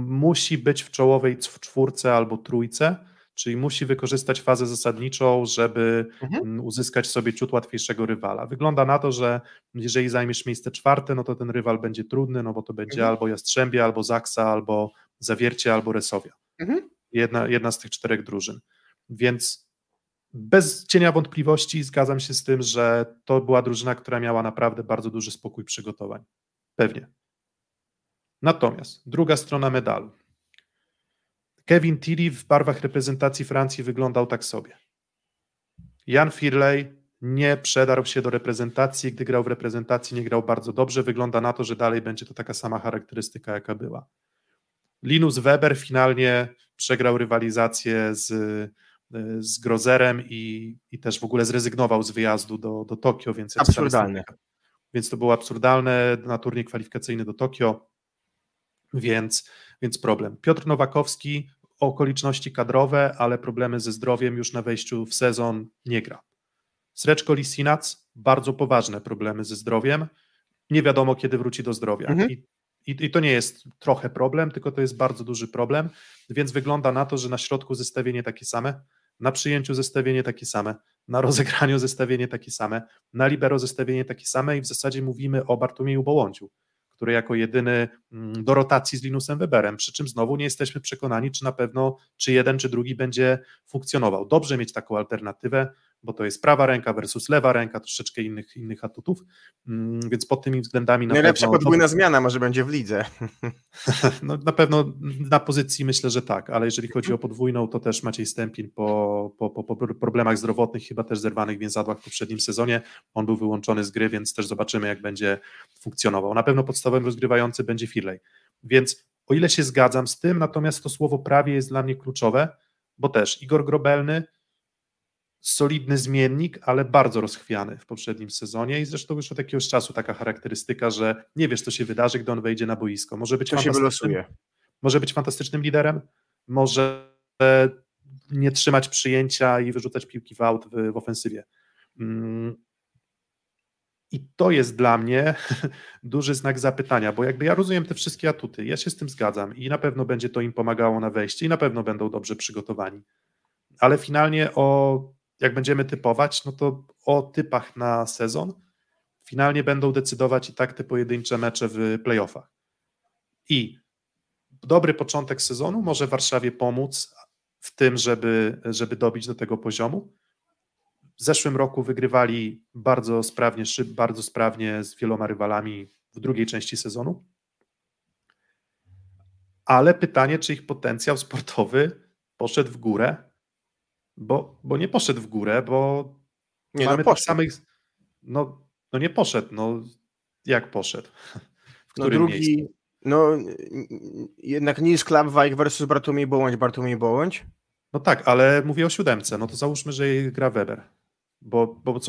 musi być w czołowej czwórce albo trójce, czyli musi wykorzystać fazę zasadniczą, żeby uzyskać sobie ciut łatwiejszego rywala. Wygląda na to, że jeżeli zajmiesz miejsce czwarte, no to ten rywal będzie trudny, no bo to będzie albo Jastrzębie, albo Zaksa, albo Zawiercie, albo Resowia. Jedna z tych czterech drużyn. Więc bez cienia wątpliwości zgadzam się z tym, że to była drużyna, która miała naprawdę bardzo duży spokój przygotowań. Pewnie. Natomiast druga strona medalu. Kevin Tilly w barwach reprezentacji Francji wyglądał tak sobie. Jan Firlej nie przedarł się do reprezentacji, gdy grał w reprezentacji, nie grał bardzo dobrze, wygląda na to, że dalej będzie to taka sama charakterystyka, jaka była. Linus Weber finalnie przegrał rywalizację z Grozerem i też w ogóle zrezygnował z wyjazdu do Tokio. Więc absurdalne. Więc to było absurdalne na turniej kwalifikacyjny do Tokio. Więc problem. Piotr Nowakowski, okoliczności kadrowe, ale problemy ze zdrowiem już na wejściu w sezon nie gra. Sreczko Lisinac, bardzo poważne problemy ze zdrowiem. Nie wiadomo, kiedy wróci do zdrowia. I to nie jest trochę problem, tylko to jest bardzo duży problem, więc wygląda na to, że na środku zestawienie takie same, na przyjęciu zestawienie takie same, na rozegraniu zestawienie takie same, na libero zestawienie takie same i w zasadzie mówimy o Bartłomieju Bołądziu, który jako jedyny do rotacji z Linusem Weberem, przy czym znowu nie jesteśmy przekonani, czy na pewno, czy jeden, czy drugi będzie funkcjonował. Dobrze mieć taką alternatywę, bo to jest prawa ręka versus lewa ręka, troszeczkę innych atutów, więc pod tymi względami na najlepsza pewno... podwójna zmiana może będzie w lidze. No, na pewno na pozycji myślę, że tak, ale jeżeli chodzi o podwójną, to też Maciej Stępin po problemach zdrowotnych, chyba też zerwanych więzadłach w poprzednim sezonie, on był wyłączony z gry, więc też zobaczymy, jak będzie funkcjonował. Na pewno podstawowym rozgrywający będzie Firlej, więc O ile się zgadzam z tym, natomiast to słowo prawie jest dla mnie kluczowe, bo też Igor Grobelny, solidny zmiennik, ale bardzo rozchwiany w poprzednim sezonie i zresztą już od jakiegoś czasu taka charakterystyka, że nie wiesz, co się wydarzy, gdy on wejdzie na boisko. Może być fantastycznym liderem, może nie trzymać przyjęcia i wyrzucać piłki w aut w ofensywie. I to jest dla mnie duży znak zapytania, bo jakby ja rozumiem te wszystkie atuty, ja się z tym zgadzam i na pewno będzie to im pomagało na wejście i na pewno będą dobrze przygotowani. Ale finalnie jak będziemy typować, no to o typach na sezon finalnie będą decydować i tak te pojedyncze mecze w playoffach. I dobry początek sezonu może Warszawie pomóc w tym, żeby dobić do tego poziomu. W zeszłym roku wygrywali bardzo sprawnie z wieloma rywalami w drugiej części sezonu. Ale pytanie, czy ich potencjał sportowy poszedł w górę, bo nie poszedł w górę, bo nie, mamy tych samych... No nie poszedł, no jak poszedł? W którym miejscu? No jednak Nils Klapwijk versus Bartłomiej Bołądź. No tak, ale mówię o 7, no to załóżmy, że gra Weber. Weber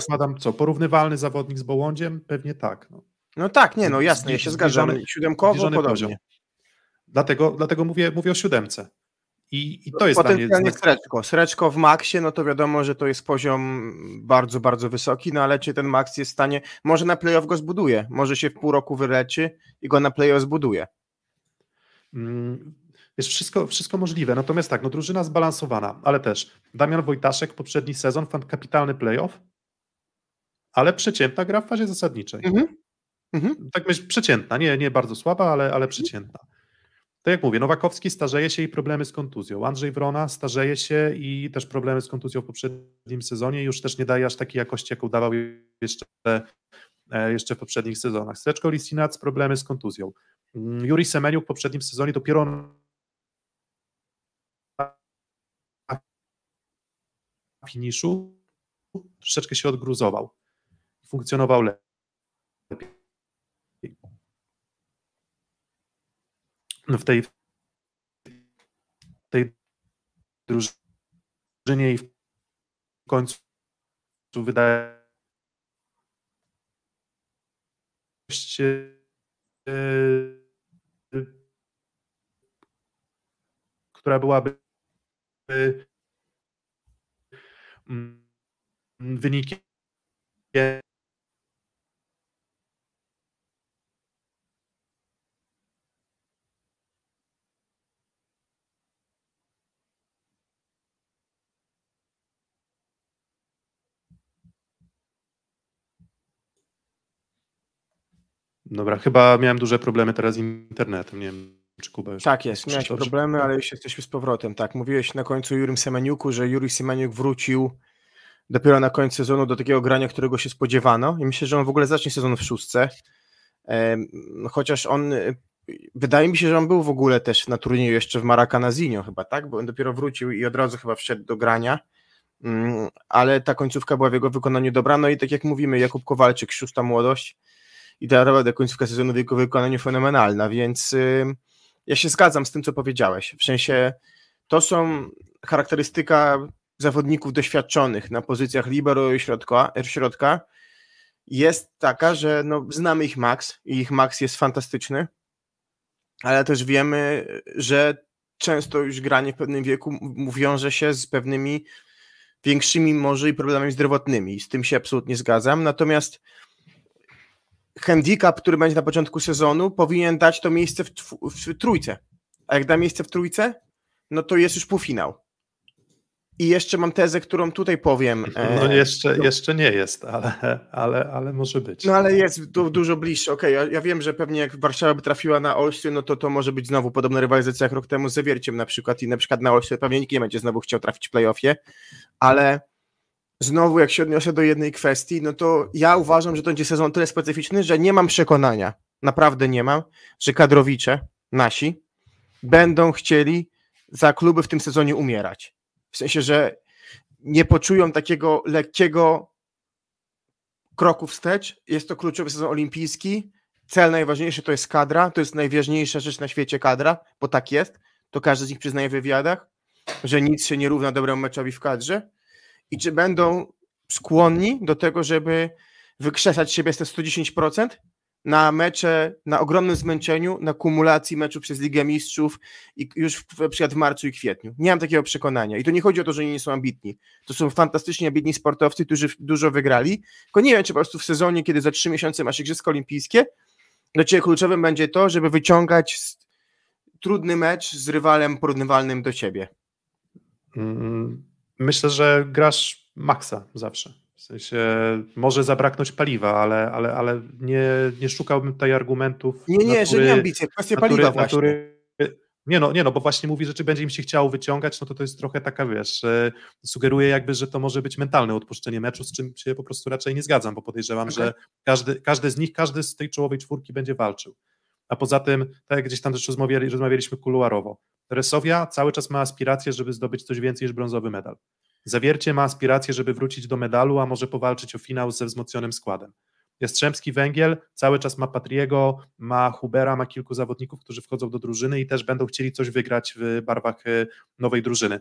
zakładam co? Porównywalny zawodnik z Bołądziem? Pewnie tak. No tak, jasne, ja się zgadzam. Siódemkowo podobnie. Dlatego mówię o 7. I to jest potencjalnie Sreczko w maksie, no to wiadomo, że to jest poziom bardzo, bardzo wysoki, no ale czy ten maks jest w stanie, może na play-off go zbuduje, może się w pół roku wyleczy i go na play-off zbuduje. Jest wszystko możliwe, natomiast tak, drużyna zbalansowana, ale też Damian Wojtaszek poprzedni sezon, kapitalny play-off, ale przeciętna gra w fazie zasadniczej. Tak myślę, przeciętna, nie bardzo słaba, ale przeciętna. Tak jak mówię, Nowakowski starzeje się i problemy z kontuzją. Andrzej Wrona starzeje się i też problemy z kontuzją w poprzednim sezonie. Już też nie daje aż takiej jakości, jaką dawał jeszcze w poprzednich sezonach. Sreczko Lisinac, problemy z kontuzją. Juri Semeniuk w poprzednim sezonie dopiero na finiszu troszeczkę się odgruzował. Funkcjonował lepiej. W tej drużynie i w końcu wydaje się która byłaby wynikiem Dobra, chyba miałem duże problemy teraz z internetem, nie wiem czy Kuba już... Tak jest, miałeś problemy, ale już jesteśmy z powrotem, tak. Mówiłeś na końcu Jurym Semeniuku, że Juri Semeniuk wrócił dopiero na końcu sezonu do takiego grania, którego się spodziewano i myślę, że on w ogóle zacznie sezon w 6. Chociaż on, wydaje mi się, że on był w ogóle też na turnieju jeszcze w Maracanazinho chyba, tak? Bo on dopiero wrócił i od razu chyba wszedł do grania. Ale ta końcówka była w jego wykonaniu dobra, no i tak jak mówimy, Jakub Kowalczyk, 6. młodość. I ta naprawdę końcówka sezonu w jego wykonaniu fenomenalna, więc ja się zgadzam z tym, co powiedziałeś. W sensie to są charakterystyka zawodników doświadczonych na pozycjach libero i środka jest taka, że znamy ich maks i ich maks jest fantastyczny, ale też wiemy, że często już granie w pewnym wieku wiąże się z pewnymi większymi może i problemami zdrowotnymi. Z tym się absolutnie zgadzam, natomiast handicap, który będzie na początku sezonu, powinien dać to miejsce w trójce. A jak da miejsce w trójce, no to jest już półfinał. I jeszcze mam tezę, którą tutaj powiem. Jeszcze nie jest, ale może być. No ale jest dużo bliższe. Ja wiem, że pewnie jak Warszawa by trafiła na Olsztyn, no to może być znowu podobna rywalizacja jak rok temu z Zawierciem na przykład. I na przykład na Olsztyn pewnie nikt nie będzie znowu chciał trafić w play-offie, ale... Znowu, jak się odniosę do jednej kwestii, no to ja uważam, że to będzie sezon tyle specyficzny, że nie mam przekonania, naprawdę nie mam, że kadrowicze nasi będą chcieli za kluby w tym sezonie umierać. W sensie, że nie poczują takiego lekkiego kroku wstecz. Jest to kluczowy sezon olimpijski cel najważniejszy to jest kadra, to jest najważniejsza rzecz na świecie kadra, bo tak jest, to każdy z nich przyznaje w wywiadach, że nic się nie równa dobremu meczowi w kadrze i czy będą skłonni do tego, żeby wykrzesać siebie z te 110% na mecze, na ogromnym zmęczeniu, na kumulacji meczów przez Ligę Mistrzów i już na przykład w marcu i kwietniu. Nie mam takiego przekonania. I to nie chodzi o to, że oni nie są ambitni. To są fantastycznie ambitni sportowcy, którzy dużo wygrali. Tylko nie wiem, czy po prostu w sezonie, kiedy za 3 miesiące masz Igrzyska Olimpijskie, dla ciebie kluczowym będzie to, żeby wyciągać trudny mecz z rywalem porównywalnym do ciebie. Myślę, że grasz maksa zawsze. W sensie może zabraknąć paliwa, ale nie szukałbym tutaj argumentów. Że nie ambicje, kwestia paliwa właśnie. Nie, bo właśnie mówi, że czy będzie im się chciało wyciągać, no to jest trochę taka, wiesz, sugeruje jakby, że to może być mentalne odpuszczenie meczu, z czym się po prostu raczej nie zgadzam, bo podejrzewam, że każdy z tej czołowej czwórki będzie walczył. A poza tym, tak jak gdzieś tam też rozmawialiśmy kuluarowo, Resowia cały czas ma aspiracje, żeby zdobyć coś więcej niż brązowy medal. Zawiercie ma aspiracje, żeby wrócić do medalu, a może powalczyć o finał ze wzmocnionym składem. Jastrzębski Węgiel cały czas ma Patriego, ma Hubera, ma kilku zawodników, którzy wchodzą do drużyny i też będą chcieli coś wygrać w barwach nowej drużyny.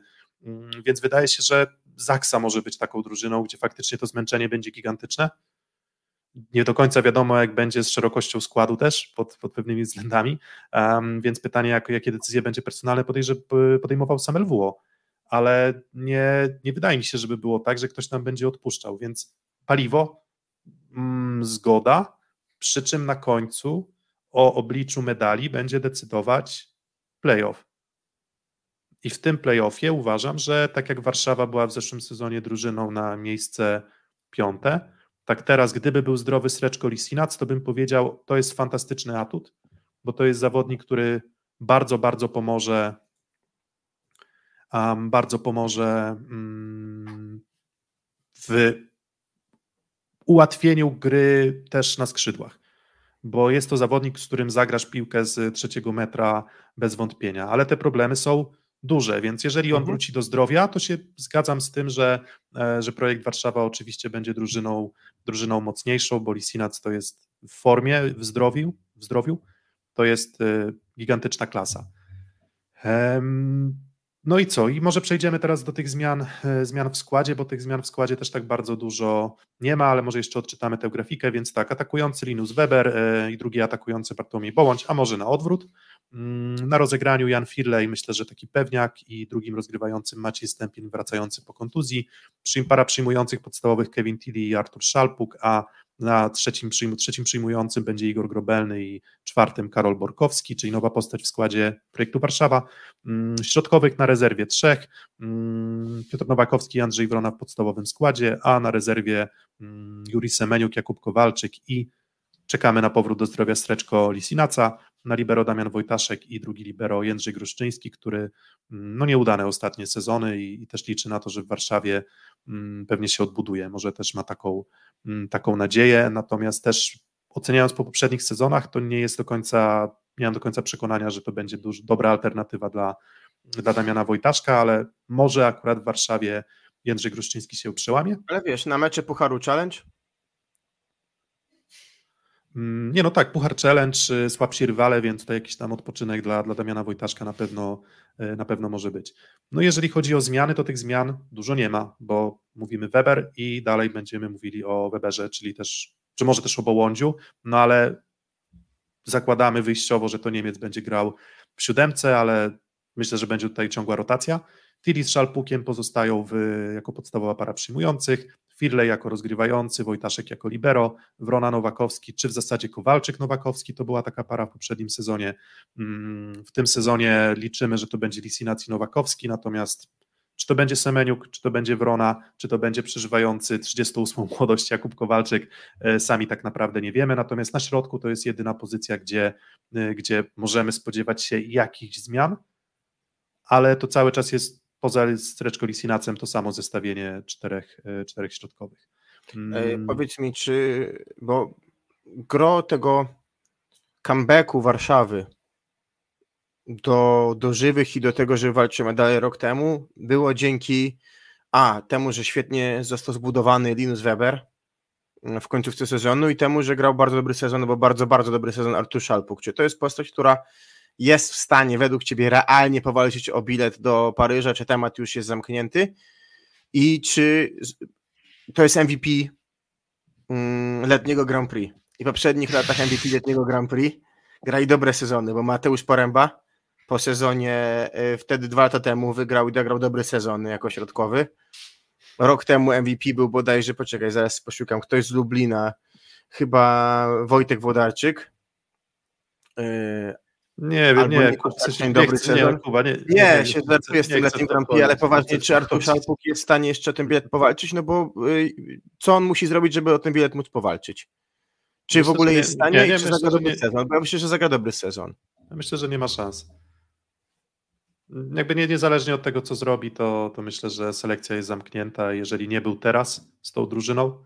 Więc wydaje się, że Zaksa może być taką drużyną, gdzie faktycznie to zmęczenie będzie gigantyczne. Nie do końca wiadomo, jak będzie z szerokością składu też, pod pewnymi względami, więc pytanie, jakie decyzje będzie personalne podejmował sam LWO. Ale nie wydaje mi się, żeby było tak, że ktoś nam będzie odpuszczał, więc paliwo, zgoda, przy czym na końcu o obliczu medali będzie decydować play-off. I w tym play-offie uważam, że tak jak Warszawa była w zeszłym sezonie drużyną na miejsce 5, tak teraz, gdyby był zdrowy Sreczko Lisinac, to bym powiedział, to jest fantastyczny atut, bo to jest zawodnik, który bardzo, bardzo pomoże w ułatwieniu gry też na skrzydłach, bo jest to zawodnik, z którym zagrasz piłkę z 3 metra bez wątpienia, ale te problemy są duże, więc jeżeli on wróci do zdrowia, to się zgadzam z tym, że projekt Warszawa oczywiście będzie drużyną mocniejszą, bo Lisinac to jest w formie, w zdrowiu, to jest gigantyczna klasa. No i co? I może przejdziemy teraz do tych zmian w składzie, bo tych zmian w składzie też tak bardzo dużo nie ma, ale może jeszcze odczytamy tę grafikę, więc tak, atakujący Linus Weber i drugi atakujący Bartłomiej Bołądź, a może na odwrót. Na rozegraniu Jan Firlej, myślę, że taki pewniak i drugim rozgrywającym Maciej Stępin wracający po kontuzji. Para przyjmujących podstawowych Kevin Tilly i Artur Szalpuk, a na trzecim przyjmującym będzie Igor Grobelny i czwartym Karol Borkowski, czyli nowa postać w składzie projektu Warszawa. Środkowych na rezerwie 3, Piotr Nowakowski i Andrzej Wrona w podstawowym składzie, a na rezerwie Juri Semeniuk, Jakub Kowalczyk i czekamy na powrót do zdrowia Sreczko Lisinaca, na libero Damian Wojtaszek i drugi libero Jędrzej Gruszczyński, który nieudane ostatnie sezony i też liczy na to, że w Warszawie pewnie się odbuduje, może też ma taką nadzieję, natomiast też oceniając po poprzednich sezonach, to nie mam do końca przekonania, że to będzie dobra alternatywa dla Damiana Wojtaszka, ale może akurat w Warszawie Jędrzej Gruszczyński się przełamie. Ale wiesz, na mecze Pucharu Challenge? Nie, no tak, Puchar Challenge, słabsi rywale, więc tutaj jakiś tam odpoczynek dla Damiana Wojtaszka na pewno może być. No jeżeli chodzi o zmiany, to tych zmian dużo nie ma, bo mówimy Weber i dalej będziemy mówili o Weberze, czy może też o Bołądziu, no ale zakładamy wyjściowo, że to Niemiec będzie grał w 7, ale myślę, że będzie tutaj ciągła rotacja. Tilly z Szalpukiem pozostają jako podstawowa para przyjmujących, Firlej jako rozgrywający, Wojtaszek jako libero, Wrona Nowakowski, czy w zasadzie Kowalczyk-Nowakowski, to była taka para w poprzednim sezonie. W tym sezonie liczymy, że to będzie Lisinac i Nowakowski, natomiast czy to będzie Semeniuk, czy to będzie Wrona, czy to będzie przeżywający 38. młodość Jakub Kowalczyk, sami tak naprawdę nie wiemy, natomiast na środku to jest jedyna pozycja, gdzie możemy spodziewać się jakichś zmian, ale to cały czas jest poza Streczko Lisinacem to samo zestawienie czterech środkowych. Powiedz mi, bo gro tego comebacku Warszawy do żywych i do tego, że walczymy dalej rok temu, było dzięki temu, że świetnie został zbudowany Linus Weber, w końcówce sezonu i temu, że grał bardzo dobry sezon, bo bardzo dobry sezon Artur Szalpuk. Czy to jest postać, która jest w stanie według Ciebie realnie powalczyć o bilet do Paryża, czy temat już jest zamknięty? I czy to jest MVP letniego Grand Prix? I w poprzednich latach MVP letniego Grand Prix grali dobre sezony, bo Mateusz Poręba po sezonie, wtedy 2 lata temu wygrał i dograł dobre sezony jako środkowy. Rok temu MVP był bodajże, poczekaj, zaraz poszukam, ktoś z Lublina, chyba Wojtek Włodarczyk. Nie wiem, nie, się żartuję z tym letnim Grand Prix, ale poważnie, czy Artur Szalpuk jest w stanie jeszcze o ten bilet powalczyć? No bo co on musi zrobić, żeby o ten bilet móc powalczyć? Czy myślę, w ogóle jest w stanie i czy zagra dobry sezon? Bo ja myślę, że zagra dobry sezon. Myślę, że nie ma szans. Jakby niezależnie od tego, co zrobi, to myślę, że selekcja jest zamknięta. Jeżeli nie był teraz z tą drużyną,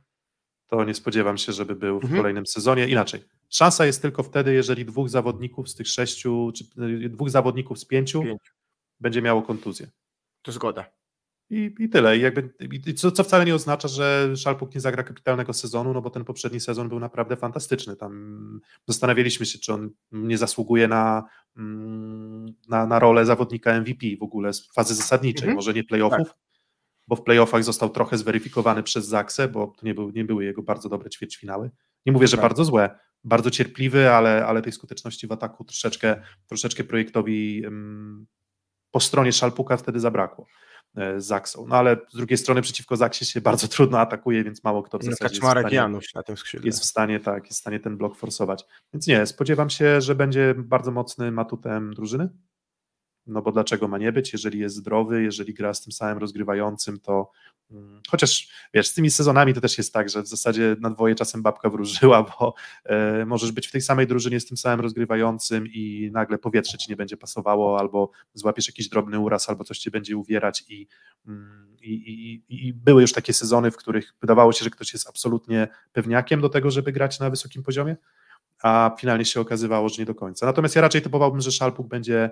to nie spodziewam się, żeby był w kolejnym sezonie. Inaczej, szansa jest tylko wtedy, jeżeli 2 zawodników z tych 6, czy 2 zawodników z 5 będzie miało kontuzję. To zgoda. I tyle. Co wcale nie oznacza, że Szalpuk nie zagra kapitalnego sezonu, no bo ten poprzedni sezon był naprawdę fantastyczny. Tam zastanawialiśmy się, czy on nie zasługuje na rolę zawodnika MVP w ogóle z fazy zasadniczej, może nie playoffów, tak. Bo w playoffach został trochę zweryfikowany przez Zaksę, bo to nie były jego bardzo dobre ćwierćfinały. Nie mówię, że tak. Bardzo złe, bardzo cierpliwy, ale tej skuteczności w ataku troszeczkę projektowi po stronie Szalpuka wtedy zabrakło. Z Zaksą. No ale z drugiej strony przeciwko Zaksie się bardzo trudno atakuje, więc mało kto w zasadzie jest w stanie ten blok forsować. Więc nie, spodziewam się, że będzie bardzo mocnym atutem drużyny. No bo dlaczego ma nie być? Jeżeli jest zdrowy, jeżeli gra z tym samym rozgrywającym, to chociaż wiesz, z tymi sezonami to też jest tak, że w zasadzie na dwoje czasem babka wróżyła, bo możesz być w tej samej drużynie z tym samym rozgrywającym i nagle powietrze ci nie będzie pasowało, albo złapiesz jakiś drobny uraz, albo coś ci będzie uwierać i były już takie sezony, w których wydawało się, że ktoś jest absolutnie pewniakiem do tego, żeby grać na wysokim poziomie, a finalnie się okazywało, że nie do końca. Natomiast ja raczej typowałbym, że Szalpuk będzie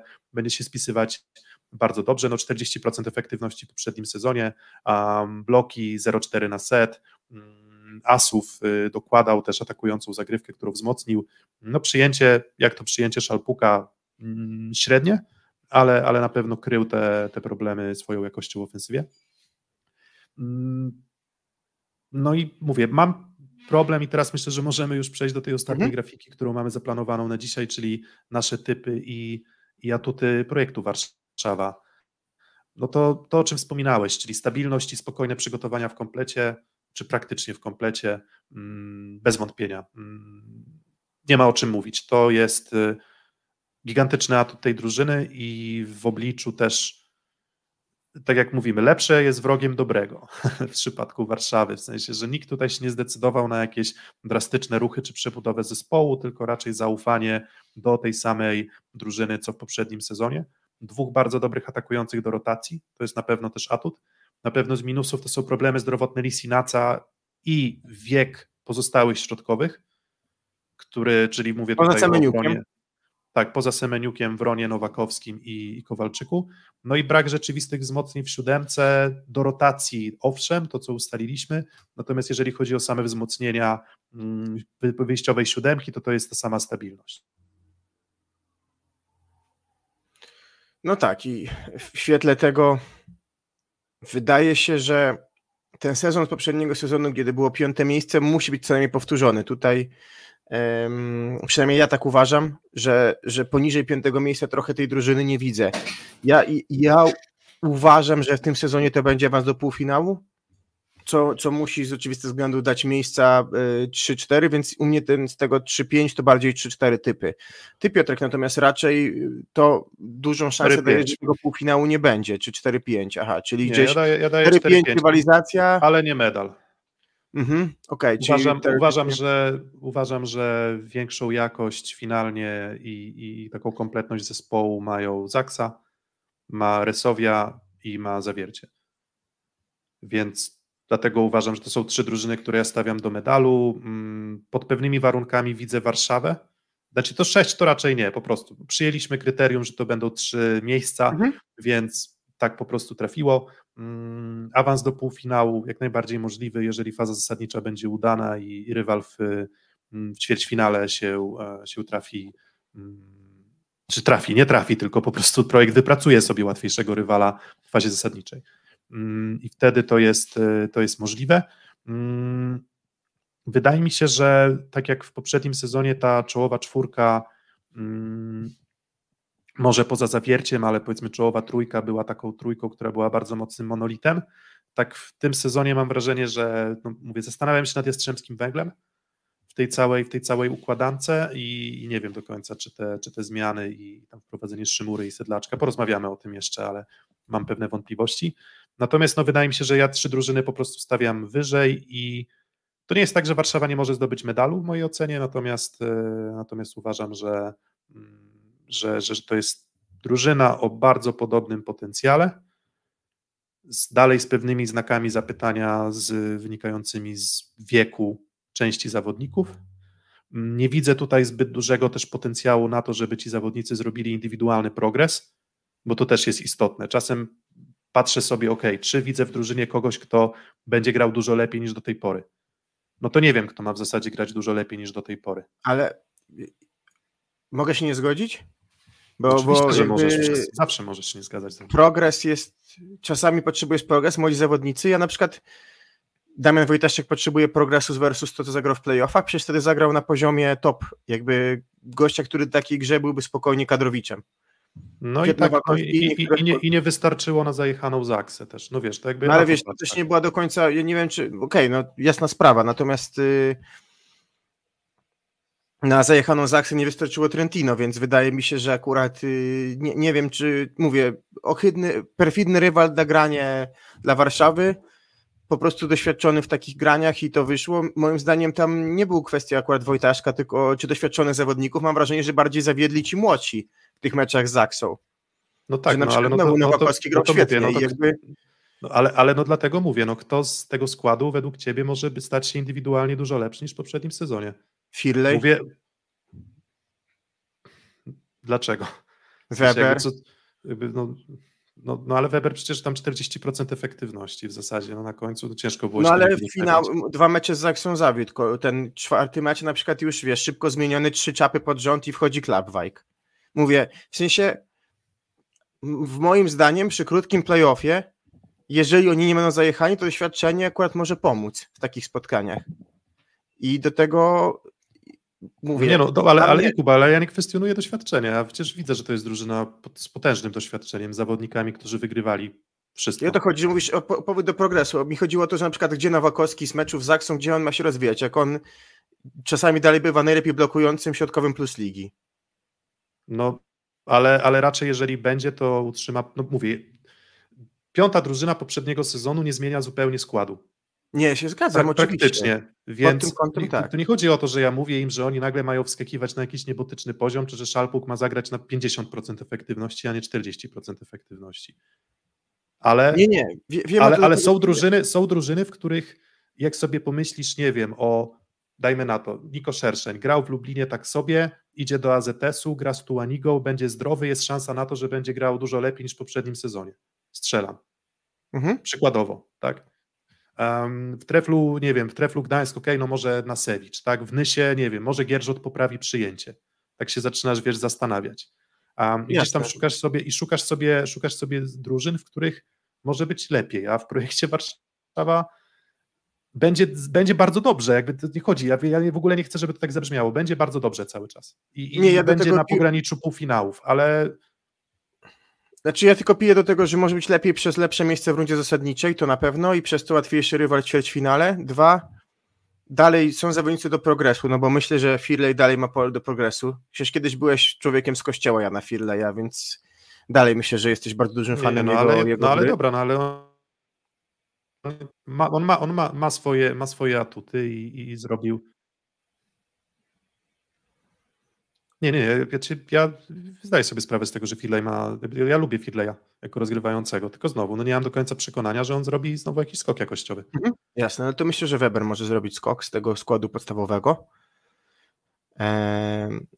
się spisywać bardzo dobrze, no 40% efektywności w poprzednim sezonie, bloki 0,4 na set, asów dokładał też atakującą zagrywkę, którą wzmocnił, no przyjęcie, jak to przyjęcie Szalpuka średnie, ale na pewno krył te problemy swoją jakością w ofensywie. No i mówię, mam problem i teraz myślę, że możemy już przejść do tej ostatniej grafiki, którą mamy zaplanowaną na dzisiaj, czyli nasze typy i atuty projektu Warszawa. No to o czym wspominałeś, czyli stabilność i spokojne przygotowania w komplecie, czy praktycznie w komplecie, bez wątpienia. Nie ma o czym mówić. To jest gigantyczny atut tej drużyny i w obliczu też, tak jak mówimy, lepsze jest wrogiem dobrego w przypadku Warszawy, w sensie, że nikt tutaj się nie zdecydował na jakieś drastyczne ruchy czy przebudowę zespołu, tylko raczej zaufanie do tej samej drużyny, co w poprzednim sezonie. 2 bardzo dobrych atakujących do rotacji, to jest na pewno też atut. Na pewno z minusów to są problemy zdrowotne Lisinaca i wiek pozostałych środkowych, czyli mówię tutaj o obronie. Tak, poza Semeniukiem, Wronie, Nowakowskim i Kowalczyku. No i brak rzeczywistych wzmocnień w 7, do rotacji owszem, to co ustaliliśmy, natomiast jeżeli chodzi o same wzmocnienia wyjściowej 7, to jest ta sama stabilność. No tak i w świetle tego wydaje się, że ten sezon z poprzedniego sezonu, kiedy było 5. miejsce, musi być co najmniej powtórzony. Tutaj przynajmniej ja tak uważam, że poniżej 5. miejsca trochę tej drużyny nie widzę. Ja uważam, że w tym sezonie to będzie awans do półfinału, co musi z oczywistych względów dać miejsca 3-4, więc u mnie z tego 3-5 to bardziej 3-4 typy. Ty, Piotrek, natomiast raczej to dużą szansę daje, że tego półfinału nie będzie, czy 4-5, aha, czyli nie, gdzieś ja daję 4-5 rywalizacja. Ale nie medal. Okay, uważam, że większą jakość finalnie i taką kompletność zespołu mają Zaksa, ma Resowia i ma Zawiercie. Więc dlatego uważam, że to są 3 drużyny, które ja stawiam do medalu. Pod pewnymi warunkami widzę Warszawę. Znaczy to 6 to raczej nie, po prostu. Przyjęliśmy kryterium, że to będą 3 miejsca, więc tak po prostu trafiło. awans do półfinału jak najbardziej możliwy, jeżeli faza zasadnicza będzie udana i rywal w ćwierćfinale się trafi, czy trafi, nie trafi, tylko po prostu projekt wypracuje sobie łatwiejszego rywala w fazie zasadniczej. I wtedy to jest możliwe. Wydaje mi się, że tak jak w poprzednim sezonie ta czołowa czwórka, może poza zawierciem, ale powiedzmy czołowa trójka była taką trójką, która była bardzo mocnym monolitem. Tak w tym sezonie mam wrażenie, że no mówię, zastanawiam się nad Jastrzębskim Węglem w tej całej układance i nie wiem do końca, czy te zmiany i tam wprowadzenie Szymury i Sedlaczka, porozmawiamy o tym jeszcze, ale mam pewne wątpliwości. Natomiast no, wydaje mi się, że ja 3 drużyny po prostu stawiam wyżej i to nie jest tak, że Warszawa nie może zdobyć medalu w mojej ocenie, natomiast uważam, że to jest drużyna o bardzo podobnym potencjale, dalej z pewnymi znakami zapytania wynikającymi z wieku części zawodników. Nie widzę tutaj zbyt dużego też potencjału na to, żeby ci zawodnicy zrobili indywidualny progres, bo to też jest istotne. Czasem patrzę sobie, ok, czy widzę w drużynie kogoś, kto będzie grał dużo lepiej niż do tej pory. No to nie wiem, kto ma w zasadzie grać dużo lepiej niż do tej pory. Ale mogę się nie zgodzić? Oczywiście, że możesz, zawsze możesz się nie zgadzać. Progres jest, czasami potrzebujesz progres, młodzi zawodnicy, ja na przykład Damian Wojtaszczyk potrzebuje progresu versus to, co zagrał w playoffach, przecież wtedy zagrał na poziomie top, jakby gościa, który w takiej grze byłby spokojnie kadrowiczem. No i tak, nie wystarczyło na zajechaną Zaksę też, no wiesz, to jakby... No ale wiesz, to też tak nie była do końca, ja nie wiem czy, okej, no jasna sprawa, natomiast... Na zajechaną Zaksę nie wystarczyło Trentino, więc wydaje mi się, że akurat nie wiem, czy mówię, ohydny, perfidny rywal na granie dla Warszawy, po prostu doświadczony w takich graniach i to wyszło. Moim zdaniem tam nie był kwestia akurat Wojtaszka, tylko czy doświadczonych zawodników. Mam wrażenie, że bardziej zawiedli ci młodsi w tych meczach z Zaksą. No tak, no, ale no dlatego mówię, no kto z tego składu według ciebie może by stać się indywidualnie dużo lepszy niż w poprzednim sezonie? Firley? Mówię... Dlaczego? Weber? No ale Weber przecież tam 40% efektywności w zasadzie, no na końcu ciężko było... No ale finał, 2 mecze z Zaksą zawiódł, ten 4. mecz na przykład już, wiesz, szybko zmieniony 3 czapy pod rząd i wchodzi Klapwajk. Mówię, w sensie w moim zdaniem przy krótkim playoffie, jeżeli oni nie będą zajechani, to doświadczenie akurat może pomóc w takich spotkaniach. I do tego mówię... Nie no, ale nie, Kuba, ale ja nie kwestionuję doświadczenia. Ja przecież widzę, że to jest drużyna z potężnym doświadczeniem, zawodnikami, którzy wygrywali wszystko. I o to chodzi, że mówisz o powód do progresu. Mi chodziło o to, że na przykład gdzie Nowakowski z meczów z Zaksą, gdzie on ma się rozwijać, jak on czasami dalej bywa najlepiej blokującym środkowym plus ligi. No, ale raczej jeżeli będzie, to utrzyma... No mówię, 5. drużyna poprzedniego sezonu nie zmienia zupełnie składu. Nie, się zgadzam, praktycznie, więc pod tym kątem, tak. To nie chodzi o to, że ja mówię im, że oni nagle mają wskakiwać na jakiś niebotyczny poziom, czy że Szalpuk ma zagrać na 50% efektywności, a nie 40% efektywności. Ale, wiem, ale są drużyny, w których jak sobie pomyślisz, nie wiem, dajmy na to, Niko Szerszeń grał w Lublinie tak sobie, idzie do AZS-u, gra z Tuanigą, będzie zdrowy, jest szansa na to, że będzie grał dużo lepiej niż w poprzednim sezonie. Strzelam. Mhm. Przykładowo, tak? W Treflu Gdańsk, okej, no może Nasewicz, tak, w Nysie, nie wiem, może Gierżot poprawi przyjęcie, tak się zaczynasz, wiesz, zastanawiać, gdzieś tam szukasz sobie drużyn, w których może być lepiej, a w projekcie Warszawa będzie bardzo dobrze, jakby to nie chodzi, ja w ogóle nie chcę, żeby to tak zabrzmiało, będzie bardzo dobrze cały czas i będzie na pograniczu półfinałów, ale... Znaczy ja tylko piję do tego, że może być lepiej przez lepsze miejsce w rundzie zasadniczej, to na pewno, i przez to łatwiejszy rywal w ćwierćfinale. 2, dalej są zawodnicy do progresu, no bo myślę, że Firley dalej ma pole do progresu. Przecież kiedyś byłeś człowiekiem z kościoła Jana Firleja, więc dalej myślę, że jesteś bardzo dużym fanem jego no ale gry. Dobra, no ale on ma swoje atuty i zrobił... Nie, ja zdaję sobie sprawę z tego, że Firley ma... Ja lubię Firleja jako rozgrywającego, tylko znowu, no nie mam do końca przekonania, że on zrobi znowu jakiś skok jakościowy. Mhm. Jasne, no to myślę, że Weber może zrobić skok z tego składu podstawowego.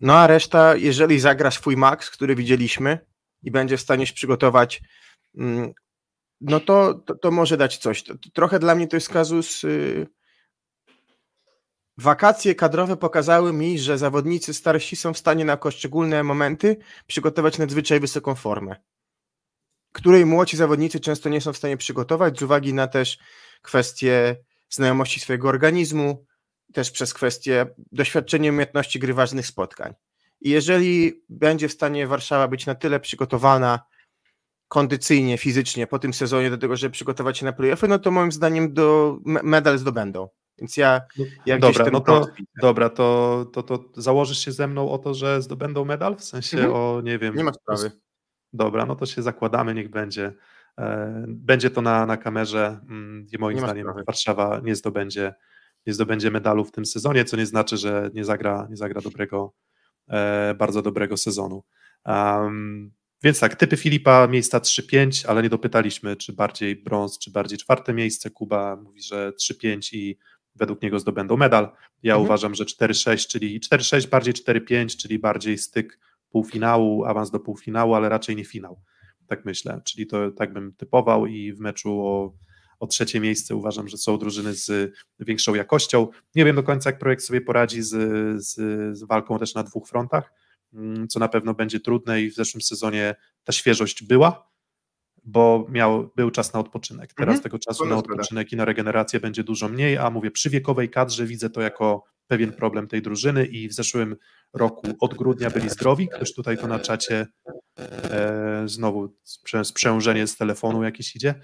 No a reszta, jeżeli zagra swój max, który widzieliśmy i będzie w stanie się przygotować no to może dać coś. Trochę dla mnie to jest kazus... Wakacje kadrowe pokazały mi, że zawodnicy starsi są w stanie na poszczególne momenty przygotować nadzwyczaj wysoką formę, której młodzi zawodnicy często nie są w stanie przygotować z uwagi na też kwestie znajomości swojego organizmu, też przez kwestie doświadczenia, umiejętności gry ważnych spotkań. I jeżeli będzie w stanie Warszawa być na tyle przygotowana kondycyjnie, fizycznie po tym sezonie do tego, żeby przygotować się na play-offy, no to moim zdaniem medal zdobędą. Więc ja dobra, ten dobra, to założysz się ze mną o to, że zdobędą medal? W sensie o, nie wiem... Nie ma sprawy. Dobra, no to się zakładamy, niech będzie. Będzie to na kamerze i moim zdaniem Warszawa nie zdobędzie medalu w tym sezonie, co nie znaczy, że nie zagra dobrego, bardzo dobrego sezonu. Więc tak, typy Filipa, miejsca 3-5, ale nie dopytaliśmy, czy bardziej brąz, czy bardziej czwarte miejsce. Kuba mówi, że 3-5 i według niego zdobędą medal. Ja uważam, że 4-6, czyli 4-6 bardziej 4-5, czyli bardziej styk półfinału, awans do półfinału, ale raczej nie finał, tak myślę. Czyli to tak bym typował i w meczu o trzecie miejsce uważam, że są drużyny z większą jakością. Nie wiem do końca, jak projekt sobie poradzi z walką też na dwóch frontach, co na pewno będzie trudne i w zeszłym sezonie ta świeżość była, bo był czas na odpoczynek. Teraz tego czasu na odpoczynek i na regenerację będzie dużo mniej, a mówię, przy wiekowej kadrze widzę to jako pewien problem tej drużyny i w zeszłym roku od grudnia byli zdrowi. Ktoś tutaj to na czacie, znowu sprzężenie z telefonu jakieś idzie,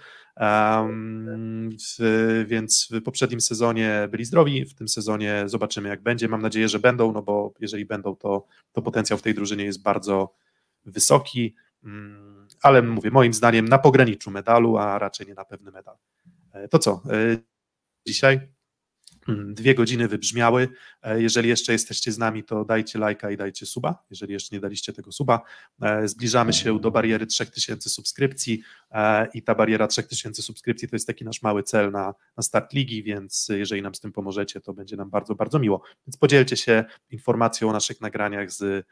więc w poprzednim sezonie byli zdrowi, w tym sezonie zobaczymy jak będzie, mam nadzieję, że będą, no bo jeżeli będą, to potencjał w tej drużynie jest bardzo wysoki, ale mówię, moim zdaniem na pograniczu medalu, a raczej nie na pewny medal. To co, dzisiaj? 2 godziny wybrzmiały. Jeżeli jeszcze jesteście z nami, to dajcie lajka i dajcie suba, jeżeli jeszcze nie daliście tego suba. Zbliżamy się do bariery 3000 subskrypcji i ta bariera 3000 subskrypcji to jest taki nasz mały cel na start ligi, więc jeżeli nam z tym pomożecie, to będzie nam bardzo, bardzo miło. Więc podzielcie się informacją o naszych nagraniach z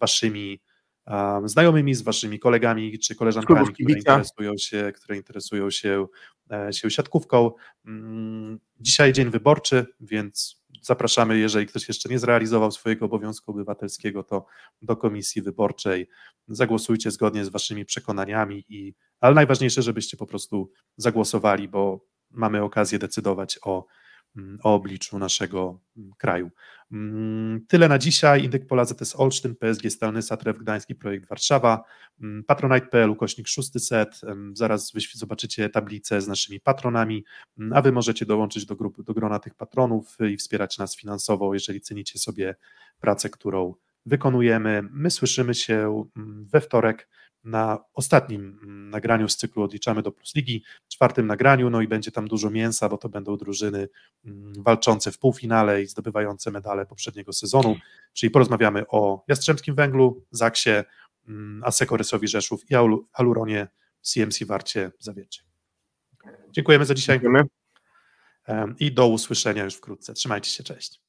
waszymi znajomymi, z waszymi kolegami czy koleżankami, które interesują się siatkówką. Dzisiaj dzień wyborczy, więc zapraszamy, jeżeli ktoś jeszcze nie zrealizował swojego obowiązku obywatelskiego, to do komisji wyborczej. Zagłosujcie zgodnie z waszymi przekonaniami, ale najważniejsze, żebyście po prostu zagłosowali, bo mamy okazję decydować o obliczu naszego kraju. Tyle na dzisiaj. Indykpol AZS Olsztyn, PSG Stal Nysa, Trefl Gdańsk i Projekt Warszawa, patronite.pl/szósty set, zaraz zobaczycie tablicę z naszymi patronami, a wy możecie dołączyć do grona tych patronów i wspierać nas finansowo, jeżeli cenicie sobie pracę, którą wykonujemy. My słyszymy się we wtorek na ostatnim nagraniu z cyklu Odliczamy do Plus Ligi, czwartym nagraniu, no i będzie tam dużo mięsa, bo to będą drużyny walczące w półfinale i zdobywające medale poprzedniego sezonu, czyli porozmawiamy o Jastrzębskim Węglu, Zaksie, Asseco Rysowi Rzeszów i Aluronie CMC Warte Zawiercie. Dziękujemy za dzisiaj. Dziękujemy. I do usłyszenia już wkrótce. Trzymajcie się, cześć.